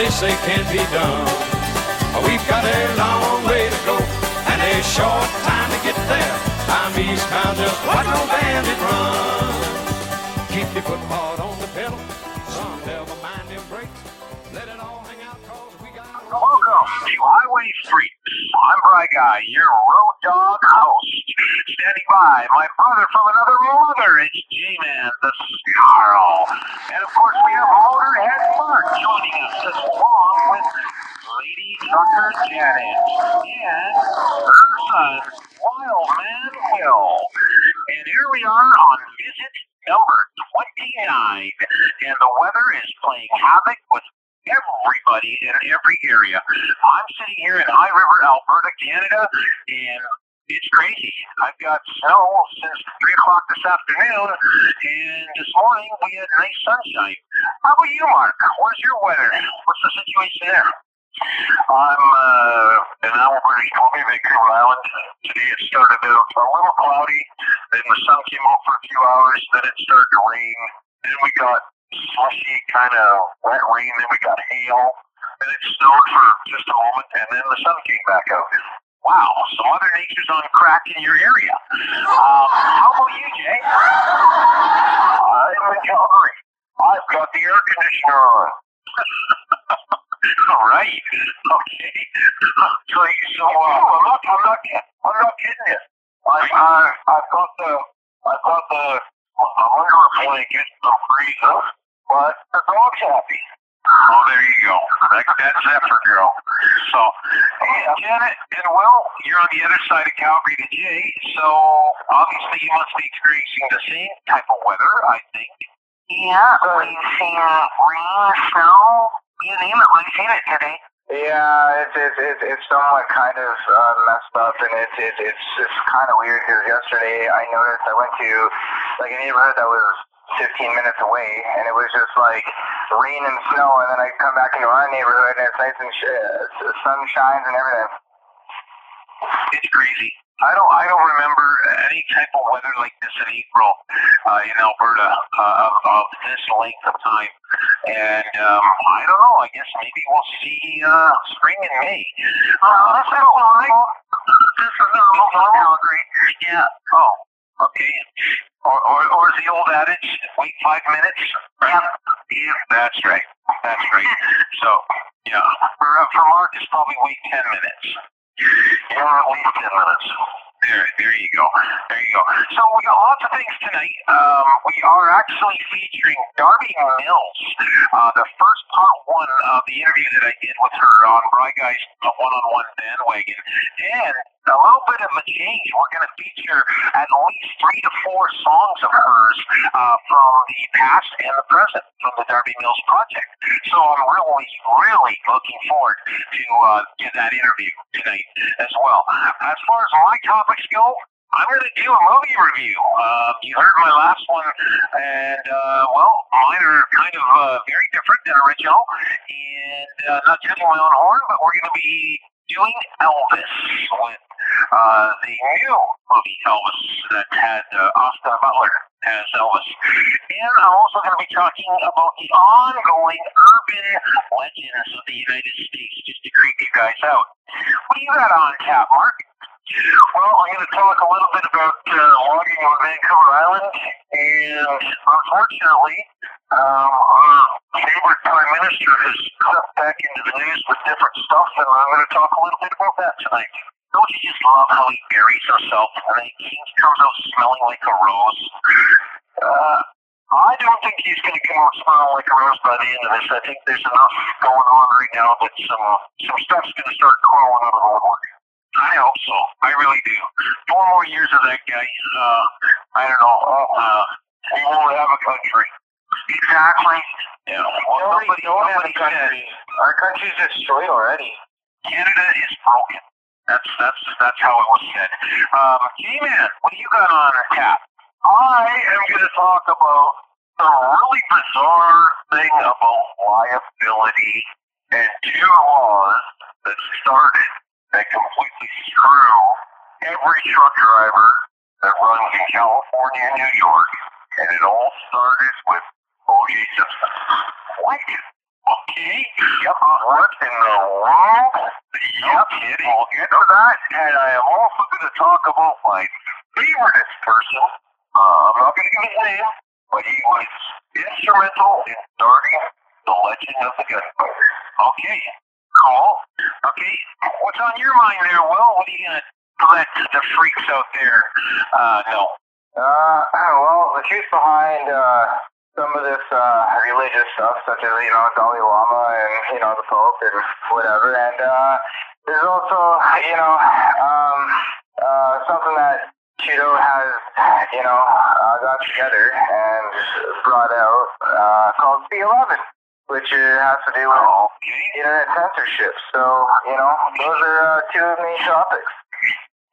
they say can't be done. We've got a long way to go and a short time to get there. I'm eastbound, just watch no bandit run. Keep your foot hard on the pedal. Some never mind them brakes. Let it all hang out, cause we got... Welcome to Highway Street. I'm Bry Guy, your road dog host. Standing by, my brother from another mother, it's G-Man, the Snarl. And of course, we have Motorhead Mark joining us, along with Lady Trucker Janet and her son, Wildman Will. And here we are on visit number 29, and the weather is playing havoc with everybody in every area. I'm sitting here in High River, Alberta, Canada, and it's crazy. I've got snow since 3 o'clock this afternoon, and this morning we had nice sunshine. How about you, Mark? Where's your weather? What's the situation there? I'm in Alberta, Vancouver Island. Today it started out a little cloudy, then the sun came out for a few hours, then it started to rain, then we got slushy kind of wet rain, then we got hail, and it snowed for just a moment, and then the sun came back out. Wow, so Mother Nature's on crack in your area. How about you, Jay? I'm in Calgary. I've got the air conditioner on. All right. Okay. So I'm not kidding you. I'm under a blanket. I'm freezing, but the dog's happy. Oh, there you go. That's effort, girl. So, Janet and Will, you're on the other side of Calgary today, so obviously you must be experiencing the same type of weather, I think. Yeah, we've seen rain, snow, you name it, we've seen it today. Yeah, it's somewhat kind of messed up, and it's just kind of weird, because yesterday I noticed I went to like a neighborhood that was 15 minutes away, and it was just like rain and snow, and then I come back into our neighborhood and it's nice and sun shines and everything. It's crazy. I don't remember any type of weather like this in April in Alberta of this length of time, and I don't know. I guess maybe we'll see spring in May. This is normal in Calgary. Yeah. Oh. Okay. Or the old adage, wait 5 minutes. Right? Yeah. That's right. So, yeah. For Mark, it's probably wait 10 minutes. Or at least 10 minutes. There you go. So we got lots of things tonight. We are actually featuring Darby Mills, the first part one of the interview that I did with her on Bry Guy's one-on-one bandwagon. And a little bit of a change. We're going to feature at least 3 to 4 songs of hers from the past and the present from the Darby Mills Project. So I'm really, really looking forward to that interview tonight as well. As far as my topic, let's go. I'm going to do a movie review. You heard my last one, and, well, mine are kind of very different than original, and not just my own horn, but we're going to be doing Elvis with the new movie Elvis that had Austin Butler as Elvis. And I'm also going to be talking about the ongoing urban legends of the United States, just to creep you guys out. What do you got on tap, Mark? Well, I'm going to talk a little bit about logging on Vancouver Island, and unfortunately, our favorite Prime Minister has crept back into the news with different stuff, and I'm going to talk a little bit about that tonight. Don't you just love how he buries himself, and then he comes out smelling like a rose? I don't think he's going to come out smelling like a rose by the end of this. I think there's enough going on right now that some stuff's going to start crawling out of the woodwork. I hope so. I really do. 4 more years of that guy. I don't know. We won't have a country. Exactly. Yeah. Well, nobody have a country. Our country's destroyed already. Canada is broken. That's how it was said. G-Man, what do you got on our tap? I am going to talk about a really bizarre thing about liability and 2 laws that started. That completely screw every truck driver that runs in California and New York. And it all started with O.J. Simpson. What? Okay. Yep. What in the world? Yep. Kidding. We'll get to that. And I am also going to talk about my favorite person. I'm not going to give his name, but he was instrumental in starting the legend of the Gunfighter. Okay. Cool. Okay. What's on your mind there, Will? What are you going to let the freaks out there know? Well, the truth behind some of this religious stuff, such as, Dalai Lama and, the Pope and whatever, and there's also, something that Trudeau has, got together and brought out called C-11, which has to do with internet censorship. So, those are two main topics.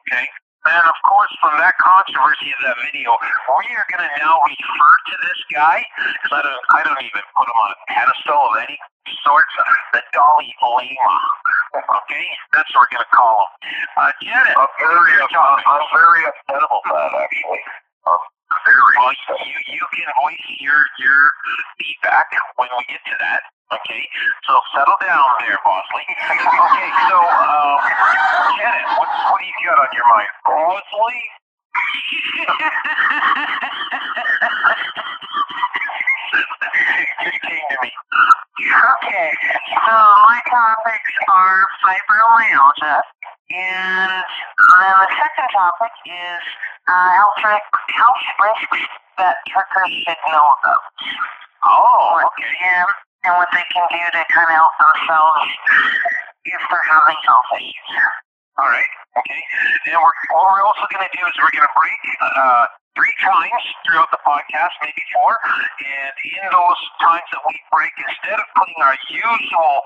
Okay. And, of course, from that controversy of that video, we are going to now refer to this guy, because I don't even put him on a pedestal of any sort, the Dalai Lama, okay? That's what we're going to call him. Janet, I'm very upset about that, actually. Well, you can voice your feedback when we get to that. Okay, so settle down there, Bosley. Okay, so, Janet, what do you got on your mind? Bosley? It came to me. Okay, so my topics are fibromyalgia, and then the second topic is health risks that truckers should know about. Oh, okay. And what they can do to kind of help themselves if they're having health issues. All right. Okay. And what we're also going to do is we're going to break three times throughout the podcast, maybe four. And in those times that we break, instead of putting our usual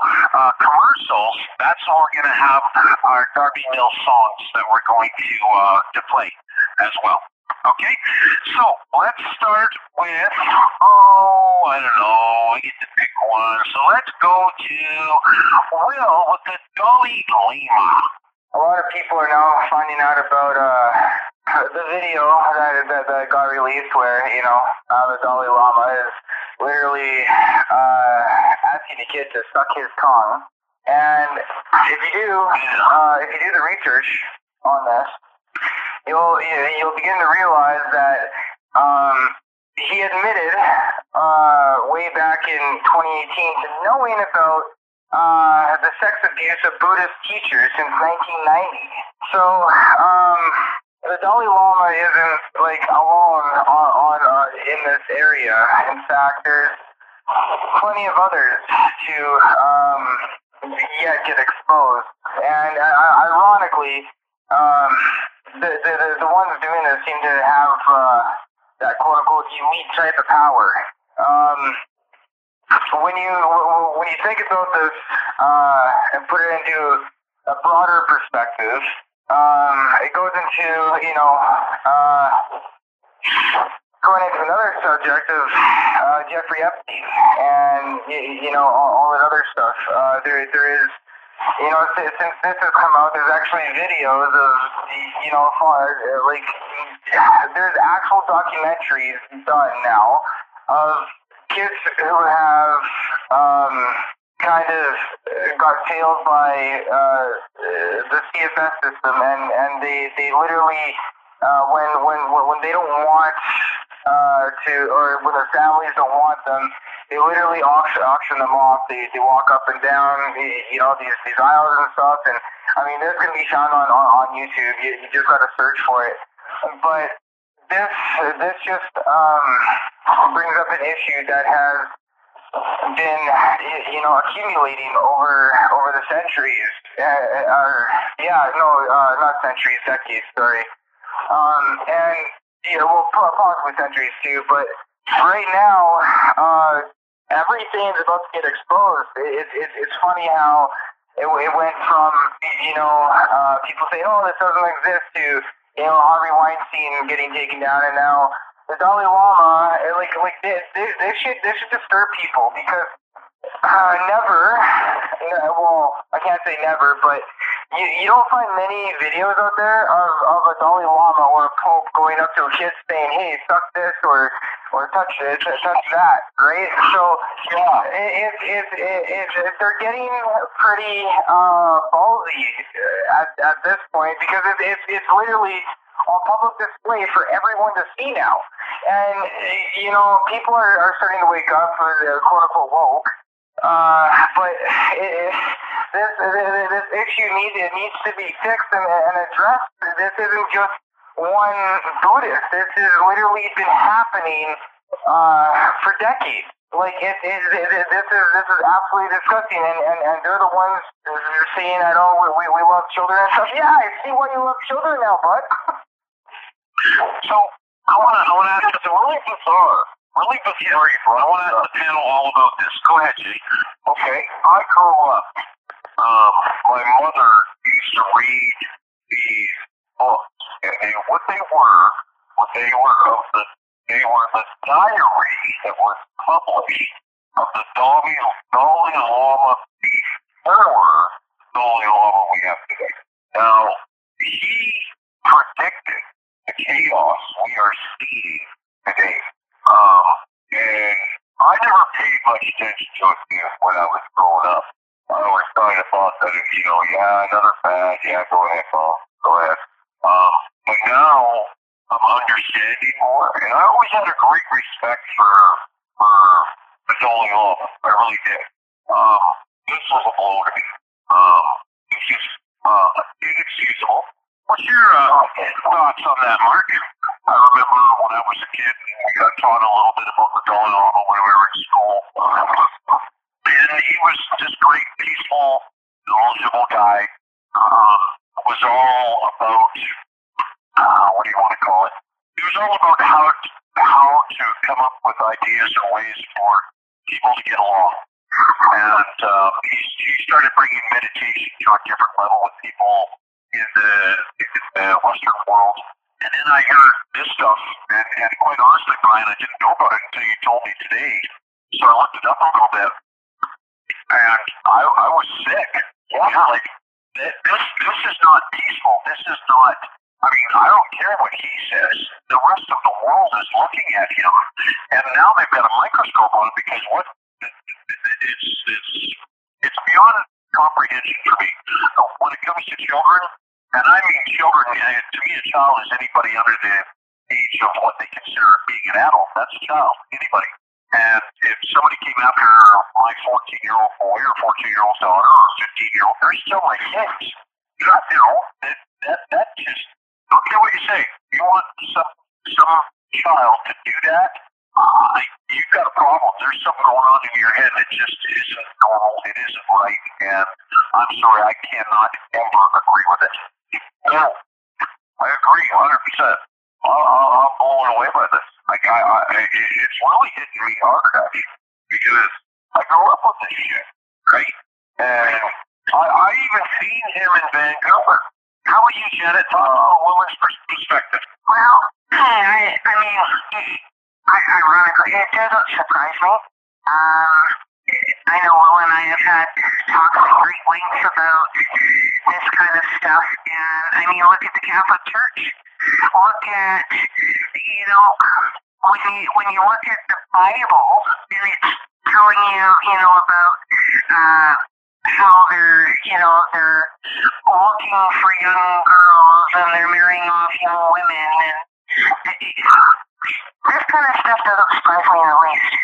commercials, that's when we're going to have our Darby Mills songs that we're going to play as well. Okay, so let's start with, I don't know, I get to pick one. So let's go to Will with the Dalai Lama. A lot of people are now finding out about the video that got released where, the Dalai Lama is literally asking a kid to suck his tongue. And if you do the research on this, you'll begin to realize that he admitted way back in 2018 to knowing about the sex abuse of Buddhist teachers since 1990. So the Dalai Lama isn't alone in this area. In fact, there's plenty of others to yet get exposed. And ironically, the ones doing this seem to have that quote-unquote elite type of power. When you think about this and put it into a broader perspective, it goes into going into another subject of Jeffrey Epstein and all that other stuff. There is. Since this has come out, there's actually videos of, there's actual documentaries done now of kids who have kind of got failed by the CFS system, and they literally, when they don't want when their families don't want them, they literally auction them off. They walk up and down, these aisles and stuff. And I mean, this can be found on YouTube. You just gotta search for it. But this just brings up an issue that has been accumulating over the centuries. Not centuries, decades. Sorry. Possibly centuries too. But right now, everything's about to get exposed. It's funny how it went from, people saying, oh, this doesn't exist, to, Harvey Weinstein getting taken down, and now the Dalai Lama, this should disturb people, because I can't say never, but You don't find many videos out there of a Dalai Lama or a Pope going up to a kid saying, hey, suck this or touch this or touch that, right? So yeah, if they're getting pretty ballsy at this point, because it's literally on public display for everyone to see now. And, you know, people are starting to wake up for the quote-unquote woke. But this issue needs to be fixed and addressed. This isn't just one Buddhist. This has literally been happening for decades. Like this is absolutely disgusting, and they're the ones saying that, oh, we love children and stuff. Yeah, I see why you love children now, bud. So I want to ask you something really bizarre. Really bizarre. I want to ask the panel all about this. Go ahead, Jay. Okay. I grew up. My mother used to read these books, and they were the diary that was published of the Dalai Lama, the former Dalai Lama we have today. Now, he predicted the chaos we are seeing today. And I never paid much attention to it when I was growing up. I always kind of thought that, you know, yeah, another fad, yeah, go ahead, Paul, go ahead. But now I'm understanding more, and I always had a great respect for the Dalai Lama. I really did. This was a blow to me. This is inexcusable. What's your thoughts on that, Mark? I remember when I was a kid, we got taught a little bit about the Dalai Lama when we were in school. And he was this great, peaceful, knowledgeable guy. It was all about, what do you want to call it? It was all about how to come up with ideas and ways for people to get along. And he started bringing meditation to a different level with people in the Western world. And then I heard this stuff, and quite honestly, Brian, I didn't know about it until you told me today. So I looked it up a little bit, and I was sick. Yeah, like this is not peaceful. This is not. I mean, I don't care what he says. The rest of the world is looking at him, and now they've got a microscope on it because what? It's beyond comprehension for me when it comes to children. And I mean children, to me a child is anybody under the age of what they consider being an adult. That's a child, anybody. And if somebody came after my 14-year-old boy or 14-year-old daughter or 15-year-old, they're still my kids. That just, don't care what you say. You want some child to do that? You've got a problem. There's something going on in your head that just isn't normal. It isn't right. And I'm sorry, I cannot ever agree with it. No, I agree 100%. I'm blown away by this. Like, it's really hitting me hard, actually, because I grew up with this shit, right? And I even seen him in Vancouver. How are you, Janet, from a woman's perspective? Well, I mean, ironically, it doesn't surprise me. I know Will and I have had talks at great lengths about this kind of stuff, and I mean, look at the Catholic Church. Look at, you know, when you look at the Bible, and it's telling you, you know, about how they're looking for young girls and they're marrying off young women, and this kind of stuff doesn't surprise me in the least.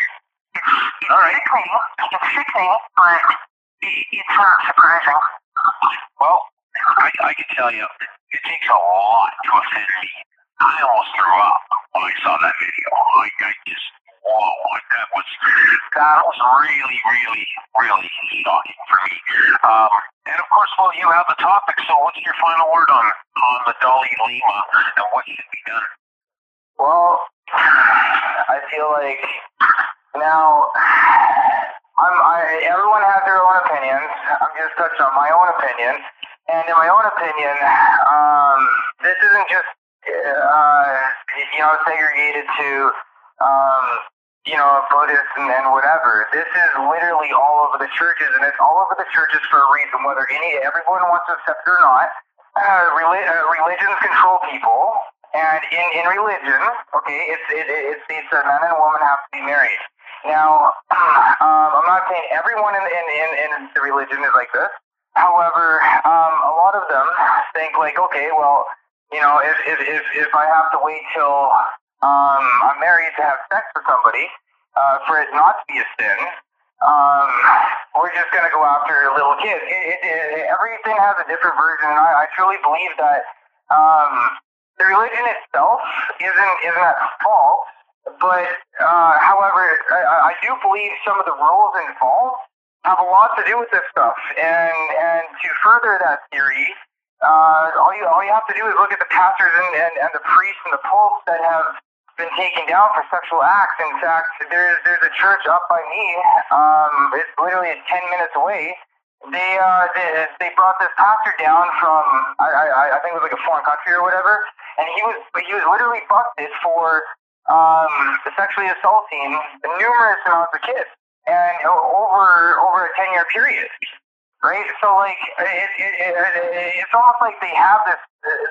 It's all right. Sickening, but it's not surprising. Well, I can tell you, it takes a lot to offend me. I almost threw up when I saw that video. I just, whoa, that was really, really, really shocking for me. And of course, well, you have the topic, so what's your final word on the Dalai Lama and what should be done? Well, I feel like now, everyone has their own opinions. I'm just touching on my own opinion. And in my own opinion, this isn't just, segregated to, you know, Buddhists and whatever. This is literally all over the churches, and it's all over the churches for a reason, whether everyone wants to accept it or not. Religions control people, and in religion, okay, it's a man and woman have to be married. Now, I'm not saying everyone in the religion is like this. However, a lot of them think like, okay, well, you know, if I have to wait till I'm married to have sex with somebody, for it not to be a sin, we're just going to go after little kids. Everything has a different version, and I truly believe that the religion itself isn't at fault, but however, I do believe some of the rules involved have a lot to do with this stuff, and to further that theory, all you have to do is look at the pastors and the priests and the popes that have been taken down for sexual acts. In fact, there's a church up by me, it's literally 10 minutes away. They brought this pastor down from I think it was like a foreign country or whatever, and he was literally busted for sexually assaulting numerous amounts of kids, and over a 10-year period. Right, so like it's almost like they have this.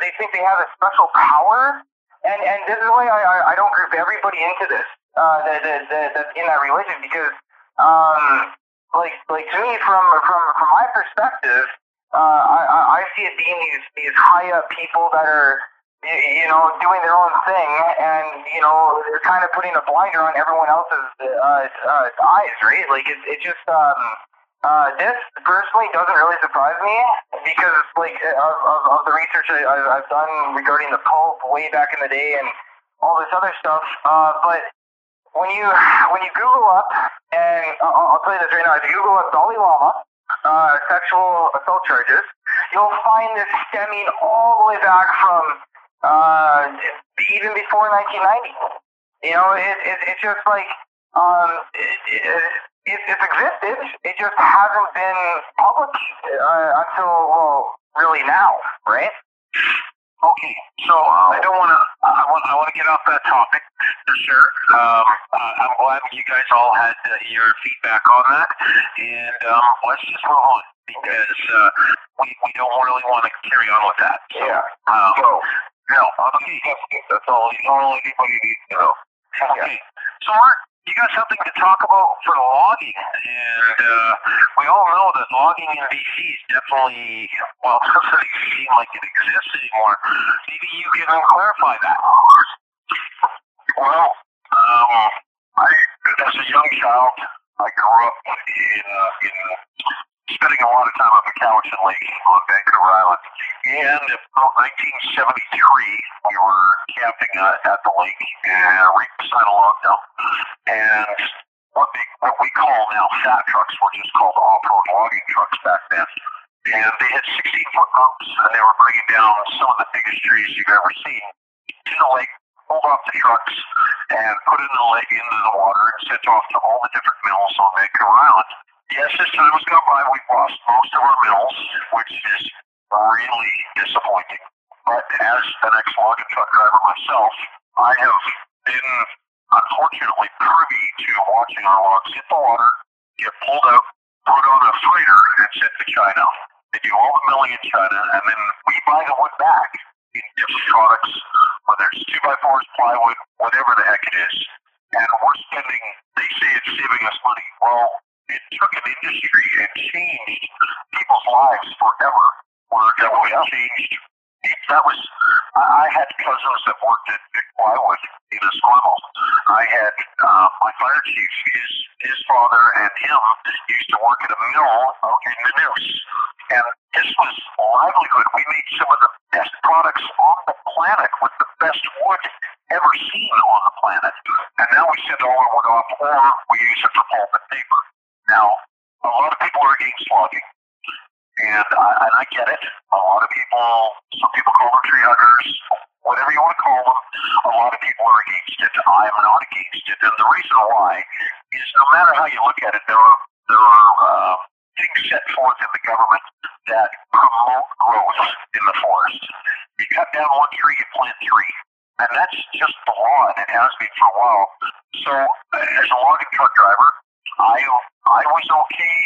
They think they have a special power, and this is why I don't group everybody into this that's in that religion, because like to me, from my perspective, I see it being these high up people that are, you know, doing their own thing, and you know, they're kind of putting a blinder on everyone else's eyes, right? Like it just. This personally doesn't really surprise me, because like of the research I've done regarding the Pope way back in the day and all this other stuff. But when you Google up, and I'll tell you this right now, if you Google up Dalai Lama sexual assault charges, you'll find this stemming all the way back from even before 1990. You know, it's just like It's existed, it just hasn't been public until, well, really now, right? Okay, so I want to get off that topic for sure. I'm glad you guys all had your feedback on that, and let's just move on, because we don't really want to carry on with that. So, yeah. No, okay, that's all anybody needs to know. Okay, so Mark, you got something to talk about for logging, and we all know that logging in BC is definitely, well, it doesn't seem like it exists anymore. Maybe you can clarify that. Well, as a young child, I grew up in spending a lot of time on the couch and lake on Vancouver Island, and about 1973, we were camping at the lake right beside a log dump. And what we call now fat trucks were just called off-road logging trucks back then. And they had 16-foot bumps, and they were bringing down some of the biggest trees you've ever seen to the lake, pulled off the trucks, and put it in the lake into the water and sent off to all the different mills on Vancouver Island. Yes, as time has gone by, we've lost most of our mills, which is really disappointing. But as an ex-logging truck driver myself, I have been, unfortunately, privy to watching our logs hit the water, get pulled out, put on a freighter, and sent to China. They do all the milling in China, and then we buy the wood back in different products, whether it's 2x4s, plywood, whatever the heck it is. And we're spending, they say it's saving us money. Well, it took an industry and changed people's lives forever. Where it changed. I had cousins that worked at Big Plywood in a sawmill. I had my fire chief, his father and him used to work at a mill out in the Neuse. And this was livelihood. We made some of the best products on the planet with the best wood ever seen on the planet. And now we send all our wood off, or we use it for pulp and paper. Now, a lot of people are against logging. And I get it. A lot of people, some people call them tree huggers, whatever you want to call them, a lot of people are against it. I am not against it. And the reason why is no matter how you look at it, there are things set forth in the government that promote growth in the forest. You cut down one tree, you plant three. And that's just the law, and it has been for a while. So, as a logging truck driver, I was okay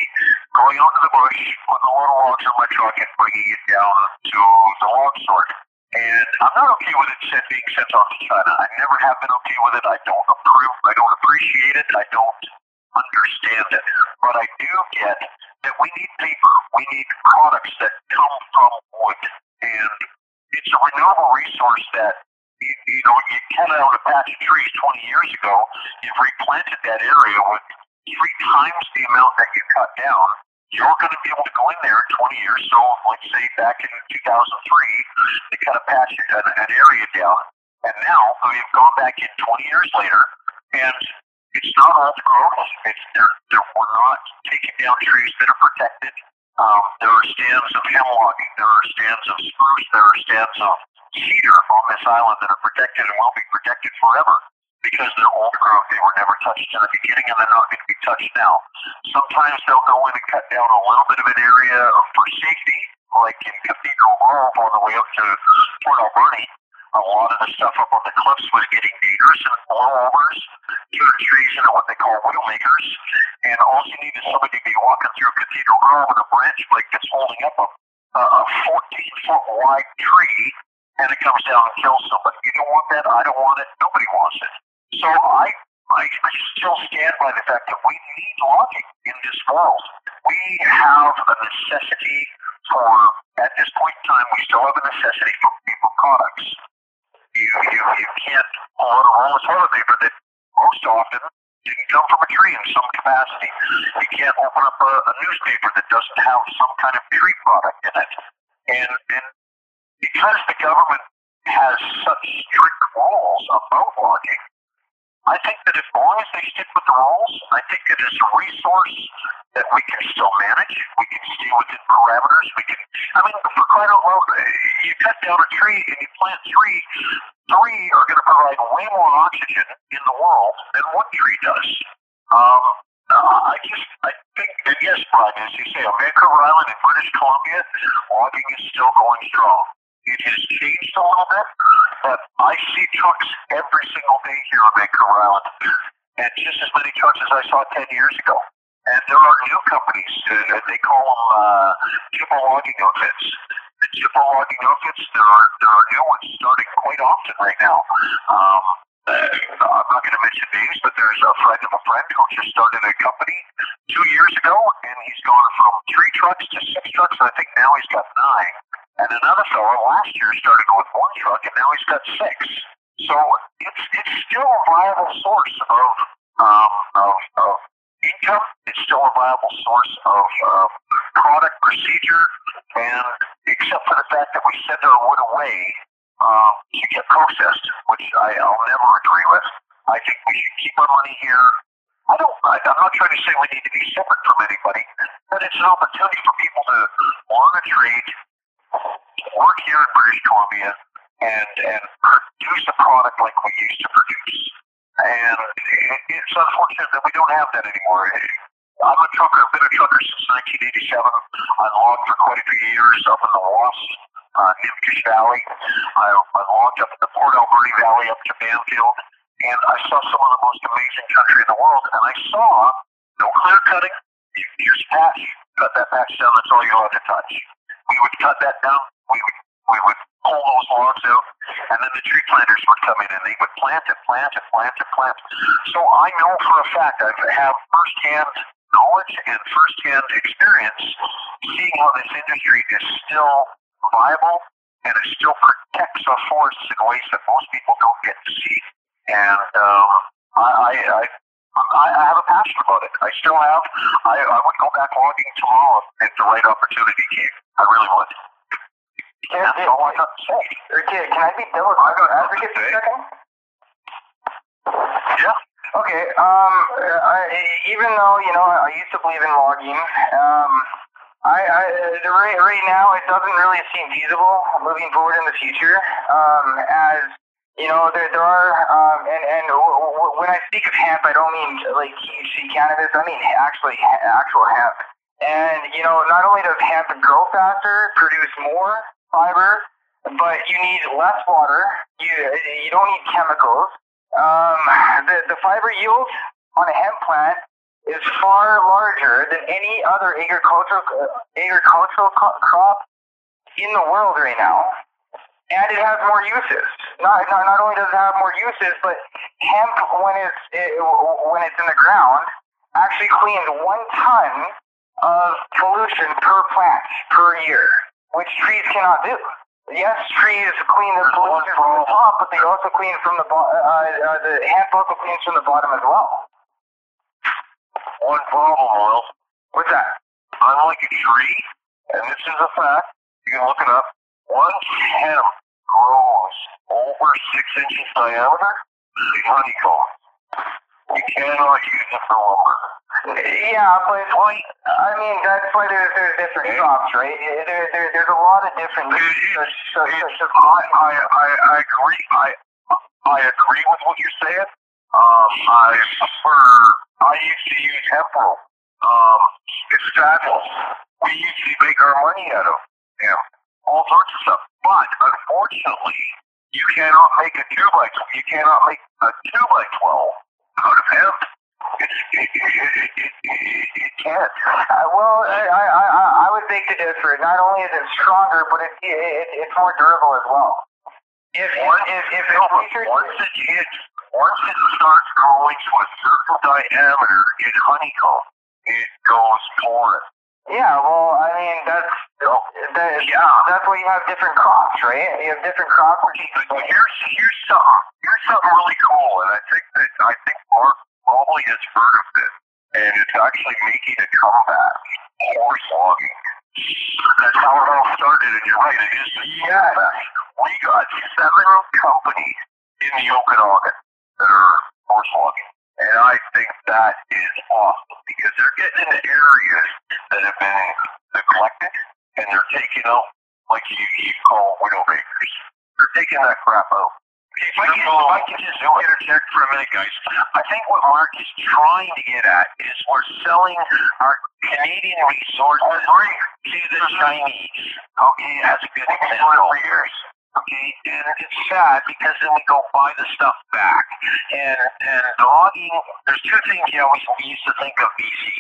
going out to the bush with a load of logs in my truck and bringing it down to the log sort. And I'm not okay with it being sent off to China. I never have been okay with it. I don't appreciate it. I don't understand it. But I do get that we need paper. We need products that come from wood. And it's a renewable resource that, you know, you cut out a patch of trees 20 years ago, you've replanted that area with 3 times the amount that you cut down. You're going to be able to go in there in 20 years. So, let's say back in 2003, they cut a patch, an area down. And now, we've gone back in 20 years later, and it's not old growth. We're not taking down trees that are protected. There are stands of hemlock, there are stands of spruce, there are stands of cedar on this island that are protected and will be protected forever because they're old growth. They were never touched in the beginning and they're not going to be touched now. Sometimes they'll go in and cut down a little bit of an area for safety, like in Cathedral Grove on the way up to Port Alberni. A lot of the stuff up on the cliffs was getting dangerous and blowovers, turn trees into what they call wheel makers. And all you need is somebody to be walking through Cathedral Grove with a branch like that's holding up a 14-foot wide tree. And it comes down and kills somebody. You don't want that. I don't want it. Nobody wants it. So I still stand by the fact that we need logging in this world. We have a necessity for, at this point in time, we still have a necessity for paper products. You can't order a roll of toilet paper that most often didn't come from a tree in some capacity. You can't open up a newspaper that doesn't have some kind of tree product in it. And because the government has such strict rules about logging, I think that as long as they stick with the rules, I think it is a resource that we can still manage. We can stay within parameters. For crying out loud, you cut down a tree and you plant three. Three are going to provide way more oxygen in the world than one tree does. I think, and yes, Brian, as you say, on Vancouver Island and British Columbia, logging is still going strong. It has changed a little bit, but I see trucks every single day here on Vancouver Island, and just as many trucks as I saw 10 years ago. And there are new companies, they call them Jippo logging outfits. The Jippo logging outfits, there are new ones starting quite often right now. I'm not going to mention names, but there's a friend of a friend who just started a company 2 years ago, and he's gone from 3 trucks to 6 trucks, and I think now he's got 9. And another fellow last year started with 1 truck, and now he's got 6. So it's still a viable source of income. It's still a viable source of product procedure, and except for the fact that we send our wood away to get processed, which I'll never agree with. I think we should keep our money here. I'm not trying to say we need to be separate from anybody, but it's an opportunity for people to learn a trade, work here in British Columbia, and produce a product like we used to produce. And it's unfortunate that we don't have that anymore. I'm a trucker. I've been a trucker since 1987. I logged for quite a few years up in the Nipkish Valley. I logged up in the Port Alberni Valley up to Banfield, and I saw some of the most amazing country in the world, and I saw no clear cutting. Here's a patch. Cut that patch down. That's all you're allowed to touch. We would cut that down, we would pull those logs out, and then the tree planters would come in and they would plant. So I know for a fact, I have firsthand knowledge and firsthand experience seeing how this industry is still viable and it still protects our forests in ways that most people don't get to see. And I have a passion about it. I still have. I would go back logging tomorrow if the right opportunity came. I really would. Can I be Bill as an advocate for a second? Yeah. Okay. Even though, you know, I used to believe in logging, right now it doesn't really seem feasible moving forward in the future, as you know, there are, when I speak of hemp, I don't mean like THC cannabis, I mean actual hemp. And, you know, not only does hemp grow faster, produce more fiber, but you need less water. You don't need chemicals. The fiber yield on a hemp plant is far larger than any other agricultural crop in the world right now. And it has more uses. Not only does it have more uses, but hemp, when it's in the ground, actually cleans 1 ton of pollution per plant per year, which trees cannot do. Yes, trees clean the pollution from the top, but they also clean from the the hemp also cleans from the bottom as well. One problem, Will. What's that? Unlike a tree, and this is a fact, you can look it up. Once hemp grows over 6 inches diameter, it's honeycomb. You cannot use it for lumber. Yeah, but I mean that's why there's different crops, right? There's a lot of different. I agree. I agree with what you're saying. I used to use hemp rope. It's fabulous. We used to make our money out of hemp. All sorts of stuff, but unfortunately, you cannot make a 2x12. You cannot make a 2x12 out of hemp. It can't. I would beg to differ. Not only is it stronger, but it's more durable as well. Once it starts growing to a certain diameter in honeycomb, it goes porous. Yeah, that's why you have different crops, right? You have different crops. Here's something really cool, and I think Mark probably has heard of this, and it's actually making a comeback. Horse logging. That's how it all started, and you're right, it is a comeback. We got 7 companies in the Okanagan that are horse logging. And I think that is awesome because they're getting into areas that have been neglected and they're taking out, like you call widowmakers. They're taking that crap out. If I can just interject for a minute, guys. I think what Mark is trying to get at is we're selling our Canadian resources to the Chinese. Okay, that's a good example. Okay, and it's sad because then we go buy the stuff back. And logging, there's 2 things we used to think of BC.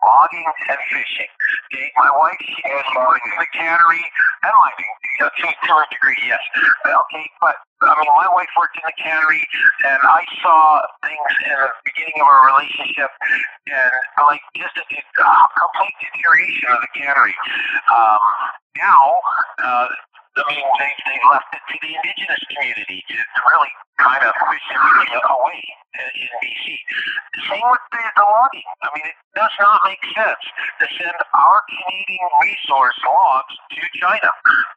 Logging and fishing. Okay, my wife, she has in the cannery and mining. To a degree, yes. Okay, but my wife worked in the cannery and I saw things in the beginning of our relationship and complete deterioration of the cannery. They've left it to the indigenous community to really kind of push everything away in BC. Same with the logging. It does not make sense to send our Canadian resource logs to China.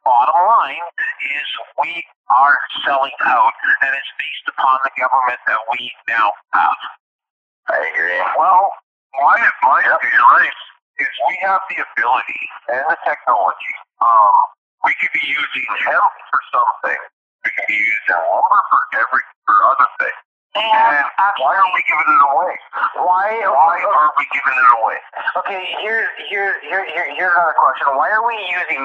Bottom line is we are selling out, and it's based upon the government that we now have. I agree. Well, my advice to you is we have the ability and the technology. We could be using hemp for something. We could be using lumber for other things. And why are we giving it away? Why are we giving it away? Okay, here's another question. Why are we using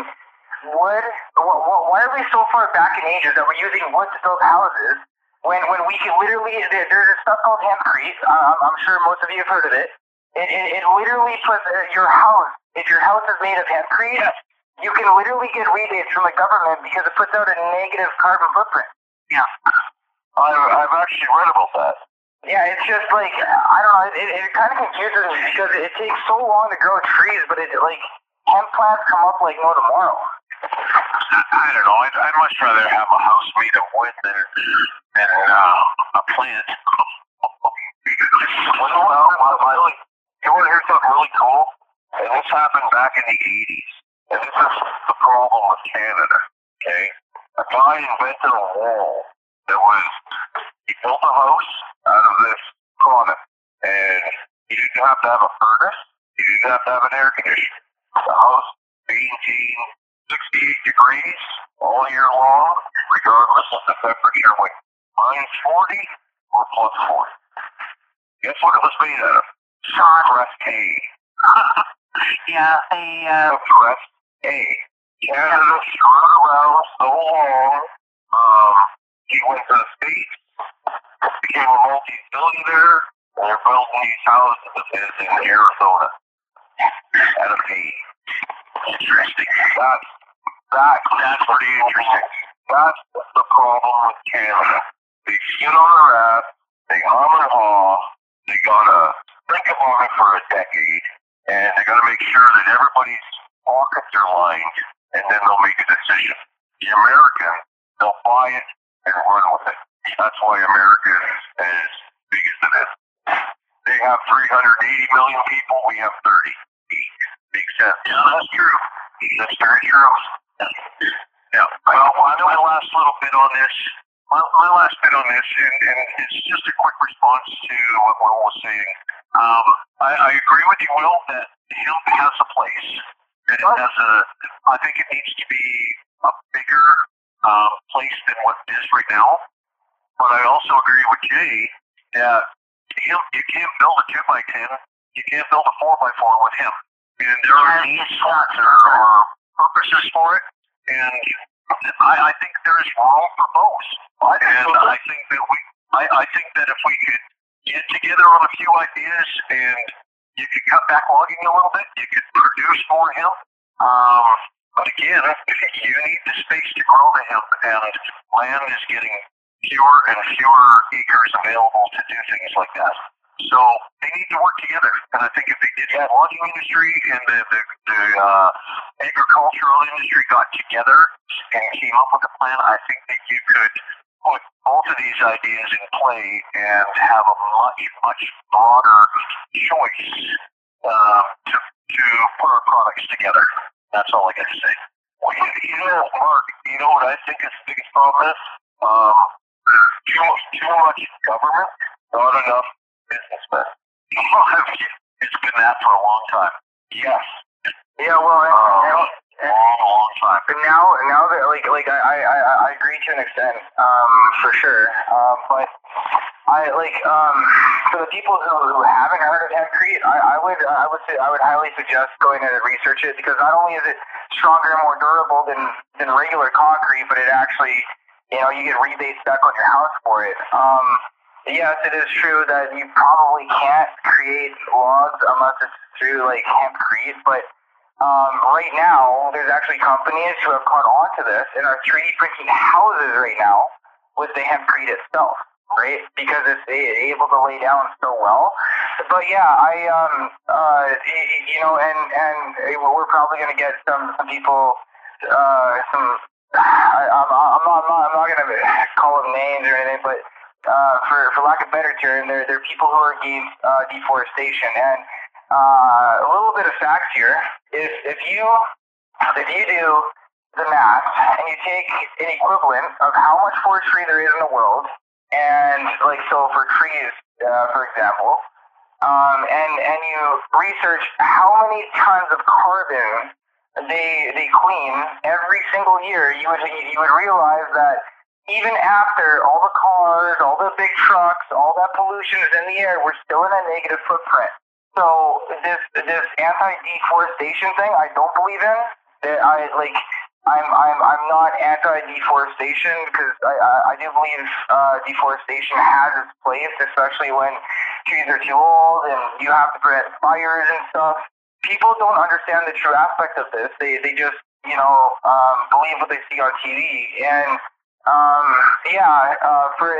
wood? Why are we so far back in ages that we're using wood to build houses when we can literally? There's a stuff called hempcrete. I'm sure most of you have heard of it. It literally puts your house. If your house is made of hempcrete. Yes. You can literally get rebates from the government because it puts out a negative carbon footprint. Yeah. I've actually read about that. Yeah, it's just I don't know, it kind of confuses me because it takes so long to grow trees, but hemp plants come up like no tomorrow. I don't know. I'd much rather have a house made of wood than a plant. You want to hear something really cool? And this happened back in the 80s. And this is the problem with Canada, okay? A guy invented a wall he built a house out of this product. And he didn't have to have a furnace. He didn't have to have an air conditioner. The house maintained 68 degrees all year long, regardless of the temperature, -40 or +40. Guess what it was made out of? Compressed hay. Yeah, compressed. Hey, Canada screwed around around so long. He went to the States, became a multi-billionaire, and built new houses in Arizona at a fee. Interesting. That's pretty interesting. That's the problem with Canada. They shit on their ass, they hum and haw, they gotta think about it for a decade, and they gotta make sure that everybody's pockets are lined, and then they'll make a decision. The Americans, they'll buy it and run with it. That's why America is as big as it is. They have 380 million people, we have 30. Makes sense. Yeah, that's true. That's very true. Yeah. Well, I know my last little bit on this. My last bit on this, and it's just a quick response to what Will was saying. I agree with you, Will, that hemp has a place. And it has a, I think it needs to be a bigger place than what it is right now. But I also agree with Jay that hemp, you can't build a 2x10, you can't build a 4x4 with hemp. And there are needs or purposes for it. And I think there is room for both. I think that if we could get together on a few ideas, and you could cut back logging a little bit, you could produce more hemp. But again, you need the space to grow the hemp, and land is getting fewer and fewer acres available to do things like that. So they need to work together. And I think if they did that, the logging industry and the agricultural industry got together and came up with a plan, I think that you could put both of these ideas in play and have a much, much broader choice to put our products together. That's all I got to say. Well, you know, Mark, you know what I think is the biggest problem is? Too much government, not enough businessmen. It's been that for a long time. Yes. Yeah. Well, long time. But now that like I agree to an extent, for sure. But I for the people who haven't heard of hempcrete, I would highly suggest going and research it, because not only is it stronger and more durable than regular concrete, but it actually, you know, you get rebates back on your house for it. Yes, it is true that you probably can't create logs unless it's through, hempcrete, but right now, there's actually companies who have caught on to this and are 3D printing houses right now with the hempcrete itself, right? Because it's able to lay down so well. But yeah, and we're probably going to get some people, I'm not going to call them names or anything, but for lack of better term, they're people who are against deforestation. And a little bit of facts here: if you do the math and you take an equivalent of how much forestry there is in the world, and so for trees, for example, and you research how many tons of carbon they clean every single year, you would realize that. Even after all the cars, all the big trucks, all that pollution is in the air, we're still in a negative footprint. So this anti-deforestation thing, I don't believe in. I'm not anti-deforestation, because I do believe deforestation has its place, especially when trees are too old and you have to prevent fires and stuff. People don't understand the true aspect of this. They just believe what they see on TV. And for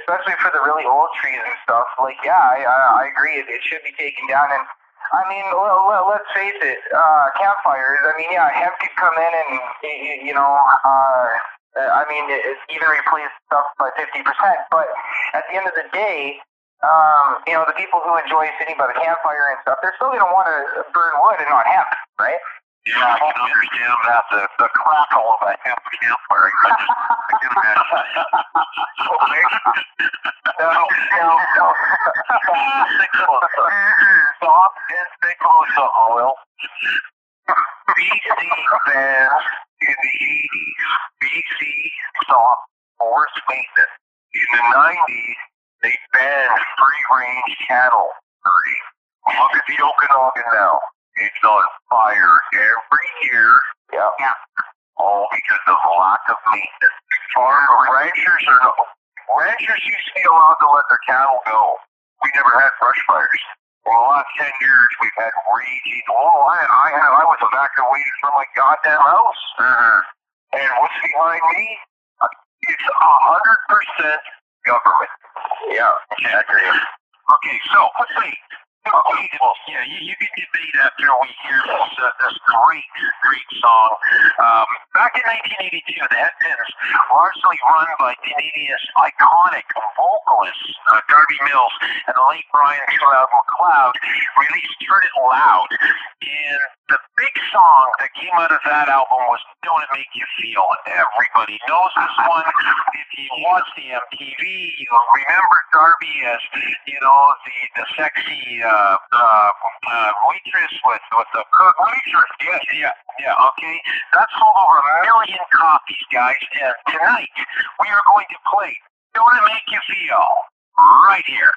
especially for the really old trees and stuff, I agree, it should be taken down. And I mean, let's face it, campfires. I mean, yeah, hemp could come in and it's even replace stuff by 50%. But at the end of the day, the people who enjoy sitting by the campfire and stuff, they're still gonna want to burn wood and not hemp, right? Yeah, I can understand that, the crackle of a hemp campfire. I can imagine that. Okay. No. Stop and stay closer, Oil. BC banned in the 80s. BC stopped forest maintenance. In the 90s, they banned free-range cattle herding. Look at the Okanagan now. It's on fire every year. Yeah. Oh, because of lack of maintenance. Ranchers used to be allowed to let their cattle go. We never had brush fires. For the last 10 years, we've had raging. Oh, I was evacuated from my goddamn house. Mm-hmm. And what's behind me? It's 100% government. Yeah, exactly. Okay, so let's see. Yeah, you can debate after we hear this great song. Back in 1982, the Headpins, largely run by Canada's iconic vocalists Darby Mills and the late Brian MacLeod, released Turn It Loud. And the big song that came out of that album was Don't It Make You Feel. Everybody knows this one. If you watch the MTV, you remember Darby as, you know, the sexy... waitress with the cook. Waitress, yeah. Okay, that sold over 1 million copies, guys. And tonight we are going to play "Don't It Make You Feel" right here.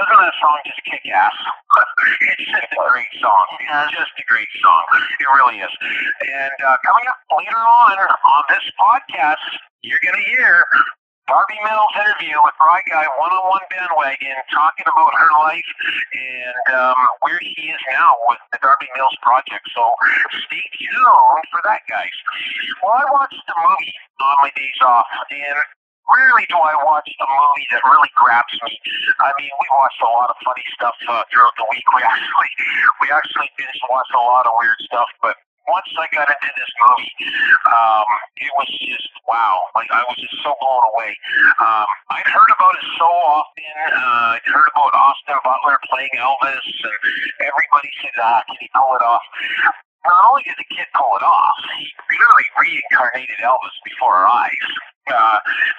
Doesn't that song just kick ass? It's just a great song. It's just a great song. It really is. And coming up later on this podcast, you're going to hear Darby Mills' interview with Rye Guy, one-on-one bandwagon, talking about her life and where she is now with the Darby Mills Project. So stay tuned for that, guys. Well, I watched a movie on my days off, and rarely do I watch a movie that really grabs me. I mean, we watched a lot of funny stuff throughout the week. We actually did watch a lot of weird stuff, but once I got into this movie, it was just, wow. Like, I was just so blown away. I'd heard about it so often. I'd heard about Austin Butler playing Elvis, and everybody said, can he pull it off? Not only did the kid pull it off, he literally reincarnated Elvis before our eyes.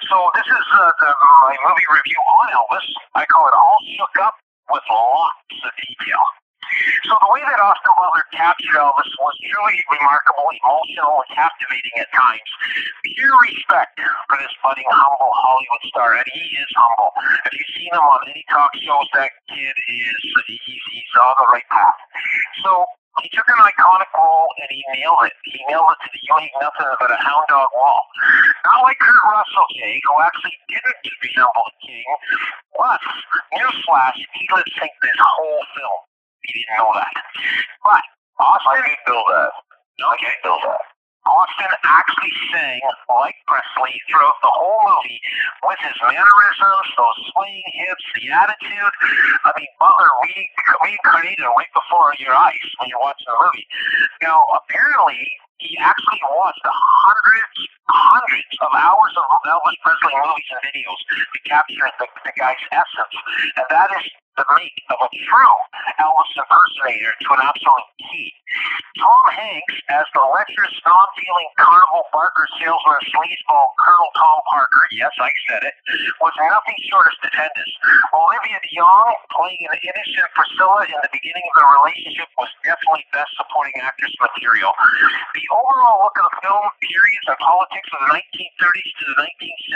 So this is my movie review on Elvis. I call it All Shook Up with lots of detail. So the way that Austin Butler captured Elvis was truly remarkable, emotional, and captivating at times. Pure respect for this budding, humble Hollywood star, and he is humble. If you've seen him on any talk shows, that kid is, he's on the right path. So he took an iconic role and he nailed it. He nailed it to the unique nothing but a hound dog wall. Not like Kurt Russell, Jay, who actually didn't resemble the king. Plus, newsflash, he lip synced this whole film. He didn't know that. But Austin didn't know that. Okay. Austin actually sang like Presley throughout the whole movie with his mannerisms, those swaying hips, the attitude. I mean, Butler reincarnated right before your eyes when you're watching the movie. Now, apparently, he actually watched hundreds of hours of Elvis Presley movies and videos to capture the guy's essence. And that is the make of a true Elvis impersonator to an absolute key. Tom Hanks as the lecherous, non-feeling carnival barker salesman sleazeball Colonel Tom Parker, yes, I said it, was nothing short of stupendous. Olivia de Young playing an innocent Priscilla in the beginning of their relationship was definitely best supporting actress material. The overall look of the film, periods and politics of the 1930s to the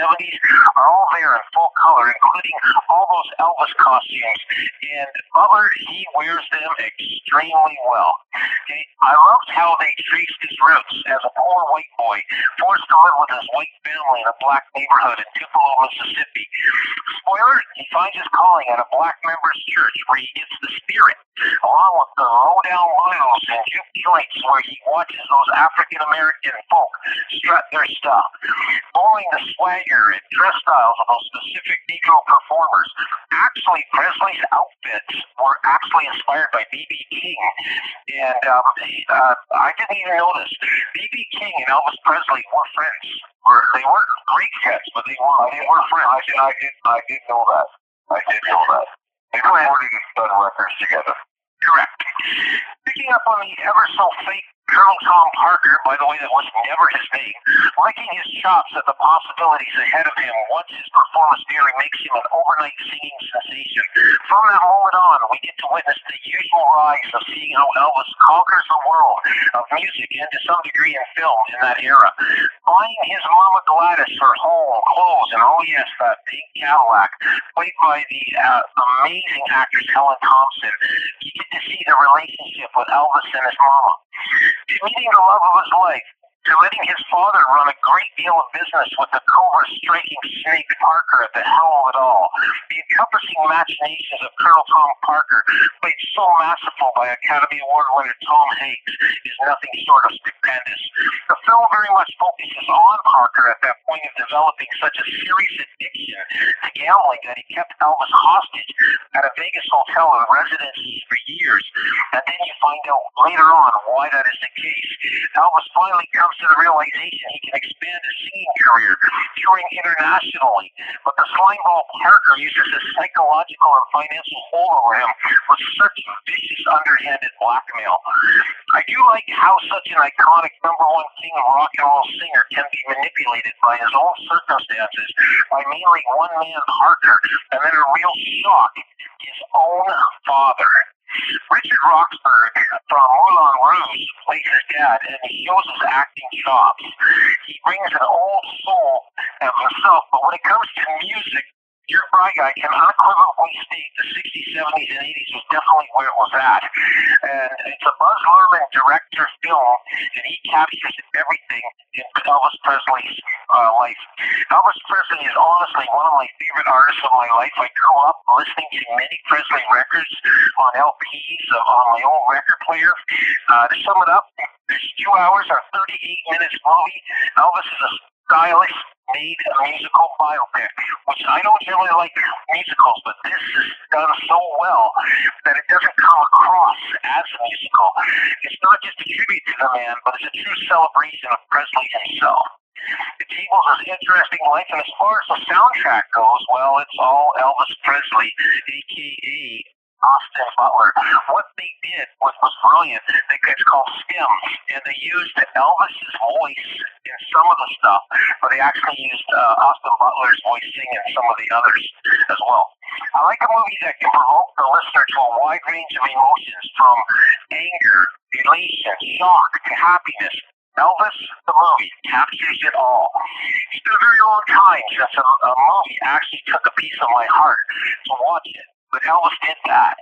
1970s are all there in full color, including all those Elvis costumes. And Butler, he wears them extremely well. Okay? I loved how they traced his roots as a poor white boy, forced to live with his white family in a black neighborhood in Tupelo, Mississippi. Spoiler, he finds his calling at a black member's church where he gets the spirit, along with the low-down blues and juke joints where he watches those African-American folk strut their stuff, borrowing the swagger and dress styles of those specific Negro performers. Actually, Presley's outfits were actually inspired by B.B. King, and I didn't even notice. B.B. King and Elvis Presley were friends. They weren't great friends, but they were friends. I did know that. They recorded and done records together. Correct. Picking up on the ever-so-fake Colonel Tom Parker, by the way, that was never his name, liking his chops at the possibilities ahead of him once his performance nearly makes him an overnight singing sensation. From that moment on, we get to witness the usual rise of seeing how Elvis conquers the world of music and to some degree in film in that era. Buying his Mama Gladys her whole clothes, and oh yes, that big Cadillac, played by the amazing actress Helen Thompson. You get to see the relationship with Elvis and his mama. To meeting the love of his life, to letting his father run a great deal of business with the cobra-striking Snake Parker at the helm of it all. The encompassing machinations of Colonel Tom Parker, played so masterful by Academy Award winner Tom Hanks, is nothing short of stupendous. The film very much focuses on Parker at that point of developing such a serious addiction to gambling that he kept Elvis hostage at a Vegas hotel and residency for years. And then you find out later on why that is the case. Elvis finally comes to the realization he can expand his singing career, touring internationally, but the slimeball Parker uses his psychological and financial hold over him with such vicious underhanded blackmail. I do like how such an iconic number one king rock and roll singer can be manipulated by his own circumstances by mainly one man Parker, and then a real shock, his own father. Richard Roxburgh from Moulin Rouge plays his dad, and he shows his acting chops. He brings an old soul of himself, but when it comes to music, your Fry Guy can unequivocally state the 60s, 70s, and 80s was definitely where it was at. And it's a Buzz Luhrmann director film, and he captures everything in Elvis Presley's life. Elvis Presley is honestly one of my favorite artists of my life. I grew up listening to many Presley records on LPs, on my own record player. To sum it up, there's 2 hours or 38 minutes movie. Elvis is a stylish, made a musical biopic, which I don't really like musicals, but this is done so well that it doesn't come across as a musical. It's not just a tribute to the man, but it's a true celebration of Presley himself. The tables is interesting life, and as far as the soundtrack goes, well, it's all Elvis Presley, a.k.a. Austin Butler. What they did was brilliant. It's called stems, and they used Elvis's voice in some of the stuff, but they actually used Austin Butler's voice singing some of the others as well. I like a movie that can provoke the listener to a wide range of emotions, from anger, elation, shock, to happiness. Elvis, the movie, captures it all. It's been a very long time since a movie actually took a piece of my heart to watch it. But Elvis did that.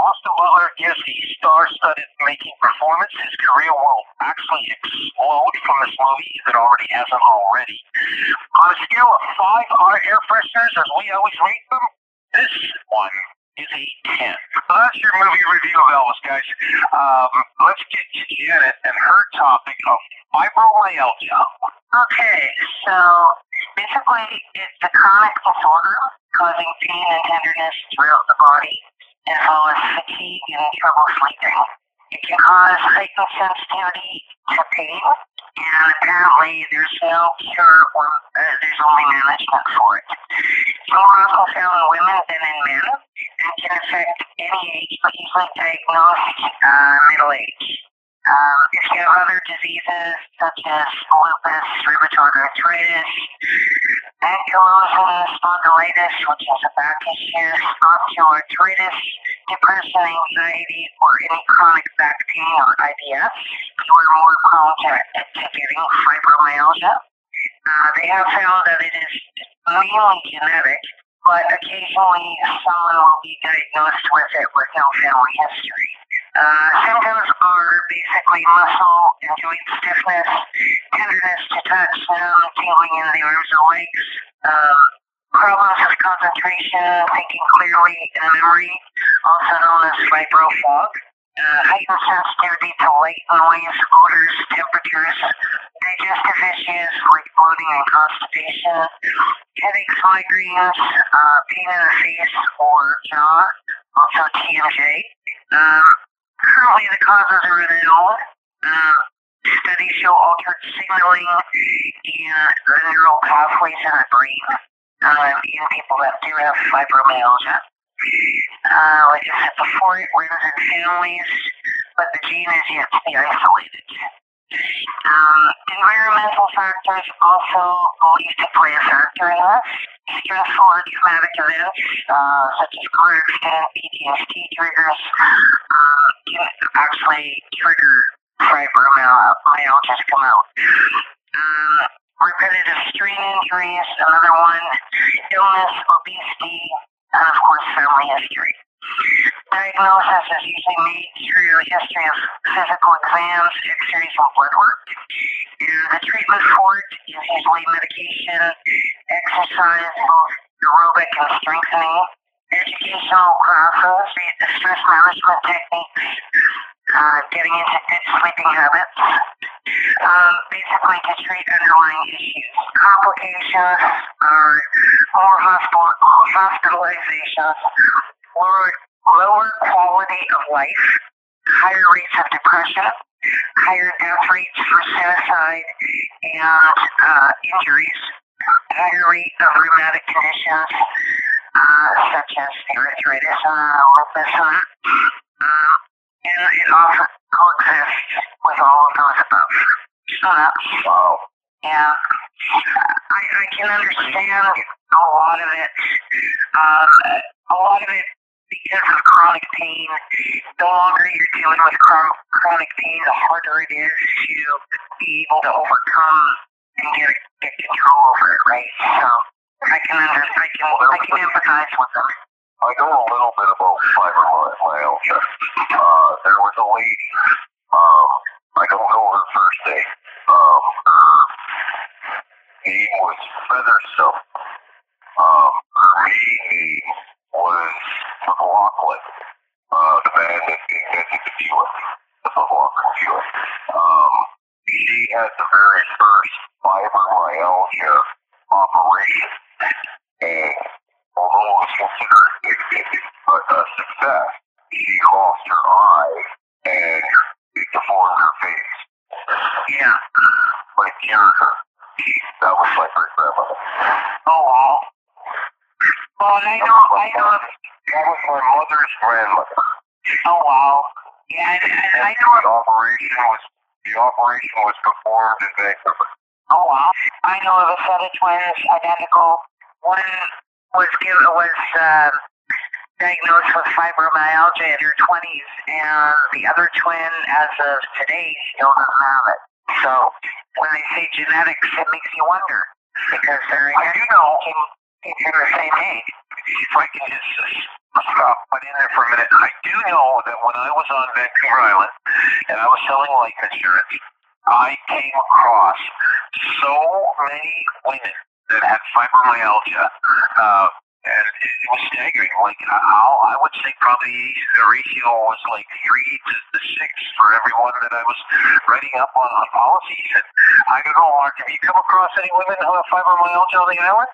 Austin Butler gives the star-studded making performance. His career will actually explode from this movie if it already hasn't already. On a scale of 5 air fresheners, as we always rate them, this one is a 10. So that's your movie review of Elvis, guys. Let's get to Janet and her topic of fibromyalgia. Okay, so basically it's a chronic disorder causing pain and tenderness throughout the body, as well as fatigue and trouble sleeping. It can cause heightened sensitivity to pain, and apparently there's no cure or there's only management for it. It's more often found in women than in men, and can affect any age, but usually diagnosed middle age. If you have other diseases such as lupus, rheumatoid arthritis, ankylosing spondylitis, which is a back issue, osteoarthritis, depression, anxiety, or any chronic back pain or IBS, you are more prone to getting fibromyalgia. They have found that it is mainly genetic, but occasionally someone will be diagnosed with it with no family history. Symptoms are basically muscle and joint stiffness, tenderness to touch, tingling in the arms or legs, problems with concentration, thinking clearly, and memory, also known as fibrofog, heightened sensitivity to light, noise, odors, temperatures, digestive issues like bloating and constipation, headaches, migraines, pain in the face or jaw, also TMJ. Currently, the causes are unknown. Studies show altered signaling in the neural pathways in the brain in people that do have fibromyalgia. Like I said before, it runs in families, but the gene is yet to be isolated. Environmental factors also believed to play a factor in this. Stressful or traumatic events, such as car accident, PTSD triggers, can actually trigger fibromyalgia to come out. Repetitive strain injuries, another one. Illness, obesity, and of course family history. Diagnosis is usually made through a history of physical exams, x-rays, and blood work. The treatment for it is usually medication, exercise, both aerobic and strengthening, educational classes, stress management techniques, getting into good sleeping habits, basically to treat underlying issues. Complications are more hospitalizations, lower quality of life, higher rates of depression, higher death rates for suicide and injuries, higher rate of rheumatic conditions such as arthritis and lupus, and it often coexists with all of those above. So, yeah, I can understand a lot of it. A lot of it because of chronic pain. The longer you're dealing with chronic pain, the harder it is to be able to overcome and get control over it, right? So I can empathize with them. I know a little bit about fibromyalgia. There was a lady, I don't know her first name, her name was Featherstone. Her maiden name was McLaughlin, the man that invented the Buick, the McLaughlin Buick. She had the very first fibromyalgia operation, and although it was considered a success, she lost her eye and it deformed her face. Yeah. Like cured her. That was like her grandmother. Oh, wow. Well, I know. That was my mother's grandmother. Oh, wow. Yeah, and I know. The operation was performed in Vancouver. Oh, wow. I know of a set of twins, identical. One was diagnosed with fibromyalgia in her 20s, and the other twin, as of today, still doesn't have it. So when they say genetics, it makes you wonder, because they're they're the same age. If I can just stop in there for a minute. I do know that when I was on Vancouver Island and I was selling life insurance, I came across so many women that had fibromyalgia, and it was staggering. Like, I would say probably the ratio was like 3 to 6 for everyone that I was writing up on policies. And I don't know, Mark, have you come across any women who have fibromyalgia on the island?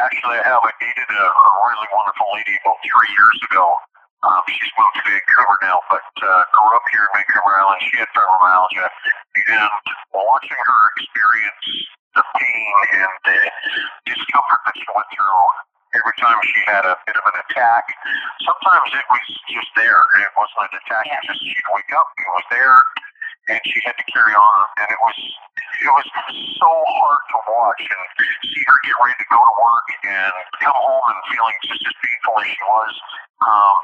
Actually, I have. I dated a really wonderful lady about 3 years ago. She's moved to Vancouver now, but grew up here in Vancouver Island. She had fibromyalgia, and watching her experience the pain and the discomfort that she went through every time she had a bit of an attack. Sometimes it was just there. It wasn't an attack. Yeah. Just she'd wake up, it was there, and she had to carry on. And it was so hard to watch and see her get ready to go to work and come home and feeling just as painful as she was.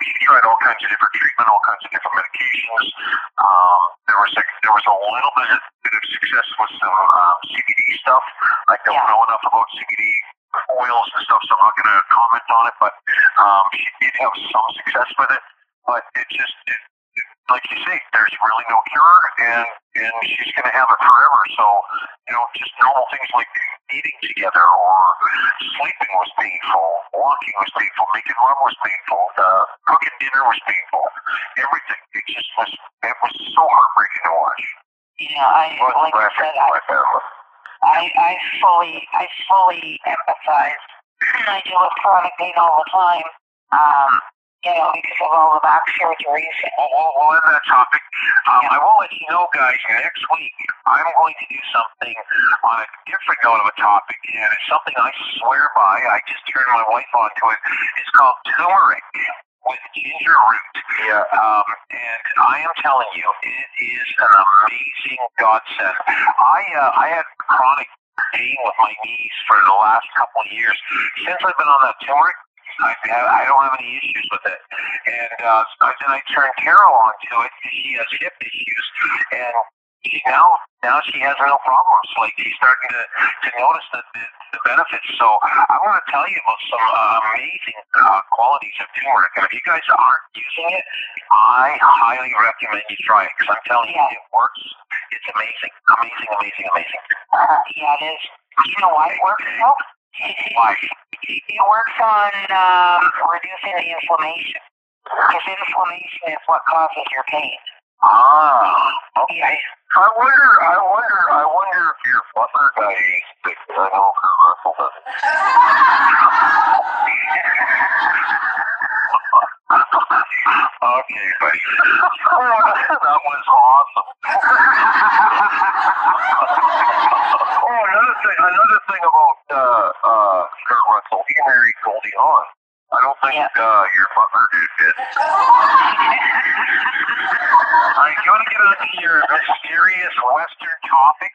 She tried all kinds of different treatment, all kinds of different medications. There was a little bit of success with some CBD stuff. I don't know enough about CBD oils and stuff, so I'm not going to comment on it. But she did have some success with it. But it, like you say, there's really no cure, and she's going to have it forever. So just normal things like eating together or sleeping was painful, walking was painful, making love was painful, cooking dinner was painful. Everything. It was so heartbreaking to watch. I fully empathize. I deal with chronic pain all the time. Because of all the back surgeries. Well, on that topic, I will let you know, guys, next week I'm going to do something on a different note of a topic, and it's something I swear by. I just turned my wife on to it. It's called turmeric with ginger root. Yeah. And I am telling you, it is an amazing godsend. I had chronic pain with my knees for the last couple of years. Since I've been on that turmeric, I don't have any issues with it. And then I turned Carol on to it because she has hip issues. And now she has real problems. Like, she's starting to notice the benefits. So I want to tell you about some amazing qualities of turmeric. And if you guys aren't using it, I highly recommend you try it, because I'm telling you, it works. It's amazing. Amazing, amazing, amazing. Yeah, it is. You know why it works, though? Why? It works on reducing the inflammation, because inflammation is what causes your pain. Ah, okay. Yeah. I wonder if your mother dies. I know her Russell doesn't. Okay, buddy. That was awesome. Another thing about Kurt Russell, he married Goldie Hawn. I don't think your mother did. All right, do you want to get on to your mysterious Western topic?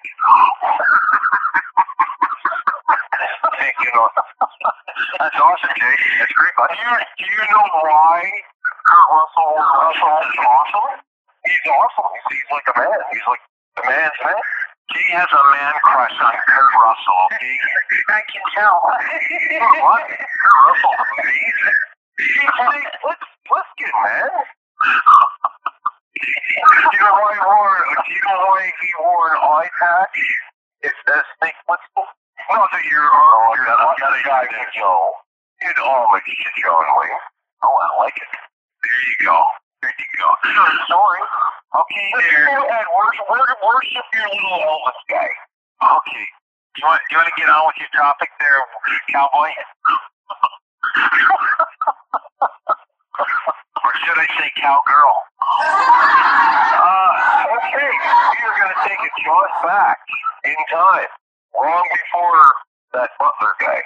Hey, that's awesome, Jay. That's great, buddy. Do you know why Kurt Russell is awesome? He's awesome. He's like a man. He's like a man's man. He has a man crush on Kurt Russell, okay? I can tell. What? Kurt Russell, the movie? Let's get mad. You know why he wore an eye patch? It says, think, what's the... No, that you're... Oh, you're not a guy to go. It all makes you go anyway. Oh, I like it. There you go. There you go. Sorry. Okay, worship your little Elvis guy. Okay. Do you want to get on with your topic there, cowboy? Or should I say cowgirl? Okay, we are going to take a jaunt back in time, long before that butler guy.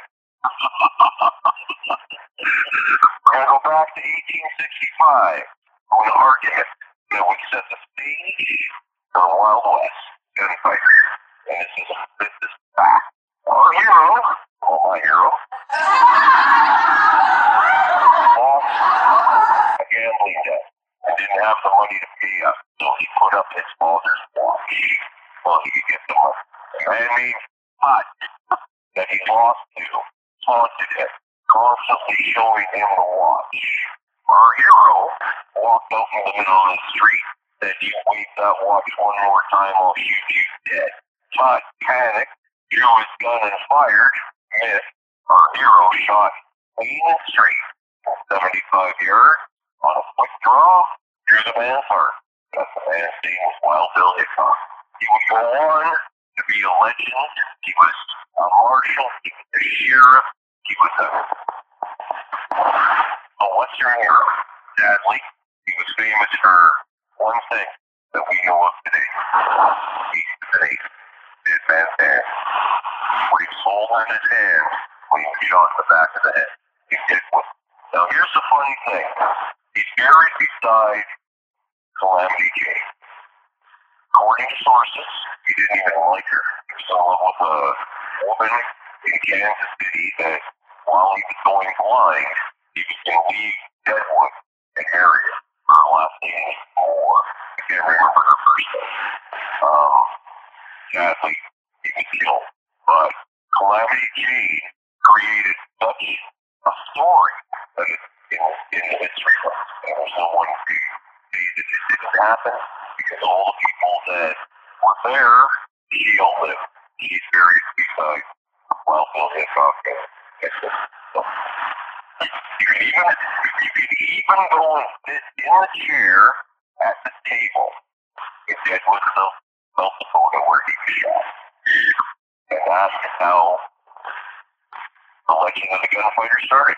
We're going to go back to 1865 on an argument that would set the stage for the Wild West gunfighter. And this is our hero, oh my hero, lost a gambling debt and didn't have the money to pay up, so he put up his father's watch while he could get the money. The man-made pot that he lost to haunted him, constantly showing him the watch. Our hero walked out in the middle of the street, said, "You wave that watch one more time, I'll shoot you dead." Todd panicked, drew his gun and fired. Missed. Our hero shot clean and straight, 75 yards, on a quick draw, drew the man's heart. That's the man's name was Wild Bill Hickok. He would go on to be a legend. He was a marshal, he was a sheriff, he was a Western hero. Sadly, he was famous for one thing that we know of today. He's today. This man's hand. When he sold on his hand, when he was shot in the back of the head, he did one. Now here's the funny thing. He's buried beside Calamity Jane. According to sources, he didn't even like her. He was in love with a woman in Kansas City that, while he was going blind, he was going to leave Deadwood and Harry. Her last name was Moore. I can't remember her first name. Sadly, he was killed. But Calamity Jane created such a story that is in the history books. And there's no one who said that it didn't happen because all the people that were there, she all lived. She's buried beside Wild Bill Hickok and Texas. You can even go and sit in the chair at the table if that was the photo where he was shot. And that's how the legend of the gunfighter started.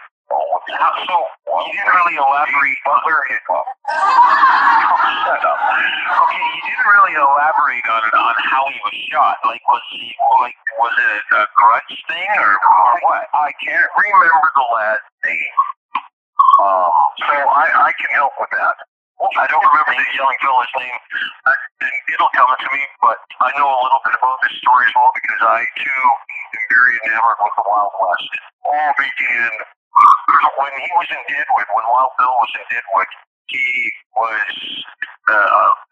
He didn't really elaborate. Butler Hickok. Shut up. Okay, he didn't really elaborate on how he was shot. Was it a grudge thing or what? I can't remember the last name. So I can help with that. I don't remember the young fella's name. It'll come to me, but I know a little bit about this story as well because I too am very enamored with the Wild West. All began. When he was in Deadwood, when Wild Bill was in Deadwood, he was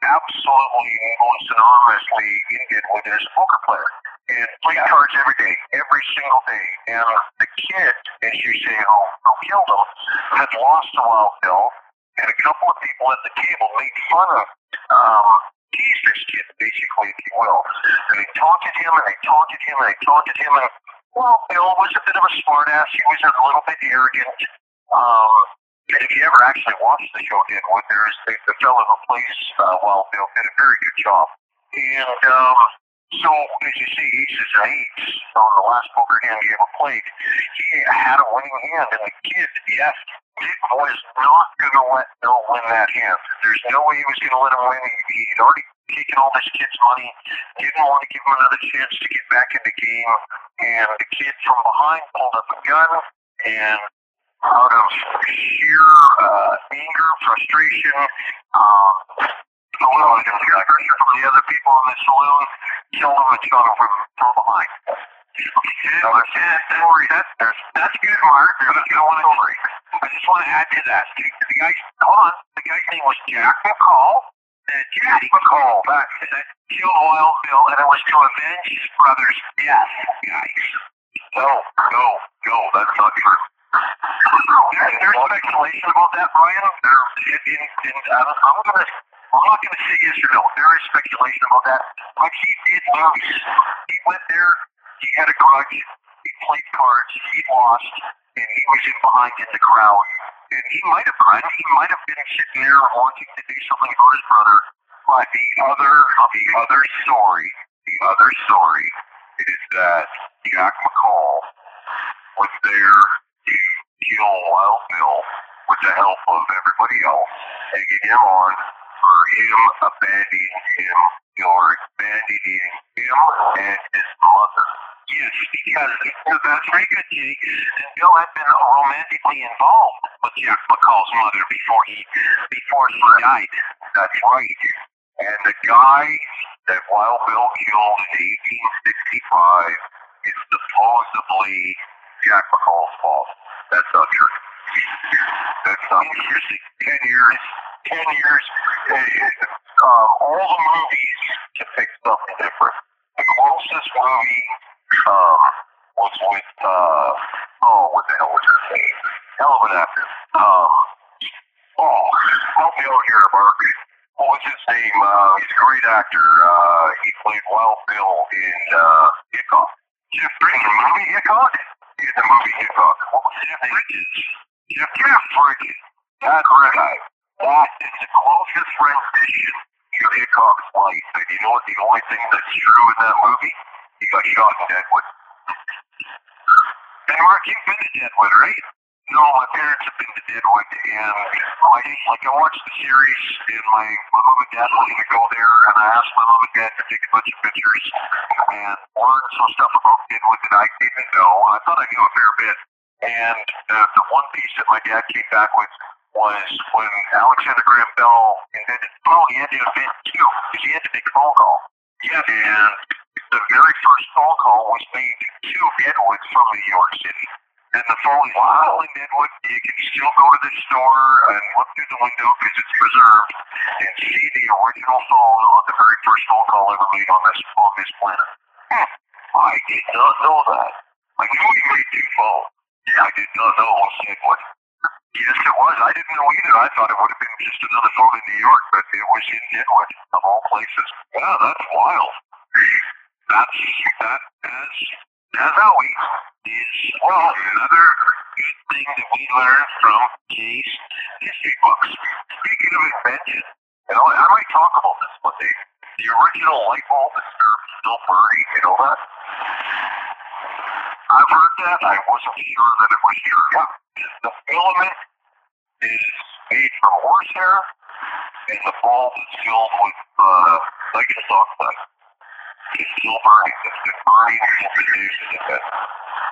absolutely known synonymously in Deadwood as a poker player. And played cards every day, every single day. And the kid, as you say, who killed him, had lost to Wild Bill. And a couple of people at the table made fun of teased this kid, basically, if you will. And they taunted him, and they taunted him, and they taunted him, and well, Bill was a bit of a smartass. He was a little bit arrogant. And if you ever actually watched the show, Deadwood, there's the fellow who plays Wild Bill did a very good job. And so, as you see, aces and eights on the last poker hand he ever played. He had a winning hand, and the kid, yes, Dick was not going to let Bill win that hand. There's no way he was going to let him win. He had already taking all this kid's money, didn't want to give him another chance to get back in the game, and the kid from behind pulled up a gun, and out of sheer anger, frustration, a little bit of peer pressure from the other people in the saloon, killed him and shot him from behind. That's good, Mark. I just want to add to that. The guy's name was Jack McCall. that Jesse Cole, that killed oil bill, and it was to avenge his brother's death. Yikes. No, that's not true. There's speculation about that, Brian. I'm not going to say yes or no. There is speculation about that. Like, he did lose. He went there, he had a grudge, he played cards, he lost, and he was in behind in the crowd. And he might have been sitting there wanting to do something about his brother. But the other story is that Jack McCall was there to kill Wild Bill with the help of everybody else, egging him on for him abandoning him and his mother. Yes, because that's very good, Jake. Bill had been romantically involved with Jack McCall's mother before he died. That's right. And the guy that Wild Bill killed in 1865 is supposedly Jack McCall's fault. That's not true. That's not true. 10 years. All the movies to pick something different. The closest movie was with what the hell was her name? Hell of an actor. Help me out here, Mark. What was his name? He's a great actor. He played Wild Bill in Hickok. In the movie Hickok. What was his name? Jeff Bridges. That's right. That is the closest rendition to Hickok's life. And you know what the only thing that's true in that movie? He got shot in Deadwood. And Mark, you've been to Deadwood, right? No, my parents have been to Deadwood, and I watched the series, and my mom and dad wanted me to go there, and I asked my mom and dad to take a bunch of pictures and learn some stuff about Deadwood that I didn't know. I thought I knew a fair bit. And the one piece that my dad came back with was when Alexander Graham Bell invented the phone, he had to invent two, because he had to make a phone call. Yeah, and the very first phone call was made to Deadwood from New York City. And the phone is wow. Still in Deadwood. You can still go to the store and look through the window because it's preserved and see the original phone on the very first phone call ever made on this planet. I did not know that. I knew he made two phones. I did not know it was Deadwood. Yes, it was. I didn't know either. I thought it would have been just another phone in New York, but it was in Deadwood, of all places. Yeah, that's wild. That's how we is another good thing that we learned from these history books. Speaking of invention, and I might talk about this one day. The original light bulb is still burning. You know that? I've heard that. I wasn't sure that it was true. Yeah. The filament is made from horsehair, and the bulb is filled with nitrous oxide. It's still burning. It's been burning since the days of the dead.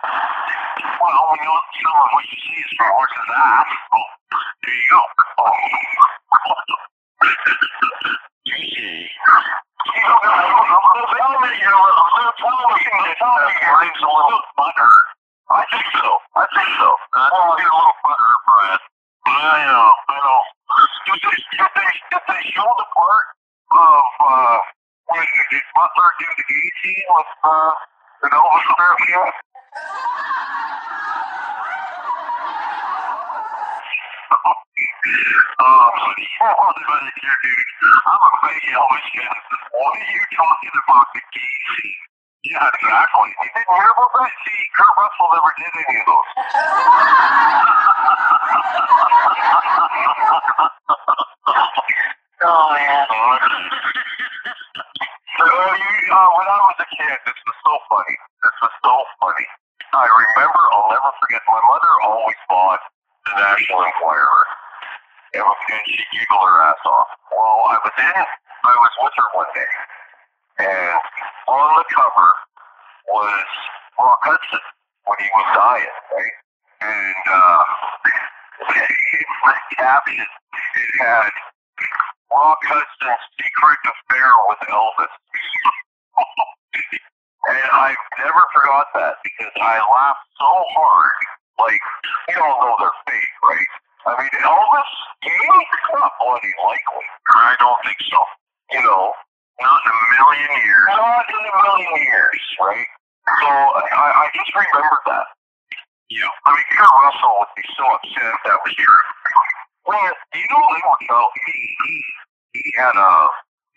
Well, we know some of what you see is from horse's ass. Oh, there you go. Oh. Brian's a little butter. I think so. I'll get a little butter, Brian. I know. Did they show the part of when did Butler do the gay scene with an Elvis Mafia? Buddy, dear dude, I'm a big Elvis fan. What are you talking about, the gay scene? Yeah, exactly. You didn't hear about that? See, Kurt Russell never did any of those. Oh, man. When I was a kid, this was so funny. I remember, I'll never forget, my mother always bought the National Enquirer. And she giggled her ass off. Well, I was with her one day. And on the cover was Rock Hudson when he was dying, right? And in the caption, it had Rock Hudson's secret affair with Elvis. And I've never forgot that because I laughed so hard. Like, we all know they're fake, right? I mean, Elvis, he's not bloody likely. I don't think so. You know, not in a million years. Not in a million years, right? So I just remembered that. Yeah. I mean, Kurt Russell would be so upset if that was true. Well, you know, he had a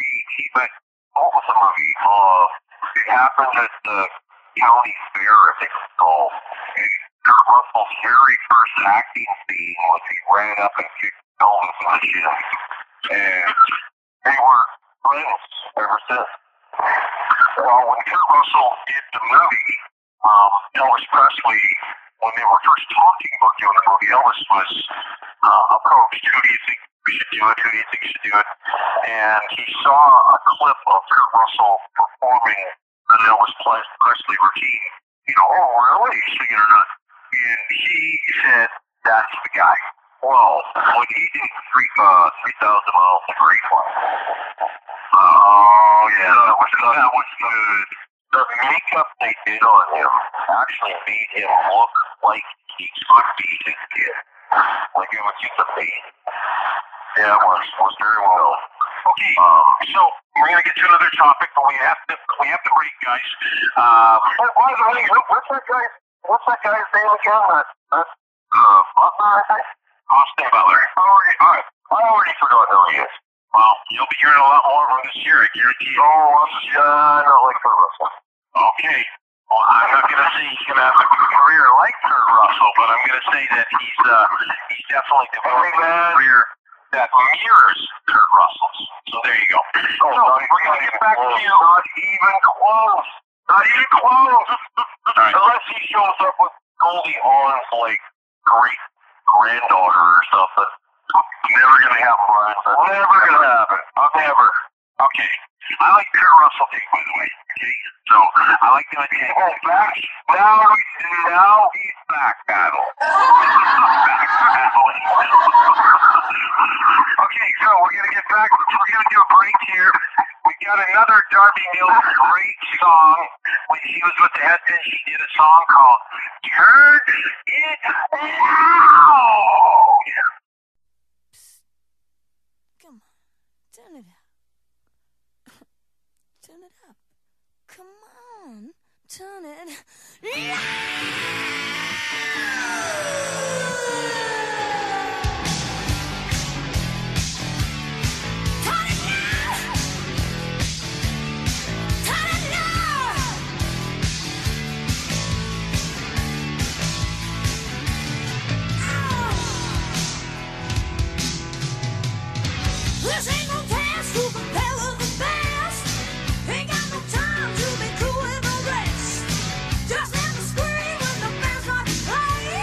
he went over the movie. It happened at the county fair, I think it's called. And Kurt Russell's very first acting scene was he ran up and kicked Elvis in the shin, and they were friends ever since. Well, when Kurt Russell did the movie, Elvis Presley, when they were first talking about doing the movie, Elvis was approached, who do you think we should do it, who do you think should do it? And he saw a clip of Kurt Russell performing an Elvis Presley routine. You know, oh, really? Singing or not? And he said, that's the guy. Well, when he did 3,000 Miles to Graceland. Oh, yeah, that was good. The makeup they did on him actually made him look like he could be his kid. Like it was just amazing. Yeah, it was very well. Okay, so we're gonna get to another topic, but we have to break, guys. By the way, what's that guy's name again? Butler, I think. Austin Butler. I already forgot who he is. Well, you'll be hearing a lot more of him this year, I guarantee you. Oh, I don't like Kurt Russell. Okay. Well, I'm not going to say he's going to have a career like Kurt Russell, but I'm going to say that he's definitely developing a career that mirrors Kurt Russell's. So there you go. So we're going to get back to you. Not even close. Not even close. Right. Unless he shows up with Goldie Hawn's, like, great granddaughter or something. Never gonna happen, Brian. Never gonna happen. Never. Okay. I like Kurt Russell thing, by the way. Okay. So I like the idea. Oh, back. Now he's back battle. Okay. So we're gonna get back. We're gonna do a break here. We got another Darby Mills great song. When she was with the Headpins, she did a song called "Turn It Loud." Yeah. Turn it up. Turn it up. Come on. Turn it up. Time to be cool in the rest. Just let me scream when the band's not playing.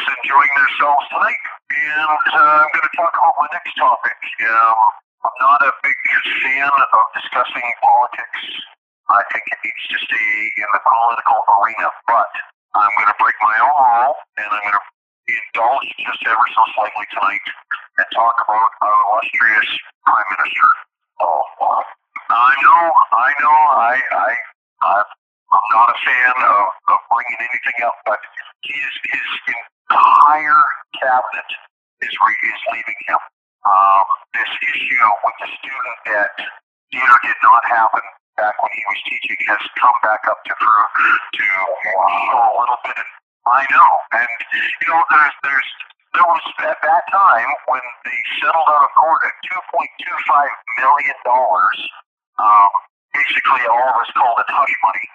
listeners enjoying themselves tonight, and I'm going to talk about my next topic. I'm not a big fan of discussing politics. I think it needs to stay in the political arena, but I'm going to break my own rule, and I'm going to indulge just ever so slightly tonight and talk about our illustrious Prime Minister. Oh, wow. I'm not a fan of bringing anything up, but his entire cabinet is leaving him. This issue with the student that did or did not happen back when he was teaching has come back up to prove to show a little bit. I know, and you know, there was at that time when they settled out of court at $2.25 million. Basically, all of us called it hush money.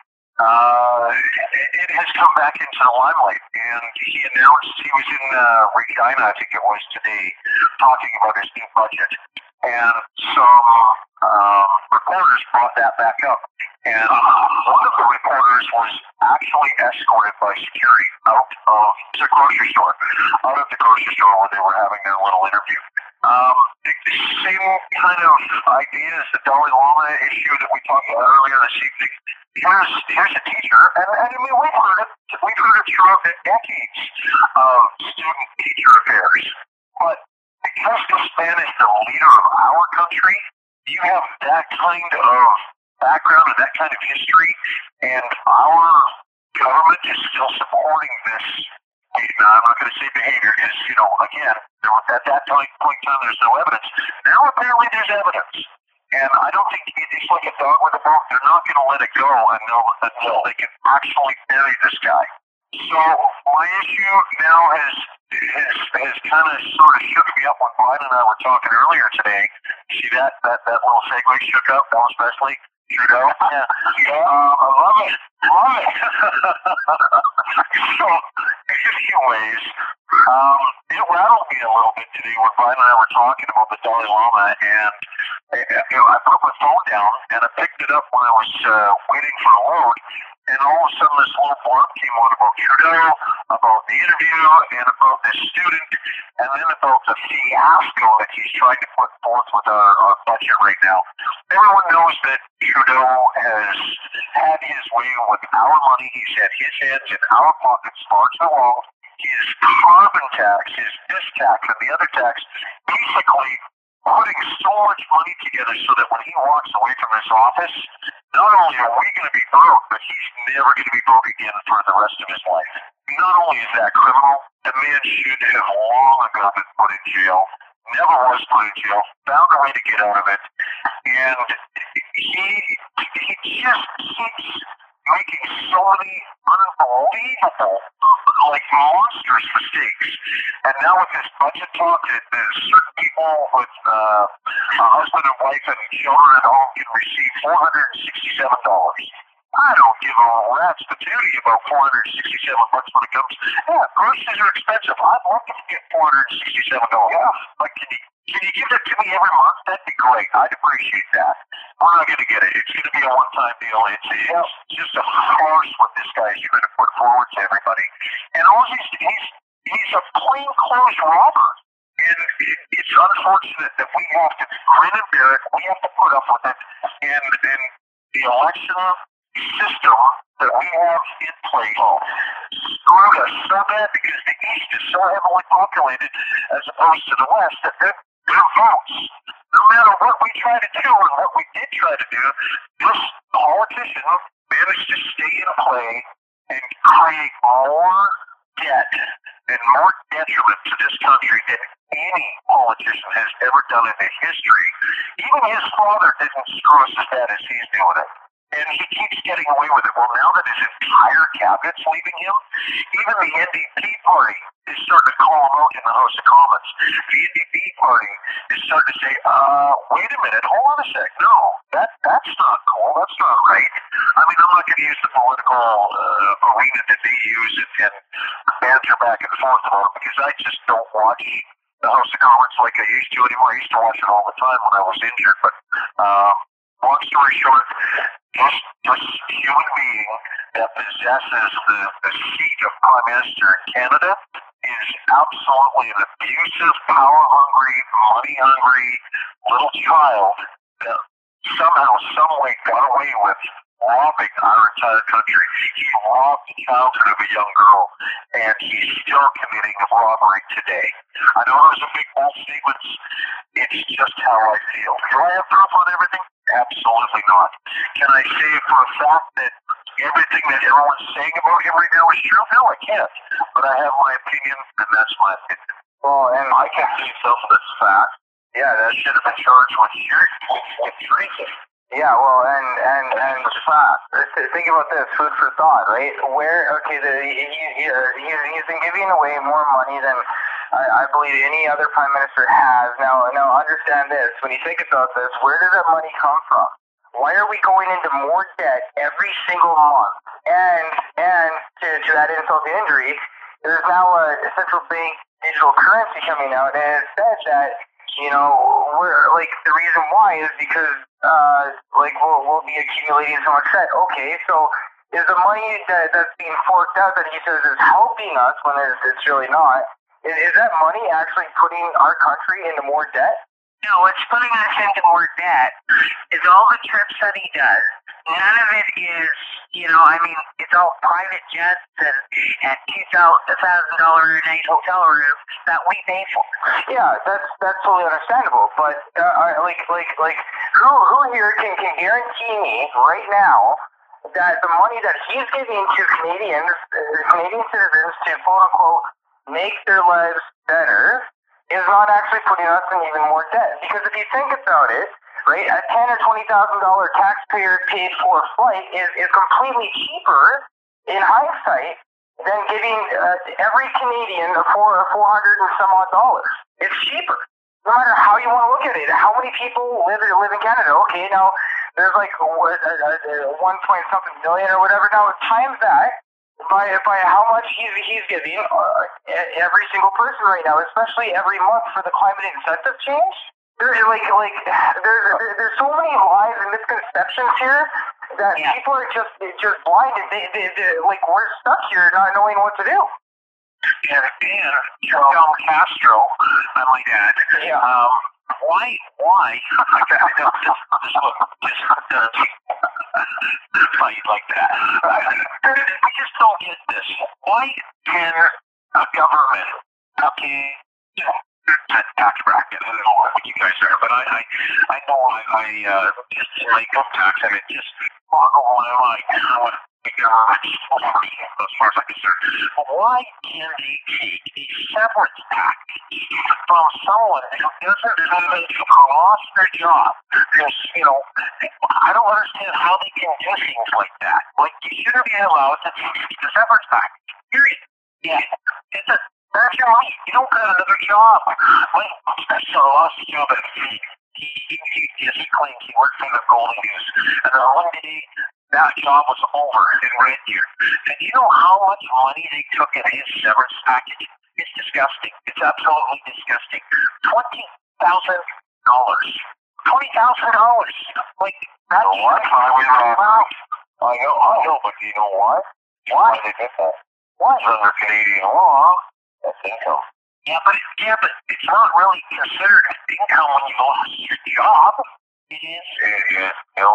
It has come back into the limelight, and he announced he was in Regina, I think it was today, talking about his new budget. And some reporters brought that back up, and one of the reporters was actually escorted by security out of the grocery store where they were having their little interview. The same kind of ideas, the Dalai Lama issue that we talked about earlier this evening. Here's a teacher, and I mean, we've heard it throughout the decades of student-teacher affairs. But because this man is the leader of our country, you have that kind of background and that kind of history, and our government is still supporting this. Now, I'm not going to say behavior because, you know, again, at that point in time, there's no evidence. Now, apparently, there's evidence. And I don't think it's like a dog with a bone. They're not going to let it go until they can actually bury this guy. So my issue now has kind of sort of shook me up when Brian and I were talking earlier today. See that little segue shook up? That was Wesley. Trudeau. Yeah. I love it. So, anyways, it rattled me a little bit today when Brian and I were talking about the Dalai Lama, and you know, I put my phone down and I picked it up when I was waiting for a load, and all of a sudden this little blurb came on about Trudeau, about the interview, and about this student, and then about the fiasco that he's trying to put forth with our budget right now. Everyone knows that Trudeau has had his way with our money. He's had his hands in our pockets far too long. His carbon tax, his this tax, and the other tax, basically putting so much money together so that when he walks away from his office, not only are we going to be broke, but he's never going to be broke again for the rest of his life. Not only is that criminal, the man should have long ago been put in jail. Never was put in jail, found a way to get out of it, and he just keeps making so many unbelievable, like, monstrous mistakes. And now with this budget talk, certain people with a husband and wife and children at home can receive $467. I don't give a rat's patootie about $467 when it comes. Yeah, groceries are expensive. I'd love to get $467 off. But can you give that to me every month? That'd be great. I'd appreciate that. We're not going to get it. It's going to be a one-time deal. It's just a farce what this guy's trying to put forward to everybody. And all he's a plainclothes robber. And it's unfortunate that we have to grin and bear it. We have to put up with it. And the election system that we have in place screwed us so bad because the East is so heavily populated as opposed to the West that their votes, no matter what we try to do and what we did try to do, this politician managed to stay in play and create more debt and more detriment to this country than any politician has ever done in their history. Even his father didn't screw us as bad as he's doing it. And he keeps getting away with it. Well, now that his entire cabinet's leaving him, even the NDP party is starting to call him out in the House of Commons. The NDP party is starting to say, wait a minute, hold on a sec. No, that's not cool. That's not right. I mean, I'm not going to use the political arena that they use and banter back and forth about it because I just don't watch the House of Commons like I used to anymore. I used to watch it all the time when I was injured, but long story short, this human being that possesses the seat of Prime Minister in Canada is absolutely an abusive, power-hungry, money-hungry little child that somehow, some way got away with robbing our entire country. He robbed the childhood of a young girl, and he's still committing robbery today. I know there's a big bold statement. It's just how I feel. Do I have proof on everything? Absolutely not. Can I say for a fact that everything that everyone's saying about him right now is true? No, I can't. But I have my opinion, and that's my opinion. Well, and I can see some of this fact. Yeah, that should have been charged with treason. Yeah, well, and fact. Think about this, food for thought, right? He's been giving away more money than I believe any other prime minister has. Now understand this. When you think about this, where did that money come from? Why are we going into more debt every single month? And to add insult to injury, there's now a central bank digital currency coming out, and it says that, you know, we're like, the reason why is because we'll be accumulating so much debt. Okay, so is the money that's being forked out that he says is helping us when it's really not? Is that money actually putting our country into more debt? No, what's putting us into more debt is all the trips that he does. None of it is, it's all private jets and $2,000 a night hotel rooms that we pay for. Yeah, that's totally understandable. But who here can guarantee me right now that the money that he's giving to Canadian citizens to quote unquote make their lives better is not actually putting us in even more debt? Because if you think about it, right, a $10,000 or $20,000 taxpayer paid for flight is completely cheaper in hindsight than giving every Canadian $400 and some odd. It's cheaper, no matter how you want to look at it. How many people live in Canada? Okay, now there's like 1.something million or whatever. Now times that by how much he's giving every single person right now, especially every month for the climate incentive change. There's so many lies and misconceptions here that people are just blinded. We're stuck here not knowing what to do. And Fidel Castro, I might add. Yeah. Why? Why you like that? I just don't get this. Why can a government? Okay. Yeah. Tax bracket. I don't know what you guys are, but I know I just like tax, and it just boggles my mind how the government's free, as far as I'm concerned. Why can they take a severance tax from someone who doesn't lost their job? Because, I don't understand how they can do things like that. Like, you shouldn't be allowed to take a severance tax. Period. Yeah. That's your money. You don't got another job. So I lost a job at Feed. He claims he worked for the Golden Goose. And then one day, that job was over in Red Deer. And you know how much money they took in his severance package? It's disgusting. It's absolutely disgusting. $20,000. $20,000. Like, that's what? I know, but do you know why? Why they did that? Why? It's under Canadian law. Yeah, but it's not really considered income when you lost your job. It is. It is no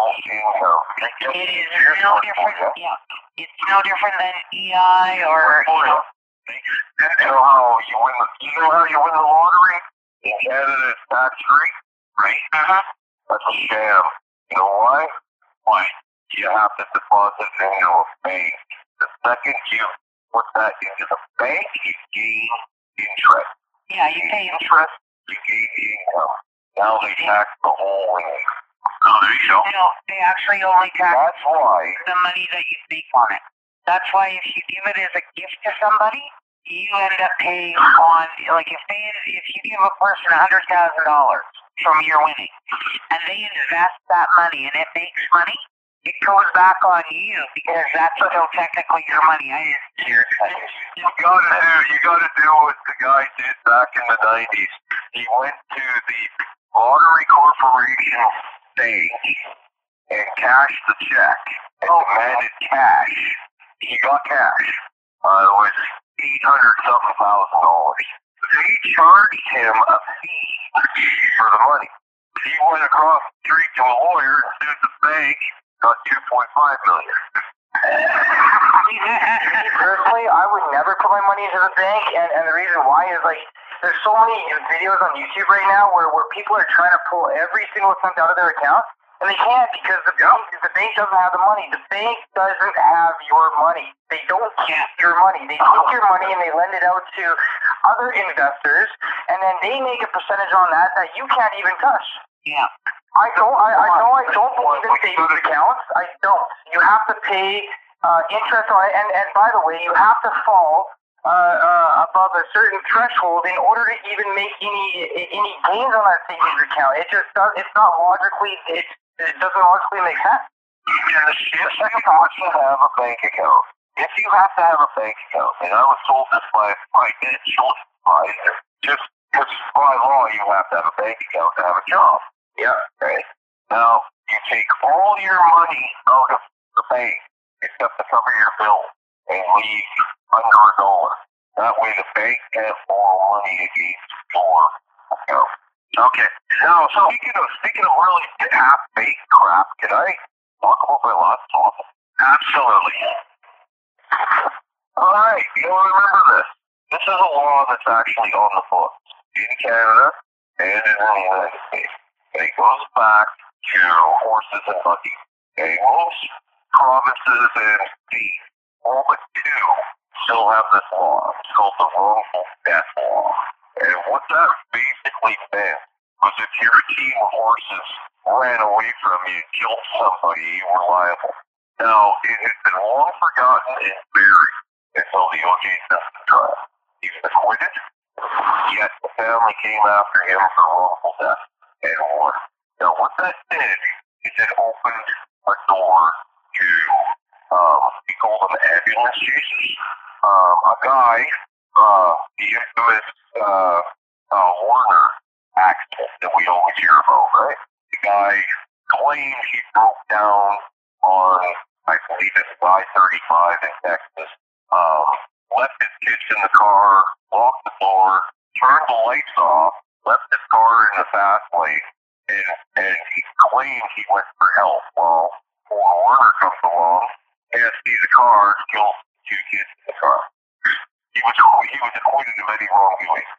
different. Yeah, it's no different than EI or. You know how you win the lottery in Canada is tax free, right? Uh-huh. That's a sham. You know why? Why? You have to deposit in your bank. The second you put that into the bank, you gain interest. Yeah, you pay interest. You gain income. Now they tax the whole thing. Oh, there you go. No, they actually only tax the money that you make on it. That's why if you give it as a gift to somebody, you end up paying on, if you give a person $100,000 from your winning, and they invest that money and it makes money, it goes back on you because that's still technically your money. I didn't hear it. You gotta do what the guy did back in the 90s. He went to the lottery corporation bank and cashed the check and demanded cash. He got cash. It was $800,000. They charged him a fee for the money. He went across the street to a lawyer and sued the bank, got $2.5 million. Me personally, I would never put my money into the bank, and the reason why is, like, there's so many videos on YouTube right now where people are trying to pull every single cent out of their account, and they can't because the bank doesn't have the money. The bank doesn't have your money. They don't keep your money. They take your money and they lend it out to other investors, and then they make a percentage on that that you can't even touch. Yeah. I don't believe in savings accounts. I don't. You have to pay interest on it, and by the way, you have to fall above a certain threshold in order to even make any gains on that savings account. It just does. It's not logically. It doesn't logically make sense. And the second option to have a bank account. If you have to have a bank account, and I was told this by my financial advisor, just because by law you have to have a bank account to have a job. Yeah. Right. Now you take all your money out of the bank except to cover your bill and leave under a dollar. That way the bank has more money to gain more. Okay. Now speaking of really half-baked crap, can I talk about my last topic? Absolutely. All right. You'll remember this. This is a law that's actually on the books in Canada and in the United States. It goes back to horses and buggies. Okay, most provinces and states, all but two, still have this law. It's called the wrongful death law. And what that basically meant was if your team of horses ran away from you and killed somebody, you were liable. Now, it has been long forgotten and buried until the O.J. Simpson trial. He was acquitted, yet the family came after him for wrongful death. And now, what that did is it opened a door to, we call them ambulance chasers. A guy, the infamous Warner accident that we always hear about, right? The guy claimed he broke down on, I believe it's I-35 in Texas, left his kids in the car, locked the door, turned the lights off, left his car in the fast lane, and he claimed he went for help. Well, Fort Warner comes along, ASD's the car, kills two kids in the car. He was acquitted of any wrongdoing,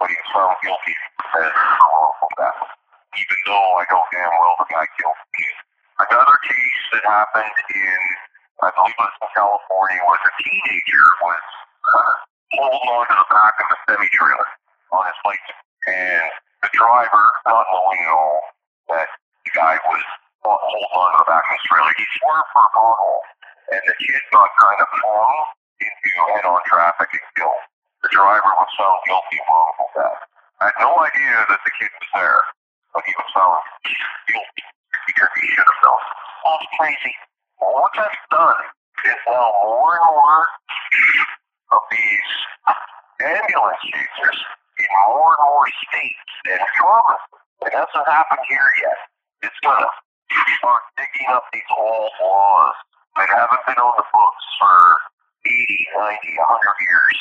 but he was found guilty as wrongful death. Even though I know damn well the guy killed kids. Another case that happened in, I believe it was in California, was a teenager was holding on to the back of a semi-trailer on his lights, and the driver, not knowing at all that the guy was holding on to the back of his trailer, he swerved for a pothole, and the kid got kind of flung into head-on traffic and killed. The driver was found guilty of wrongful death. I had no idea that the kid was there, but he was found guilty because he should have known. That's crazy. Well, what that's done is now more and more of these ambulance users in more and more states and provinces. It hasn't happened here yet. It's going to start digging up these old laws that haven't been on the books for 80, 90, 100 years,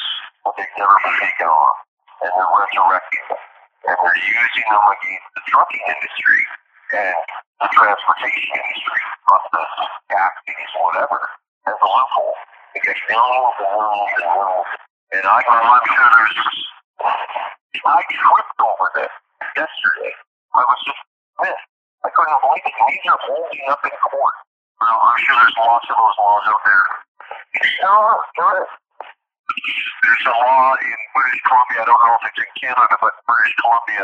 but they've never been taken off. And they're resurrecting them. And they're using them against the trucking industry and the transportation industry, buses, taxis, whatever, as a loophole. They get millions and millions and millions. And I can live through there's... I tripped over this yesterday. I was just pissed. I couldn't believe it. These are holding up in court. Well, I'm sure there's lots of those laws out there. Sure. There's a law in British Columbia. I don't know if it's in Canada, but British Columbia,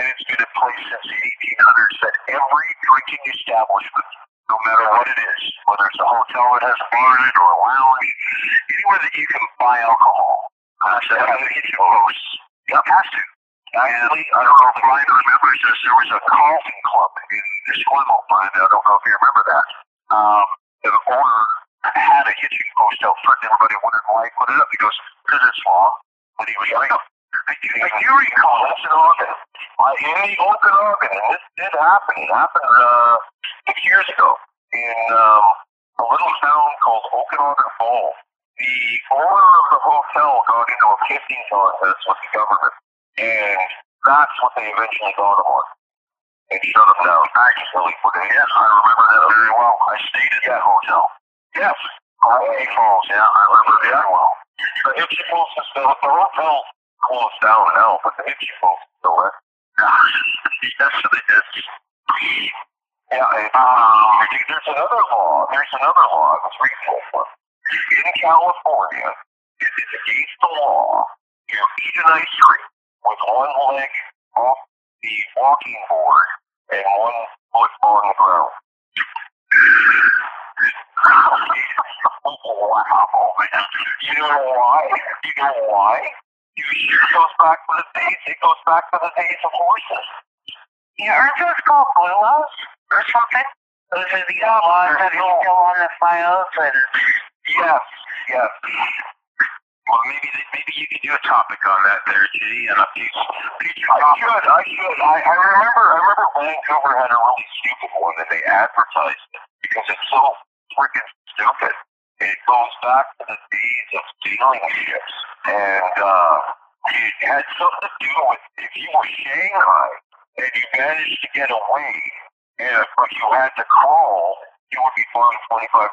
and it's been in place since the 1800s, that every drinking establishment, no matter what it is, whether it's a hotel that has a bar in it or a lounge, anywhere that you can buy alcohol. Actually, I don't know if Brian remembers this. There was a Carlton Club in Esquimalt, Brian. I don't know if you remember that. The owner had a hitching post out front, and everybody wondered why he put it up. He goes, "Because it's law." And he was like, I do recall this in Okanagan. In Okanagan, and this did happen. It happened 6 years ago in a little town called Okanagan Falls. The owner of the hotel got into a kissing contest with the government, and that's what they eventually got him on. And shut him down. Actually, yes, I remember that very well. I stayed at that hotel. Yes. Gray Falls, yeah, I remember that very well. The Hipsy Falls is still, the hotel closed down now, but the Hipsy Falls is still there. Yes, it is. Yeah, there's another law that's reasonable for it. In California, it is against the law to eat an ice cream with one leg off the walking board and one foot on the ground. Wow, man. You know why? It goes back to the days. It goes back to the days of horses. Yeah, aren't those called willows or something? Those are the old ones that are still on the files and. Yes. Well, maybe you could do a topic on that there, G, and a future topic. I should. I remember Vancouver had a really stupid one that they advertised because it's so freaking stupid. It goes back to the days of stealing ships, and it had something to do with if you were Shanghai and you managed to get away, and but you had to call, you would be fined $25.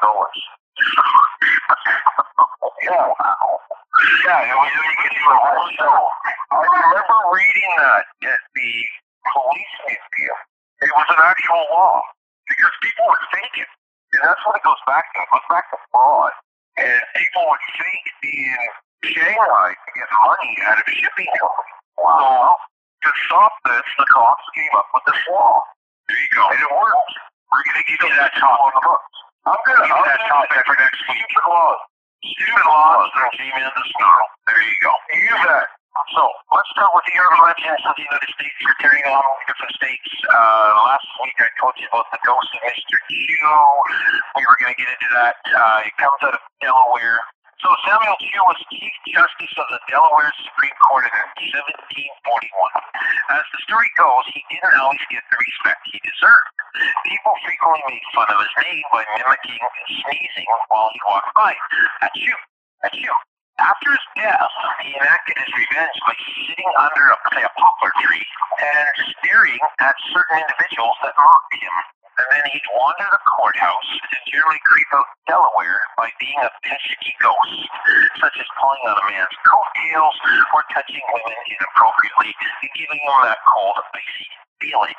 Yeah, wow. Yeah, it was a whole show. I remember reading that at the police museum. It was an actual law because people were faking, and that's what it goes back to. It goes back to fraud, and people would fake in Shanghai to get money out of shipping companies. Wow. So to stop this, the cops came up with this law. There you go. And it worked. We're going to give you that top on the books. I'm going to give that topic for next week. Stupid laws that came in the snarl. There you go. You bet. So, let's start with the urban legends of the United States. You're carrying on all the different states. Last week I told you about the ghost of Mr. Q. We were going to get into that. It comes out of Delaware. So, Samuel Q was Chief Justice of the Delaware Supreme Court in 1741. As the story goes, he didn't always get the respect he deserved. People frequently made fun of his name by mimicking and sneezing while he walked by. Achoo. After his death, he enacted his revenge by sitting under a poplar tree and staring at certain individuals that mocked him. And then he'd wander the courthouse and generally creep out Delaware by being a pesky ghost, such as pulling on a man's coattails or touching women inappropriately and giving them that cold, icy feeling.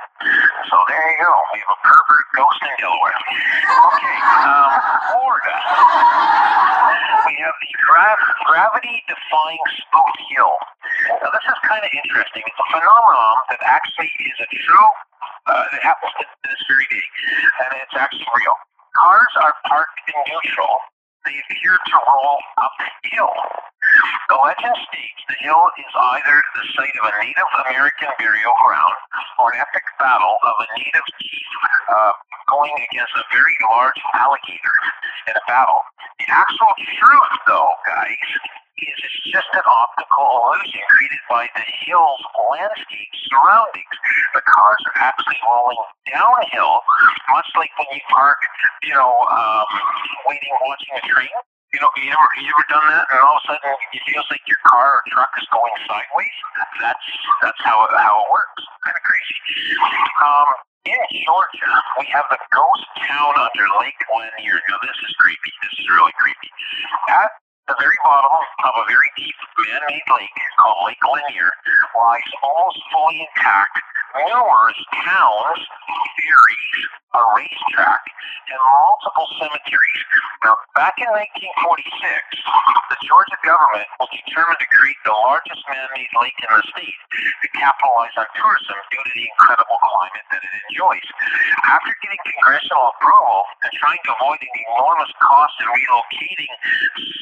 So there you go. We have a pervert ghost in Delaware. Okay, Florida. We have the gravity-defying Spook Hill. Now, this is kind of interesting. It's a phenomenon that actually is a true... It happens to this very day, and it's actually real. Cars are parked in neutral. They appear to roll uphill. The legend states the hill is either the site of a Native American burial ground or an epic battle of a native chief going against a very large alligator in a battle. The actual truth, though, guys, is it's just an optical illusion created by the hill's landscape surroundings. The cars are actually rolling downhill, much like when you park, watching a train. You ever done that? And all of a sudden, it feels like your car or truck is going sideways. That's how it works. Kind of crazy. In Georgia, we have the ghost town under Lake Lanier. Now, this is creepy. This is really creepy. At the very bottom of a very deep man-made lake called Lake Lanier lies almost fully intact numerous towns, ferries, a racetrack, and multiple cemeteries. Now, back in 1946, the Georgia government was determined to create the largest man-made lake in the state to capitalize on tourism due to the incredible climate that it enjoys. After getting congressional approval and trying to avoid an enormous cost in relocating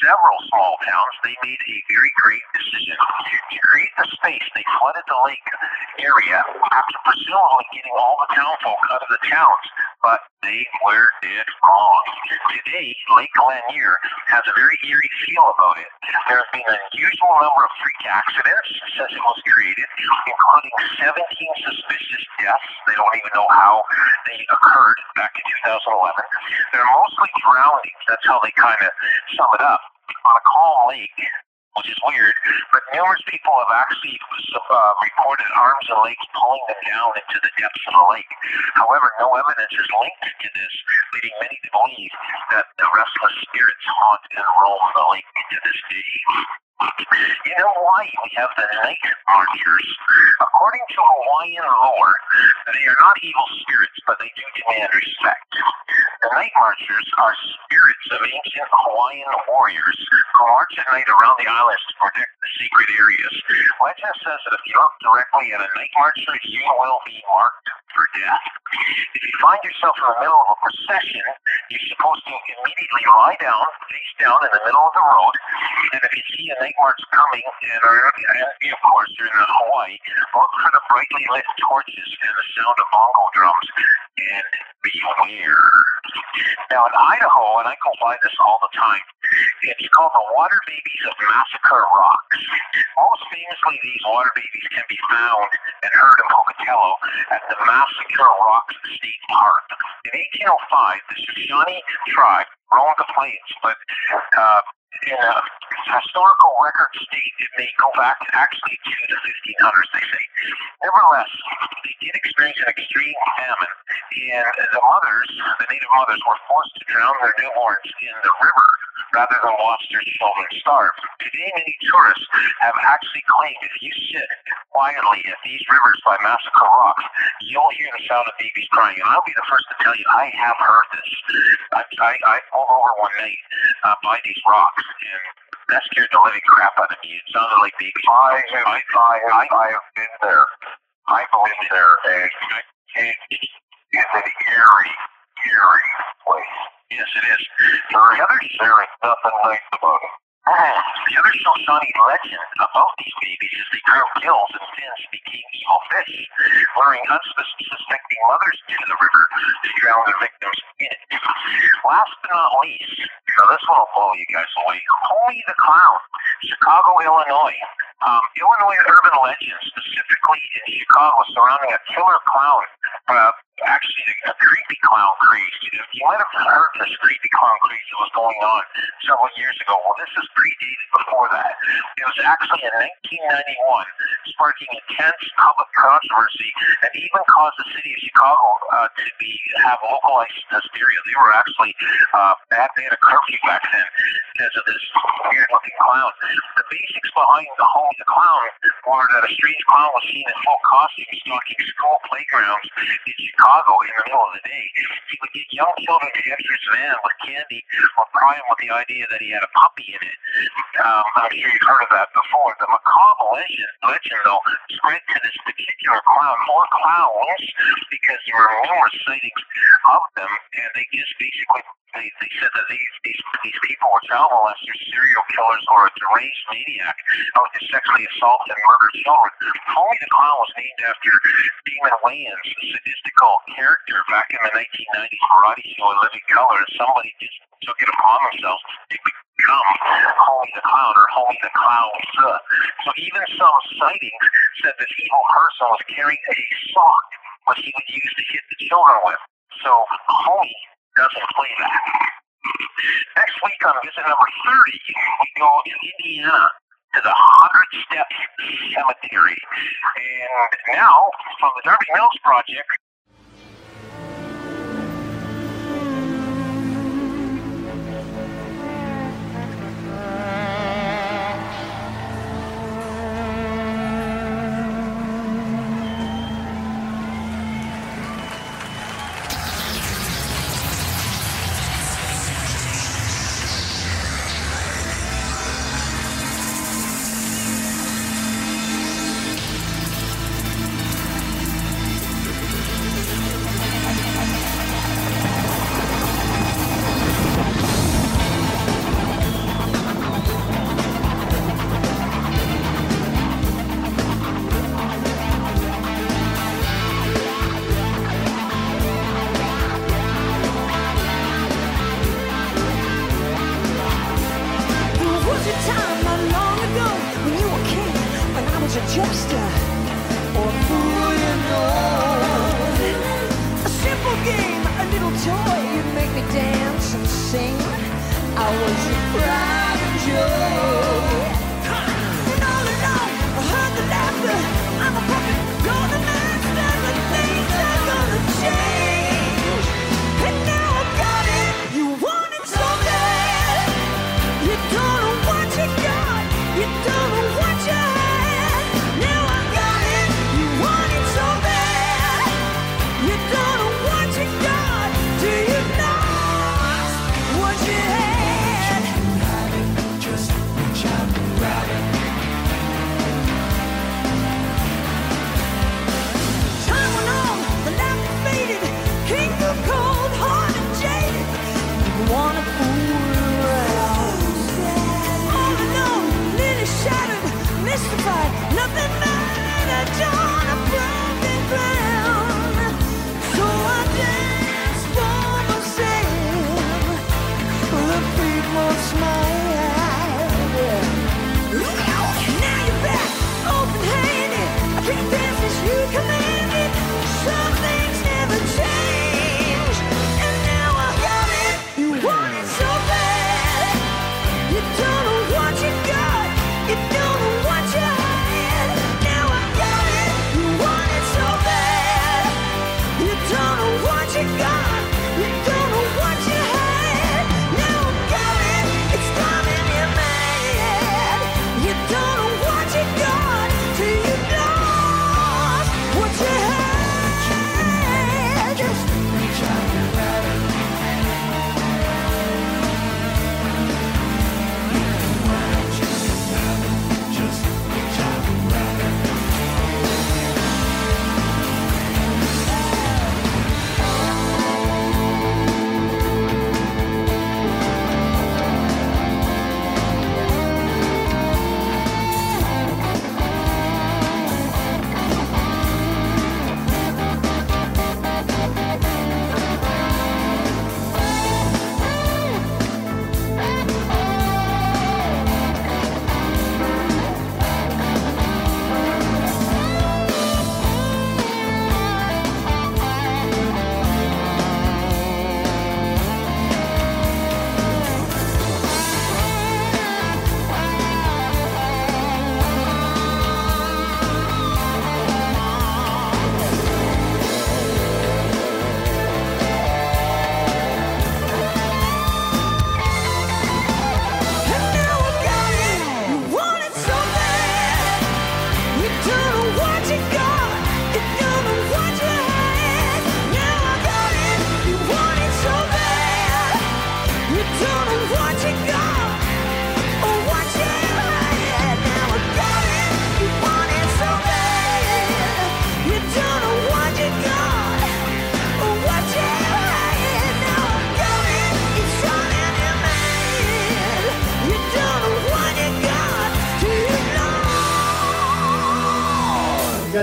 several small towns, they made a very great decision. To create the space, they flooded the lake area after presumably getting all the townfolk out of the towns, but they were dead wrong. Today, Lake Lanier has a very eerie feel about it. There have been an unusual number of freak accidents since it was created, including 17 suspicious deaths. They don't even know how they occurred back in 2011. They're mostly drownings. That's how they kind of sum it up. on a calm lake, which is weird, but numerous people have actually reported arms of lakes pulling them down into the depths of the lake. However, no evidence is linked to this, leading many to believe that the restless spirits haunt and roam the lake to this day. In Hawaii, we have the night marchers. According to Hawaiian lore, they are not evil spirits, but they do demand respect. The night marchers are spirits of ancient Hawaiian warriors who march at night around the islands to protect the sacred areas. Legend says that if you look directly at a night marcher, you will be marked for death. If you find yourself in the middle of a procession, you're supposed to immediately lie down, face down in the middle of the road, and if you see a night march coming, and of course you're in Hawaii, look for the brightly lit torches and the sound of bongo drums, and beware. Now in Idaho, and I go by this all the time, it's called the Water Babies of Massacre Rocks. Most famously, these water babies can be found and heard in Pocatello at the Massacre Rocks State Park. In 1805, the Shoshone tribe roamed the plains, but in a historical record state, it may go back actually to the 1500s, they say. Nevertheless, they did experience an extreme famine, and the native mothers, were forced to drown their newborns in the river rather than watch their children starve. Today, many tourists have actually claimed if you sit quietly at these rivers by Massacre Rocks, you'll hear the sound of babies crying. And I'll be the first to tell you, I have heard this. I pulled over one night by these rocks. And that scared the living crap out of me. It sounded like babies. I have been there. I've been there, and it's an eerie place. Yes, it is. There is nothing nice about it. The other Shoshone legend about these babies is they grew gills and fins became evil fish, luring unsuspecting mothers to the river to drown their victims in it. Last but not least, now this one will blow you guys away, Holy the Clown, Chicago, Illinois. Illinois urban legends, specifically in Chicago, surrounding a killer clown, actually a creepy clown craze. You might have heard this creepy clown craze that was going on several years ago. Well, this is predated before that. It was actually in 1991, sparking intense public controversy and even caused the city of Chicago to have localized hysteria. They were actually they had a curfew back then because of this weird-looking clown. The basics behind the whole the clown or that a strange clown was seen in full costume stalking school playgrounds in Chicago in the middle of the day. He would get young children to enter his van with candy or pry him with the idea that he had a puppy in it. I'm sure you've heard of that before. The macabre legend, though, spread to this particular clown or clowns because there were numerous sightings of them, and they just basically they said that these people were child molesters, serial killers, or a deranged maniac who would sexually assault and murder children. Holy the Clown was named after Damon Wayans, a sadistical character back in the 1990s variety show in Living Color. Somebody just took it upon themselves to become Holy the Clown or Holy the Clown. So even some sightings said this evil person was carrying a sock, which he would use to hit the children with. So Holy doesn't play that. Next week on visit number 30, we go to Indiana to the 100 Steps Cemetery. And now, from the Darby Mills Project.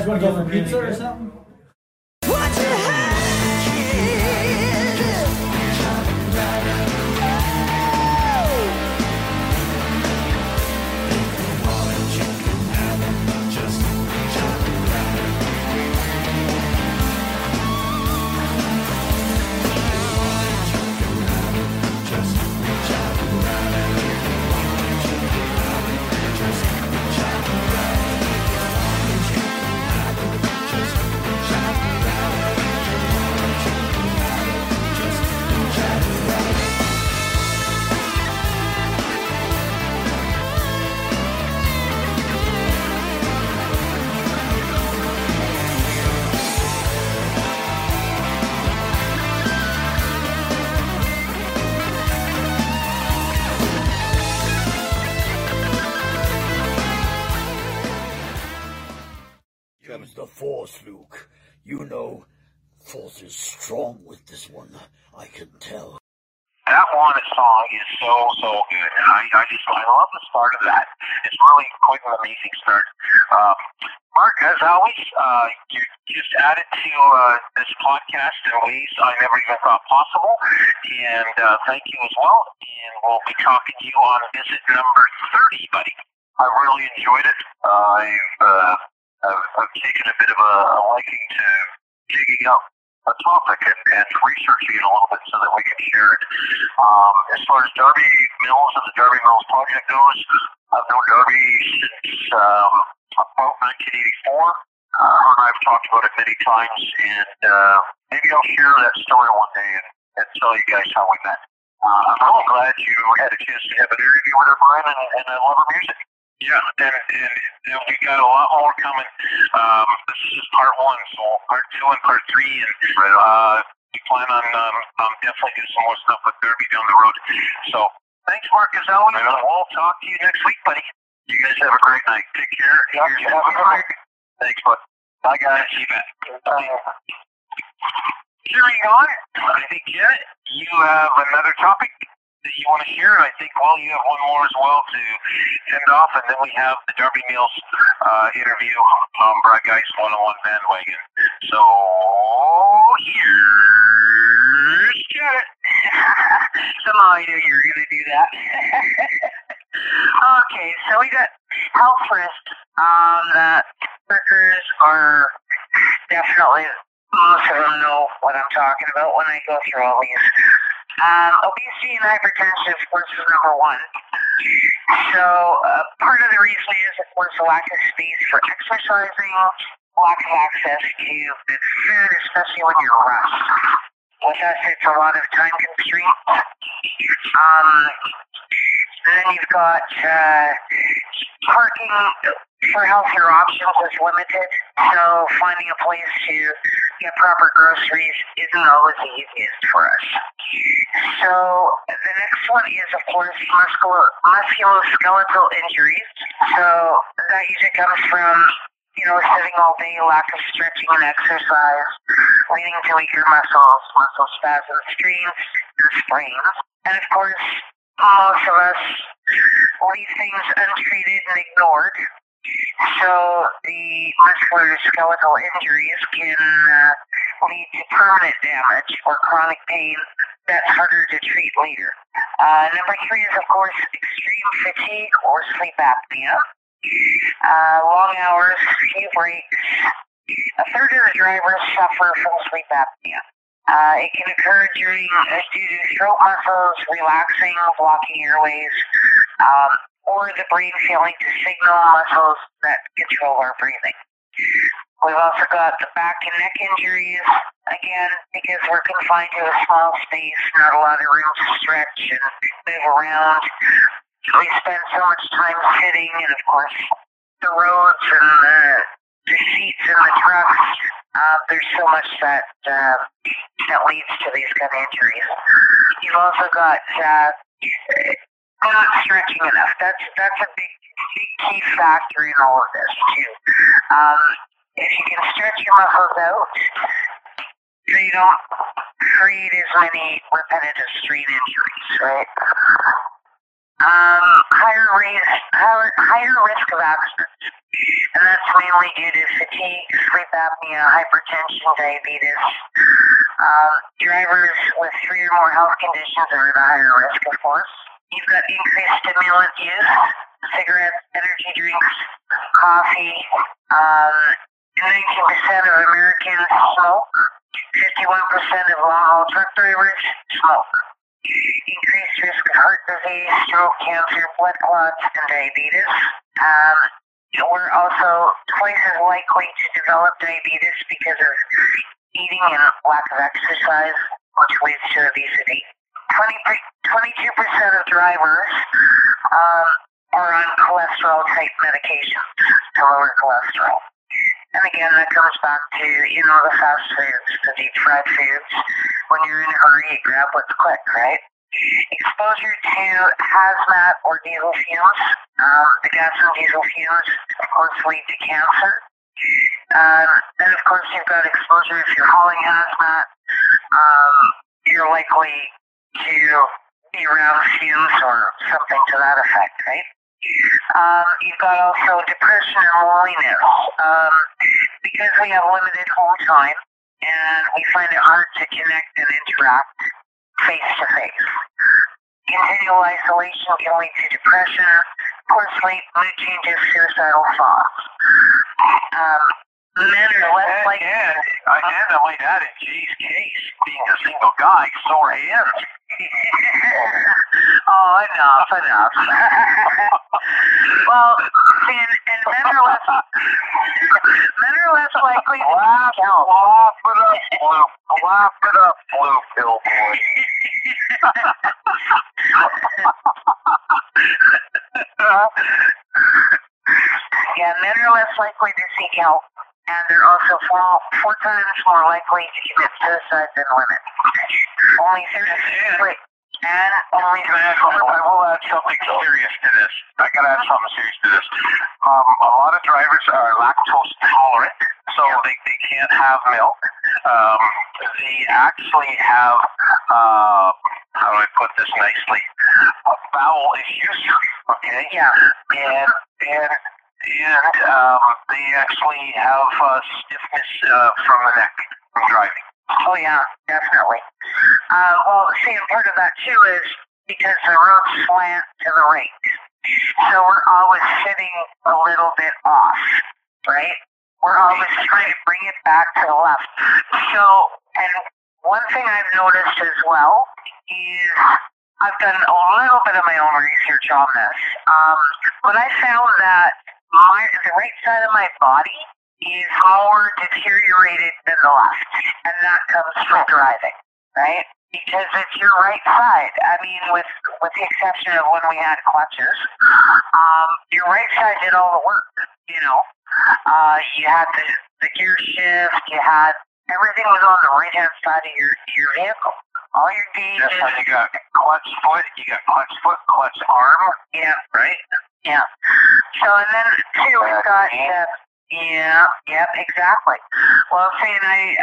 want to go for pizza or something? The Force, Luke. You know, Force is strong with this one. I can tell. That Wanted song is so good. I love the start of that. It's really quite an amazing start. Mark, as always, you just added to this podcast in ways I never even thought possible. And thank you as well. And we'll be talking to you on visit number 30, buddy. I really enjoyed it. I've taken a bit of a liking to digging up a topic and researching it a little bit so that we can share it. As far as Darby Mills and the Darby Mills Project goes, I've known Darby since about 1984. Her and I have talked about it many times, and maybe I'll share that story one day and tell you guys how we met. I'm really glad you had a chance to have an interview with her, Brian, and I love her music. Yeah, and we got a lot more coming. This is just part one, so part two and part three, and we plan on definitely doing some more stuff with Derby down the road. So thanks, Mark, as always. We'll talk to you next week, buddy. You guys have a great night. Take care. Yeah, have a good night. Thanks, bud. Bye, guys. You bet. Carrying on, I think you have another topic that you want to share, and I think, well, you have one more as well to end off, and then we have the Darby Mills interview on Bright Guys 101 Bandwagon. So, here's Janet. So I knew you were going to do that. Okay, so we got health risk that workers are definitely, most of them know what I'm talking about when I go through all these. Obesity and hypertension, of course, is number one. So part of the reason is, of course, the lack of space for exercising, lack of access to good food, especially when you're rushed. With us, it's a lot of time constraints. Then you've got parking for healthier options is limited, so finding a place to get proper groceries isn't always the easiest for us. So the next one is, of course, musculoskeletal injuries. So that usually comes from, you know, sitting all day, lack of stretching and exercise, leading to weaker muscles, muscle spasms, strains, and sprains. And of course, most of us leave things untreated and ignored. So the musculoskeletal injuries can lead to permanent damage or chronic pain that's harder to treat later. Number three is, of course, extreme fatigue or sleep apnea. Long hours, few breaks. A third of the drivers suffer from sleep apnea. It can occur due to throat muscles relaxing, blocking airways, or the brain failing to signal muscles that control our breathing. We've also got the back and neck injuries, again, because we're confined to a small space, not a lot of room to stretch and move around. We spend so much time sitting, and of course, the roads and the seats in the trucks, there's so much that leads to these kind of injuries. You've also got not stretching enough. That's a big key factor in all of this, too. If you can stretch your muscles out, so you don't create as many repetitive strain injuries, right? Higher risk of absence, and that's mainly due to fatigue, sleep apnea, hypertension, diabetes. Drivers with 3 or more health conditions are at a higher risk, of course. You've got increased stimulant use, cigarettes, energy drinks, coffee. 19% of Americans smoke. 51% of long-haul truck drivers smoke. Increased risk of heart disease, stroke, cancer, blood clots, and diabetes. We're also twice as likely to develop diabetes because of eating and lack of exercise, which leads to obesity. 22% of drivers are on cholesterol-type medications to lower cholesterol. And again, that comes back to, the fast foods, the deep fried foods. When you're in a hurry, you grab what's quick, right? Exposure to hazmat or diesel fumes. The gas and diesel fumes, of course, lead to cancer. And, of course, you've got exposure if you're hauling hazmat. You're likely to be around fumes or something to that effect, right? You've got also depression and loneliness. Because we have limited home time and we find it hard to connect and interact face to face. Continual isolation can lead to depression, poor sleep, mood changes, suicidal thoughts. Men are less likely. I had to lay that in G's case, being a single guy, sore hands. Oh, enough. Well, and men are less likely to laugh it up, blue pill boy. Yeah, men are less likely to seek help, and they're also four times more likely to commit suicide than women. I will add something serious to this. A lot of drivers are lactose tolerant, so they can't have milk. They actually have, how do I put this nicely, bowel issues, okay? Yeah. And they actually have stiffness from the neck from driving. Oh, yeah, definitely. And part of that, too, is because the roads slant to the right. So we're always sitting a little bit off, right? We're always trying to bring it back to the left. So, and one thing I've noticed as well is I've done a little bit of my own research on this, but I found that the right side of my body is more deteriorated than the left, and that comes from driving, right? Because it's your right side. I mean, with the exception of when we had clutches, your right side did all the work, You had the gear shift, everything was on the right-hand side of your vehicle. All your gauges. That's how you got clutch foot, clutch arm. Yeah. Right? Yeah. So, and then, too, we've got... exactly. Well, and I,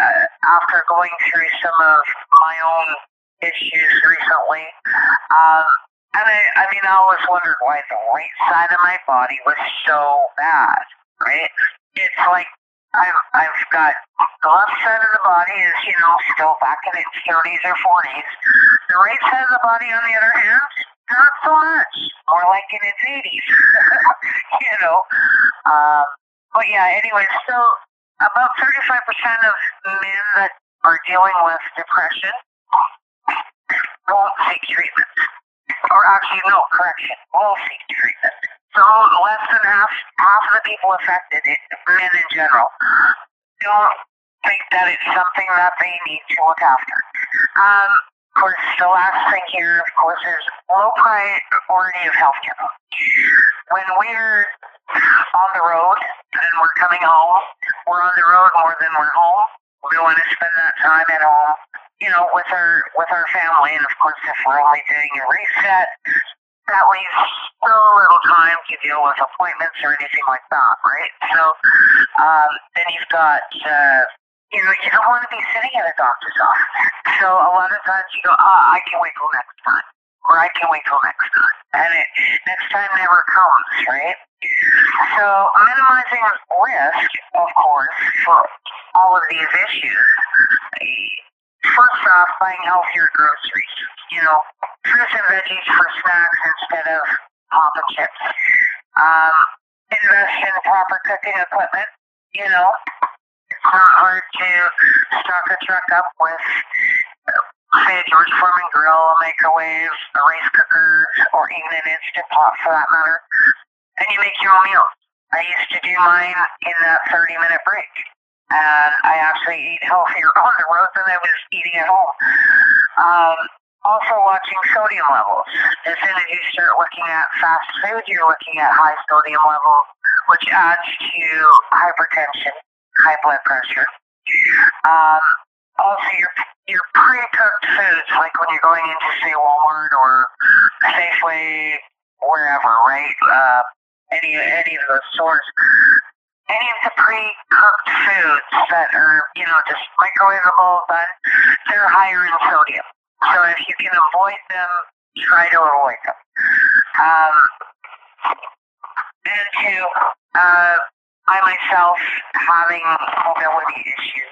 after going through some of my own issues recently, and I always wondered why the right side of my body was so bad, right? It's like I've got the left side of the body is, still back in its 30s or 40s. The right side of the body, on the other hand, not so much. More like in its 80s, But yeah, anyway, so about 35% of men that are dealing with depression won't seek treatment. Will seek treatment. So less than half of the people affected, men in general, don't think that it's something that they need to look after. Of course, the last thing here, is low priority of healthcare. When we're on the road and we're coming home, we're on the road more than we're home. We want to spend that time at home, with our family. And of course, if we're only doing a reset, that leaves so little time to deal with appointments or anything like that, right? So then you've got, you don't want to be sitting at a doctor's office. So a lot of times you go, I can wait till next time. or I can wait till next time. And it, next time never comes, right? So minimizing risk, of course, for all of these issues. First off, buying healthier groceries. You know, fruits and veggies for snacks instead of pop and chips. Invest in proper cooking equipment. You know, it's not hard to stock a truck up with, say, a George Foreman grill, a microwave, a rice cooker, or even an instant pot for that matter. And you make your own meals. I used to do mine in that 30-minute break. And I actually eat healthier on the road than I was eating at home. Also watching sodium levels. As soon as you start looking at fast food, you're looking at high sodium levels, which adds to hypertension, high blood pressure. Also, your pre-cooked foods, like when you're going into, say, Walmart or Safeway, wherever, right? Any of those stores. Any of the pre-cooked foods that are, you know, just microwavable, but they're higher in sodium. So if you can avoid them, try to avoid them. And to, I myself having mobility issues,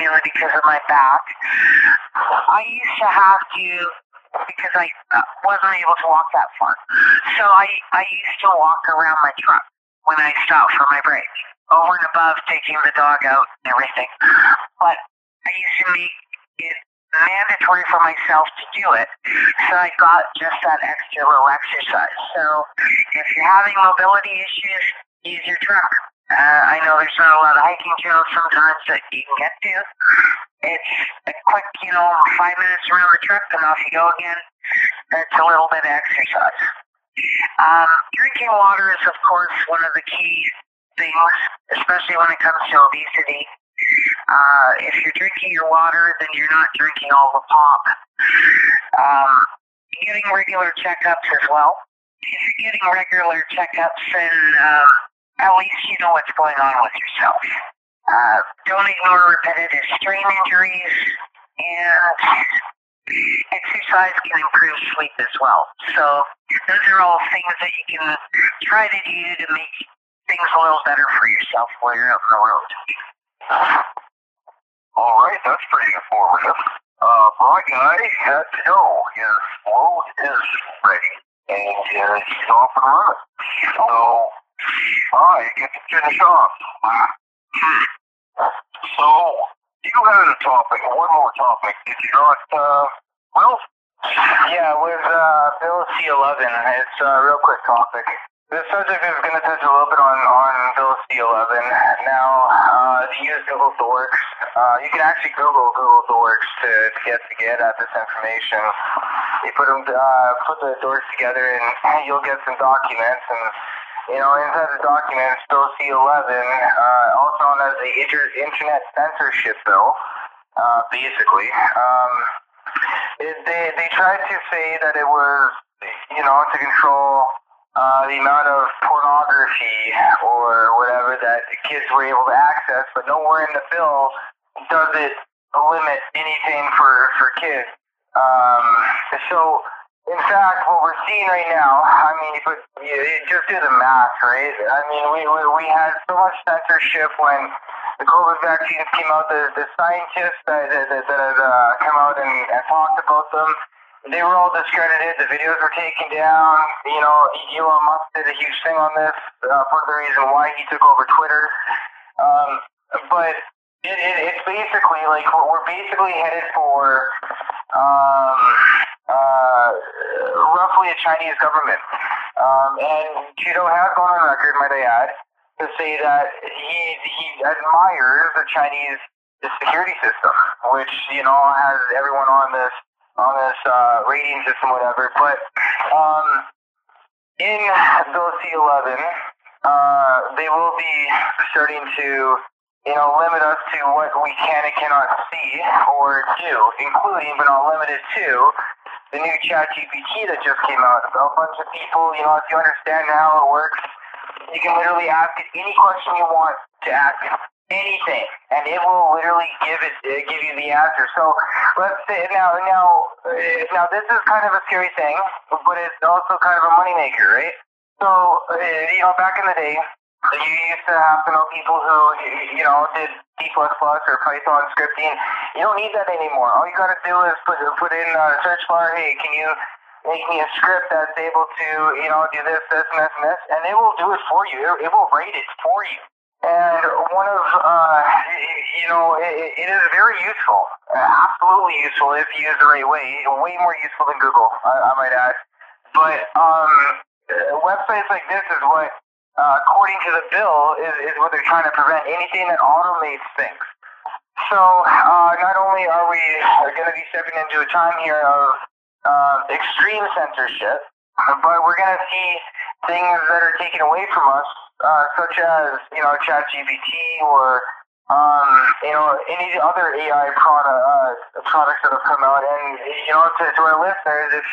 mainly because of my back, I used to have to, because I wasn't able to walk that far. So I used to walk around my truck when I stopped for my break, over and above taking the dog out and everything. But I used to make it mandatory for myself to do it, so I got just that extra little exercise. So if you're having mobility issues, use your truck. I know there's not a lot of hiking trails sometimes that you can get to. It's a quick, 5 minutes around the truck, and off you go again. That's a little bit of exercise. Drinking water is, of course, one of the key things, especially when it comes to obesity. If you're drinking your water, then you're not drinking all the pop. Getting regular checkups as well. If you're getting regular checkups, then at least you know what's going on with yourself. Don't ignore repetitive strain injuries, and exercise can improve sleep as well. So those are all things that you can try to do to make things a little better for yourself while you're out on the road. All right, that's pretty informative. My guy had to know his load is ready, and he's off and running. So I get to finish off. So you had a topic, one more topic, did you not, Will? Yeah, with Bill C-11, it's a real quick topic. This subject is going to touch a little bit on Bill C-11. Now, to use Google Dorks, you can actually Google Dorks to get at this information. You put the Dorks together, and you'll get some documents, and inside the documents, Bill C-11, also known as the Internet Censorship Bill, basically, they tried to say that it was, to control the amount of pornography or whatever that kids were able to access, but nowhere in the bill does it limit anything for kids. So, in fact, what we're seeing right now, I mean, you just do the math, right? I mean, we had so much censorship when the COVID vaccines came out. The scientists that come out and talked about them, they were all discredited. The videos were taken down. Elon Musk did a huge thing on this, part of the reason why he took over Twitter. But it's basically, like, we're basically headed for roughly a Chinese government. And Trudeau has gone on record, might I add, to say that he admires the Chinese security system, which, has everyone on this rating system, whatever. But in Bill C-11, they will be starting to limit us to what we can and cannot see or do, including but not limited to the new ChatGPT that just came out. A bunch of people, if you understand how it works, you can literally ask it any question you want to ask it. anything, and it will literally give you the answer. So let's say now this is kind of a scary thing, but it's also kind of a moneymaker, right? So back in the day, you used to have to know people who did C++ or Python scripting. You don't need that anymore. All you got to do is put in a search bar, hey, can you make me a script that's able to do this, this, and this, and this, and it will do it for you. It will write it for you. And one of, it is very useful, absolutely useful if you use it the right way, way more useful than Google, I might add. But websites like this is what, according to the bill, is what they're trying to prevent, anything that automates things. So not only are we going to be stepping into a time here of extreme censorship, but we're going to see things that are taken away from us, such as, ChatGPT or, any other AI products that have come out. And, to our listeners,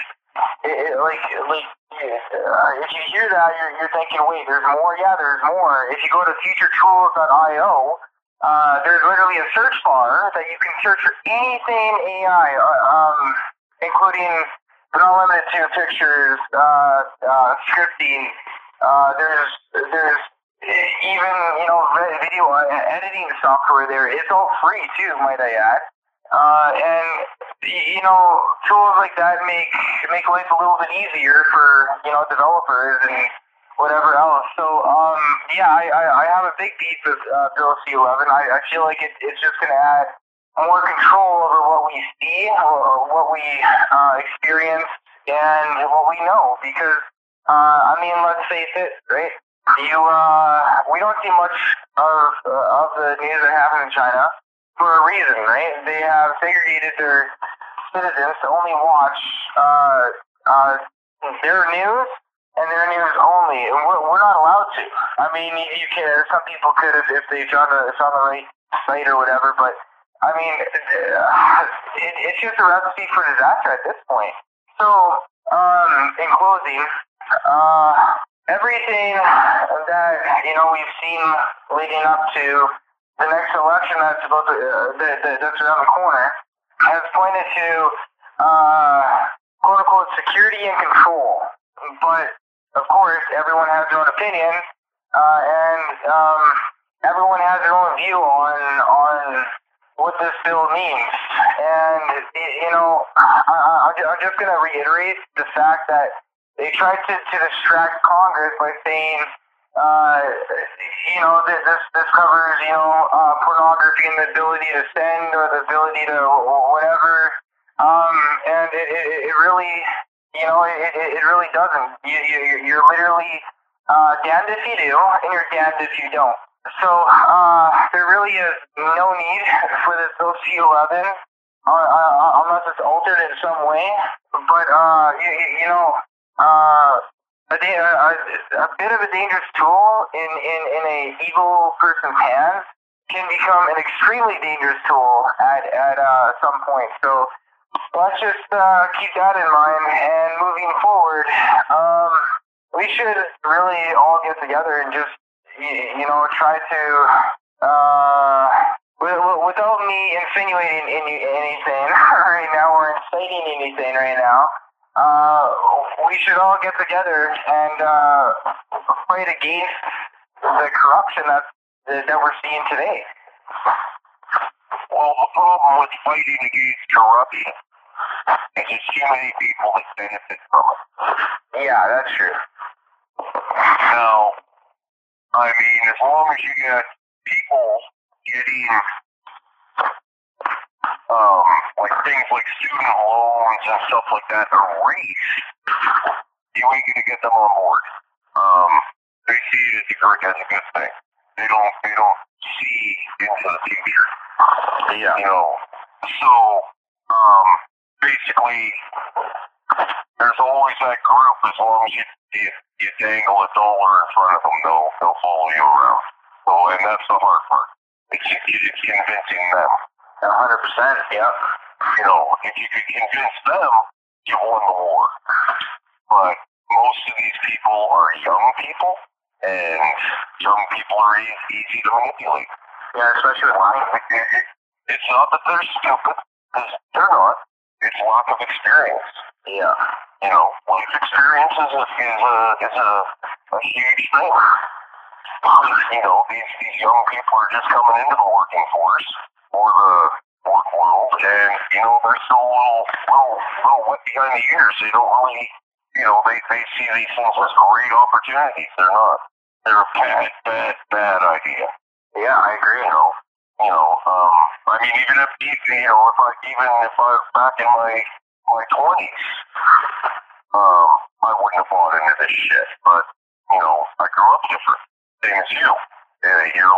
if you hear that, you're thinking, wait, there's more? Yeah, there's more. If you go to futuretools.io, there's literally a search bar that you can search for anything AI, including, but not limited to, pictures, scripting. There's even, video editing software there. It's all free, too, might I add. And, tools like that make life a little bit easier for, developers and whatever else. So, I have a big beef with Bill C-11. I feel like it's just going to add more control over what we see, what we experience, and what we know, because... let's face it, right? We don't see much of the news that happened in China for a reason, right? They have segregated their citizens to only watch their news and their news only. And we're not allowed to. You can. Some people could if they found the right site or whatever, but it's just a recipe for disaster at this point. So, in closing. Everything that we've seen leading up to the next election that's around the corner has pointed to quote unquote security and control. But of course, everyone has their own opinion, and everyone has their own view on what this bill means. And I'm just going to reiterate the fact that. They tried to distract Congress by saying, this covers, pornography and the ability to send or the ability to whatever. And it really, it really doesn't. You're literally damned if you do, and you're damned if you don't. So there really is no need for this OC11, unless it's altered in some way. But, a bit of a dangerous tool in a evil person's hands can become an extremely dangerous tool at some point. So let's just keep that in mind. And moving forward, we should really all get together and just try to without me insinuating anything right now or inciting anything right now. We should all get together and fight against the corruption that we're seeing today. Well, the problem with fighting against corruption is there's too many people that benefit from it. Yeah, that's true. Now, as long as you got people getting... things like student loans and stuff like that are erased, you ain't gonna get them on board. They see it as a good thing. They don't see into the future. Yeah. So basically there's always that group. As long as you dangle a dollar in front of them, they'll follow you around. So, and that's the hard part. It's convincing them. 100%, yeah. If you could convince them, you won the war. But most of these people are young people, and young people are easy to manipulate. Yeah, especially with live music. It's not that they're stupid, because they're not. It's lack of experience. Yeah. You know, life experience is a huge thing. You know, these young people are just coming into the working force or the work world, and you know they're still a little wet behind the ears. They don't really, you know, they see these things as great opportunities. They're not. They're a bad idea. Yeah, I agree. You know, I mean, even if I was back in my 20s, I wouldn't have bought into this shit. But you know, I grew up different. Same as you. You're a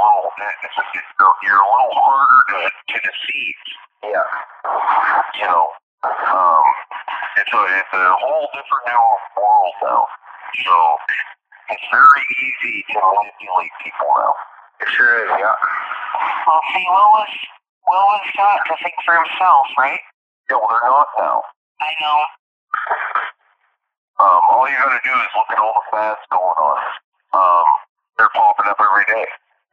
little harder to deceive. Yeah. You know, it's a whole different new world now. So it's very easy to manipulate people now. It sure is, yeah. Well, see, Will was taught to think for himself, right? Yeah, well, they're not now. I know. All you gotta do is look at all the fads going on. They're popping up every day,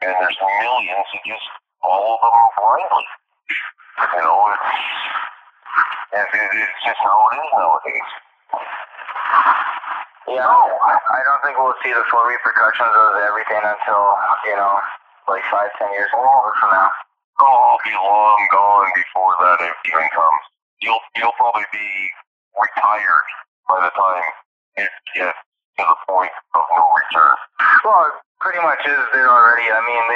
and there's millions who just follow them blindly. You know, it's just how it is nowadays. Yeah, no. I don't think we'll see the full repercussions of everything until, you know, like 5-10 years from now. Oh, I'll be long gone before that even comes. You'll probably be retired by the time it gets to the point of no return. Well, pretty much is there already. I mean,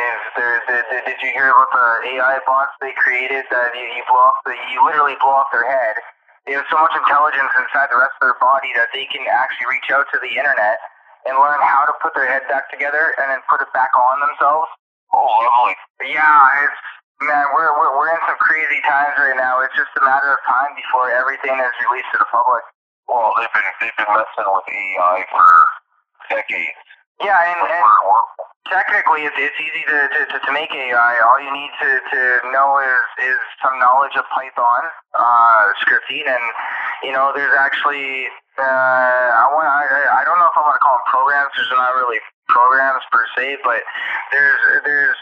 did you hear about the AI bots they created that you literally blow off their head? They have so much intelligence inside the rest of their body that they can actually reach out to the internet and learn how to put their head back together and then put it back on themselves. Oh, lovely. Yeah, we're in some crazy times right now. It's just a matter of time before everything is released to the public. Well, they've been messing with AI for decades. Yeah, and technically it's easy to make AI. All you need to know is some knowledge of Python scripting, and you know there's actually I don't know if I want to call them programs. There's not really programs per se, but there's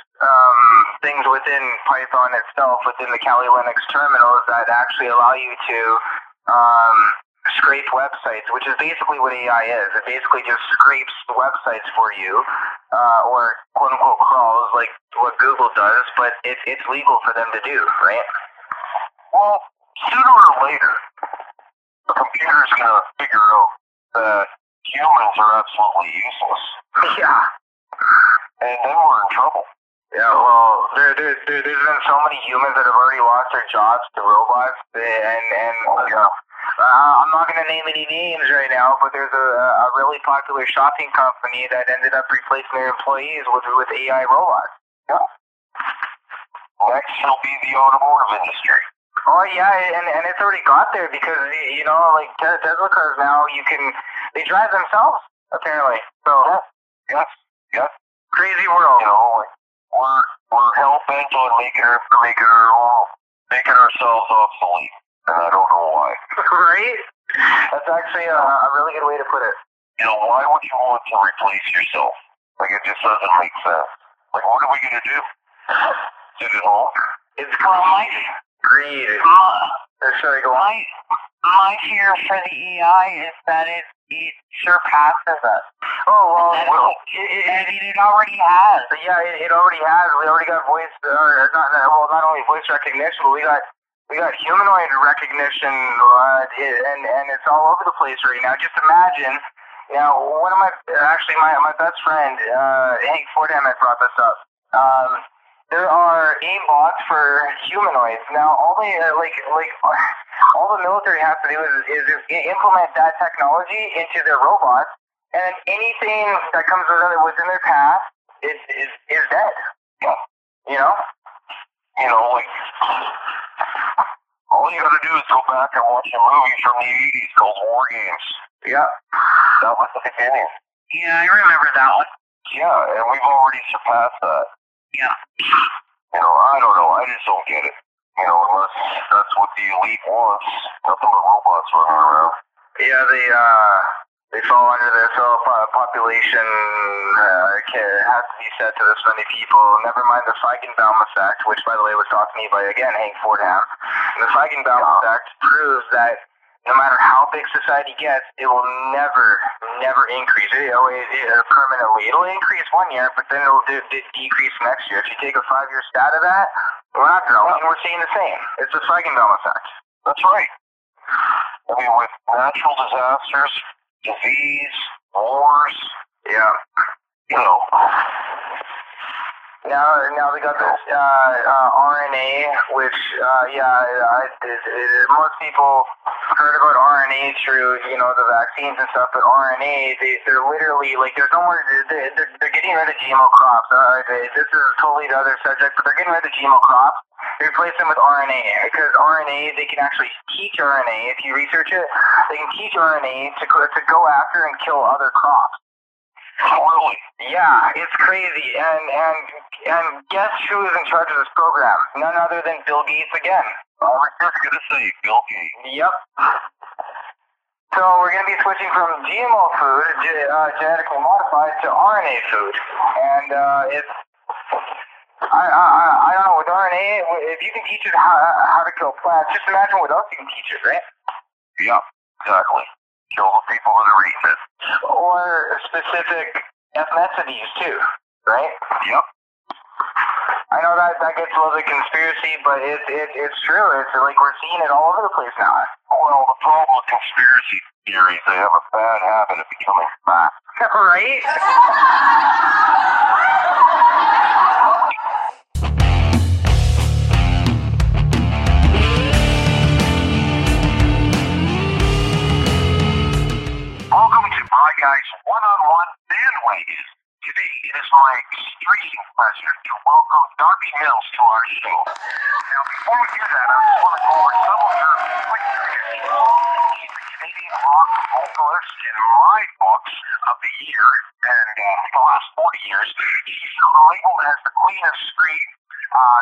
things within Python itself, within the Kali Linux terminals, that actually allow you to scrape websites, which is basically what AI is. It basically just scrapes the websites for you, or quote-unquote crawls, like what Google does, but it's legal for them to do, right? Well, sooner or later, the computer's going to figure out that humans are absolutely useless. Yeah. And then we're in trouble. Yeah, well, there's been so many humans that have already lost their jobs to robots, and yeah. I'm not going to name any names right now, but there's a really popular shopping company that ended up replacing their employees with AI robots. Yeah. Next will be the automotive industry. Oh, yeah, and it's already got there because, you know, like Tesla cars now, they drive themselves, apparently. So, yes. Crazy world. You know, like, we're hell-bent on making ourselves obsolete. And I don't know why. Right? That's actually a really good way to put it. You know, why would you want to replace yourself? Like, it just doesn't make sense. Like, what are we going to do? Sit at home? It's greed. Greed. My fear for the AI is that it surpasses us. Oh, well. It already has. Yeah, it already has. We already got not only voice recognition, but we got humanoid recognition, and it's all over the place right now. Just imagine, you know, my best friend, Hank Fordham, had brought this up. There are aimbots for humanoids. Now, all the military has to do is implement that technology into their robots, and anything that comes within their path is dead. Yeah. You know, like, all you gotta do is go back and watch a movie from the 80s called War Games. Yeah. That was the beginning. Yeah, I remember that one. Yeah, and we've already surpassed that. Yeah. You know, I don't know. I just don't get it. You know, unless that's what the elite wants. Nothing but robots running around. Yeah, They fall under this, oh, population has to be set to this many people. Never mind the Feigenbaum effect, which, by the way, was taught to me by, again, Hank Fordham. The Feigenbaum effect proves that no matter how big society gets, it will never increase. It permanently. It'll increase one year, but then it'll decrease next year. If you take a 5-year stat of that, we're not growing, we're staying the same. It's the Feigenbaum effect. That's right. I mean, with natural disasters, disease, wars, yeah, you know. Now they got this RNA, which, most people heard about RNA through, you know, the vaccines and stuff, but RNA, they're literally, like, there's no more, they're getting rid of GMO crops. This is totally the other subject, but they're getting rid of GMO crops. They replace them with RNA, because RNA, they can actually teach RNA, if you research it, they can teach RNA to go after and kill other crops. Totally. Yeah, it's crazy. And guess who is in charge of this program? None other than Bill Gates again. I was just going to say Bill Gates. Yep. So we're going to be switching from GMO food, genetically modified, to RNA food. And I don't know, with RNA, if you can teach it how to kill plants, just imagine what else you can teach it, right? Yep, exactly. Kill the people that are eating it. Or specific ethnicities, too, right? Yep. I know that gets a little bit conspiracy, but it's true. It's like we're seeing it all over the place now. Well, the problem with conspiracy theories, they have a bad habit of becoming facts. Right? Welcome to my guys' one-on-one bandwagon. Today it is my extreme pleasure to welcome Darby Mills to our show. Now, before we do that, I just want to go over some of her quick history. She's a Canadian rock vocalist in my books of the year, and the last 40 years, she's labeled as the Queen of Scream.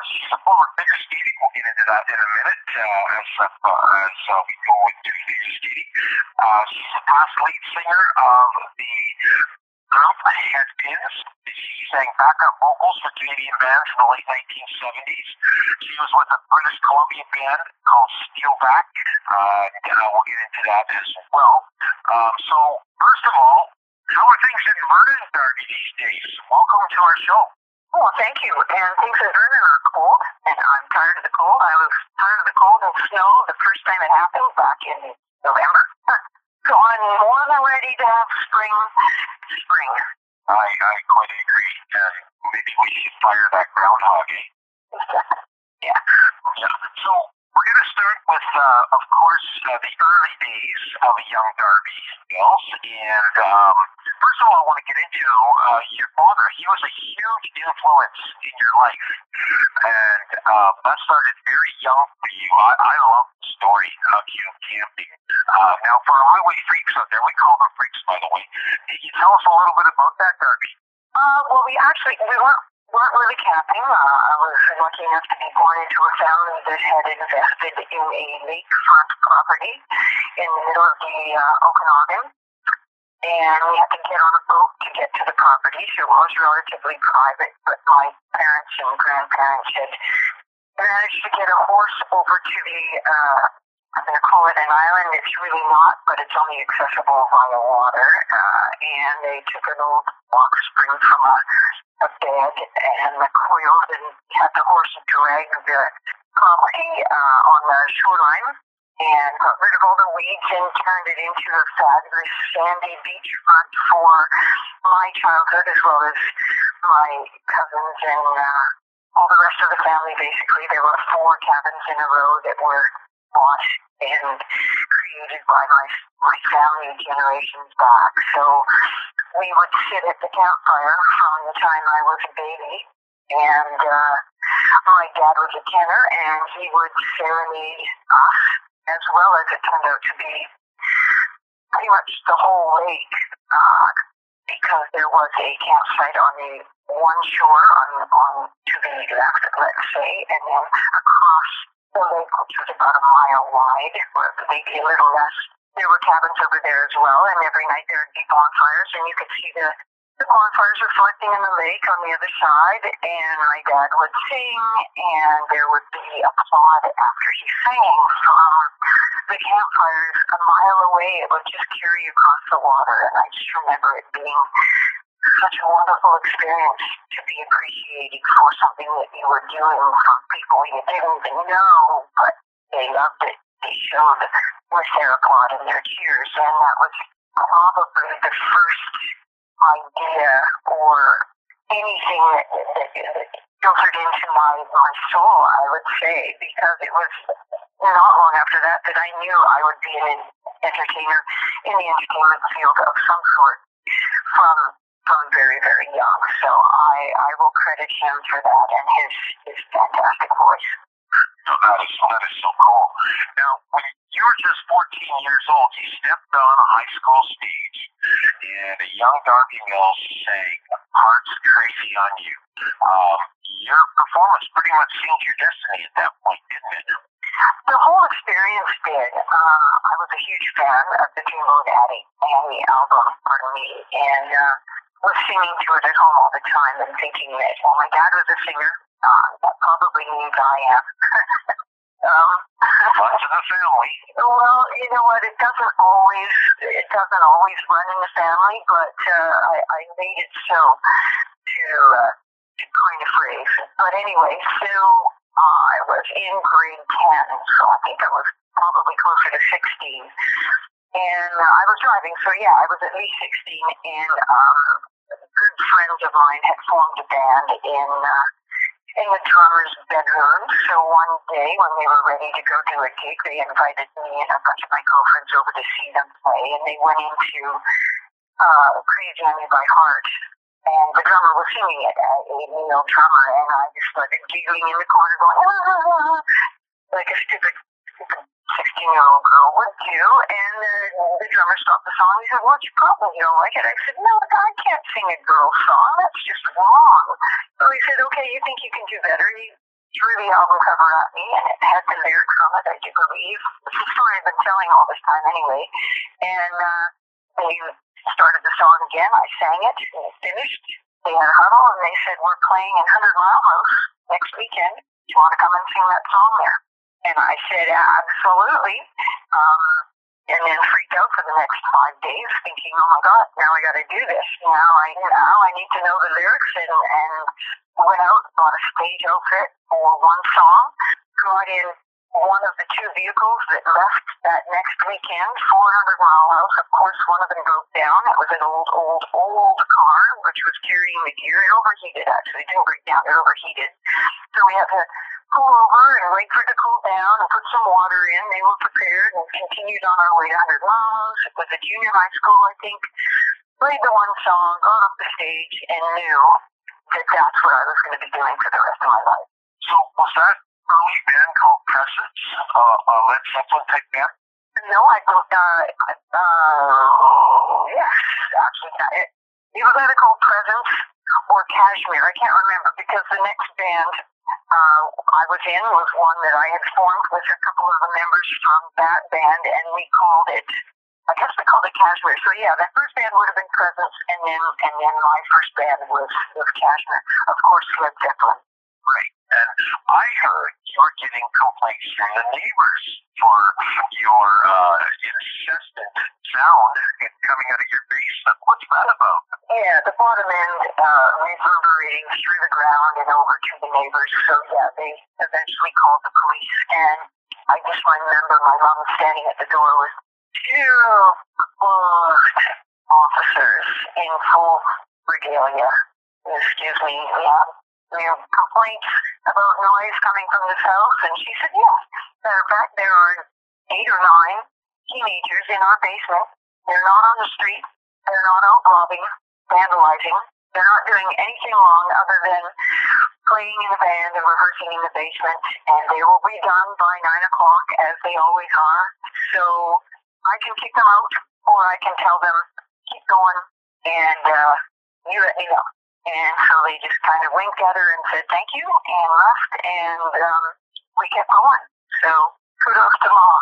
She's a former figure skating. We'll get into that in a minute as we go into figure skating. She's a past lead singer of the group Headpins. She sang backup vocals for Canadian bands in the late 1970s. She was with a British Columbia band called Steelback. We'll get into that as well. So, first of all, how are things in Vernon, Darby, these days? Welcome to our show. Well, thank you. And things in Vernon are cold, and I'm tired of the cold. I was tired of the cold and snow the first time it happened back in November. So I'm more than ready to have spring. I quite agree. Maybe we should fire that groundhog, eh? Yeah. So we're going to start with, of course, the early days of a young Darby Mills. And first of all, I want to get into your father. He was a huge influence in your life. And that started very young for you. I love the story of you camping. Now, for our highway freaks out there, we call them freaks, by the way. Can you tell us a little bit about that, Darby? Well, we weren't really camping. I was lucky enough to be born into a family that had invested in a lakefront property in the middle of the Okanagan, and we had to get on a boat to get to the property, so it was relatively private, but my parents and grandparents had managed to get a horse over to the, I'm going to call it an island. It's really not, but it's only accessible via water, and they took an old box spring from a bed and the coiled and had the horse drag the property on the shoreline and got rid of all the weeds and turned it into a fabulous sandy beachfront for my childhood as well as my cousins and all the rest of the family basically. There were 4 cabins in a row that were bought and created by my family generations back. So we would sit at the campfire from the time I was a baby, and my dad was a tenor, and he would serenade us, as well as it turned out to be pretty much the whole lake, because there was a campsite on the one shore on to the left, let's say, and then across the lake, which was about a mile wide, or maybe a little less, there were cabins over there as well, and every night there would be bonfires, and you could see the bonfires reflecting in the lake on the other side, and my dad would sing, and there would be applaud after he sang from the campfires a mile away. It would just carry across the water, and I just remember it being such a wonderful experience to be appreciated for something that you were doing from people you didn't know, but they loved it. They showed with their applaud and their cheers, and that was probably the first idea or anything that filtered into my soul, I would say, because it was not long after that that I knew I would be an entertainer in the entertainment field of some sort from very, very young. So I will credit him for that and his fantastic voice. So that is so cool. Now, when you were just 14 years old, you stepped on a high school stage, and a young Darby Mills sang "Heart's Crazy on You." Your performance pretty much sealed your destiny at that point, didn't it? The whole experience did. I was a huge fan of the Jimbo Daddy and the album, pardon me, and was singing to it at home all the time and thinking that, well, my dad was a singer. That probably means I am. What's in the family? Well, you know what? It doesn't always run in the family, but I made it so to coin a phrase. But anyway, so I was in grade 10, so I think I was probably closer to 16, and I was driving. So yeah, I was at least 16, and good friends of mine had formed a band in the drummer's bedroom. So one day when they were ready to go do a gig, they invited me and a bunch of my girlfriends over to see them play, and they went into Crazy on You by Heart, and the drummer was singing it, a male drummer, and I just started giggling in the corner going, ah, like a stupid 16-year-old girl would do, and the drummer stopped the song. He said, "What's your problem? You don't like it?" I said, "No, I can't sing a girl song. That's just wrong." So he said, "Okay, you think you can do better?" He threw the album cover at me, and it had the lyrics on it, I do believe. It's a story I've been telling all this time anyway. And they started the song again. I sang it, and it finished. They had a huddle, and they said, "We're playing in 100 Mile House next weekend. Do you want to come and sing that song there?" And I said, absolutely, and then freaked out for the next 5 days thinking, oh my God, now I got to do this. Now I need to know the lyrics, and went out, bought a stage outfit for one song, got in one of the two vehicles that left that next weekend, 400 Mile House. Of course, one of them broke down. It was an old car, which was carrying the gear. It overheated, actually. It didn't break down. It overheated. So we had to pull over and wait for it to cool down and put some water in. They were prepared and continued on our way to 100 miles. It was a junior high school, I think. Played the one song, got off the stage, and knew that that's what I was going to be doing for the rest of my life. So was that early band called Presence? Led Zeppelin type band? No, I don't. Yes, actually. It was either called Presence or Cashmere. I can't remember, because the next band I was in was one that I had formed with a couple of the members from that band, and we called it, I guess we called it Cashmere. So yeah, that first band would have been Presence, and then my first band was Cashmere. Of course, Led Zeppelin. Right. And I heard you were getting complaints from the neighbors for your incessant sound coming out of your bass. What's that about? Yeah, the bottom end reverberating through the ground and over to the neighbors. So, yeah, they eventually called the police. And I just remember my mom standing at the door with two officers in full regalia. Excuse me, yeah. Complaints about noise coming from this house, and she said, yes, matter of fact, there are 8 or 9 teenagers in our basement. They're not on the street, they're not out robbing, vandalizing, they're not doing anything wrong other than playing in the band and rehearsing in the basement, and they will be done by 9 o'clock, as they always are. So I can kick them out, or I can tell them, keep going, and you let me know. And so they just kind of winked at her and said, thank you, and left, and we kept going. So kudos to Mom.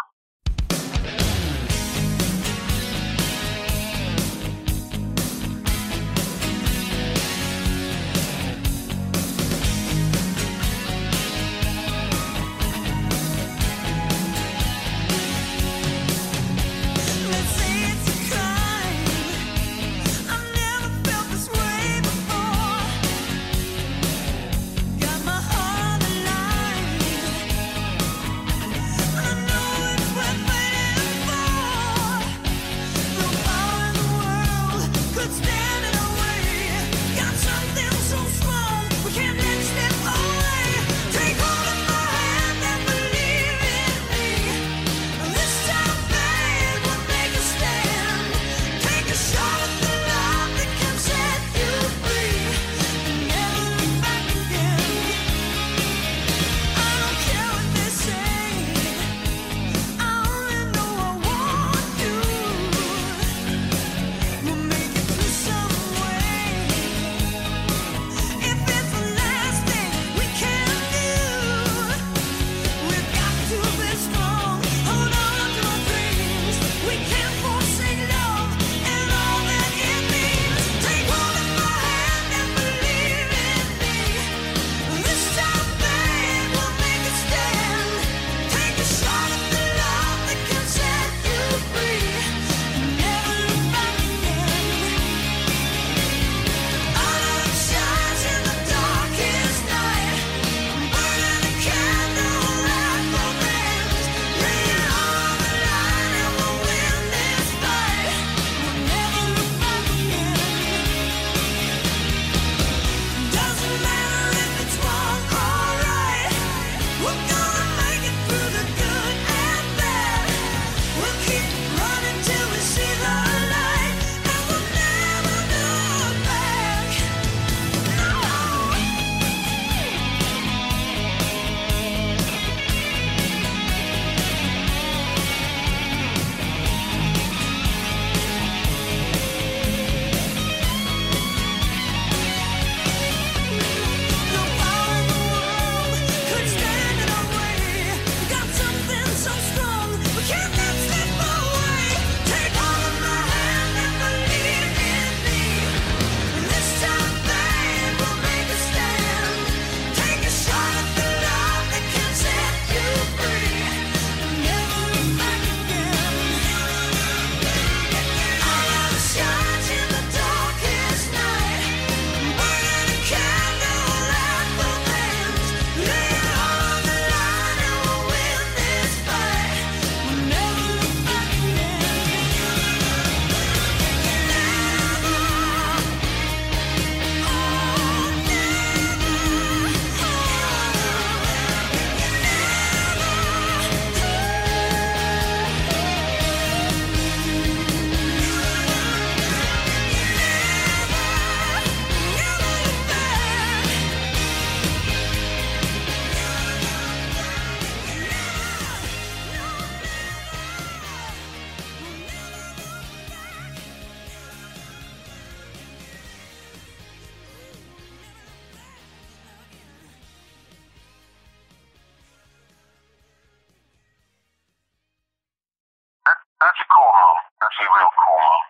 actually real cool mom.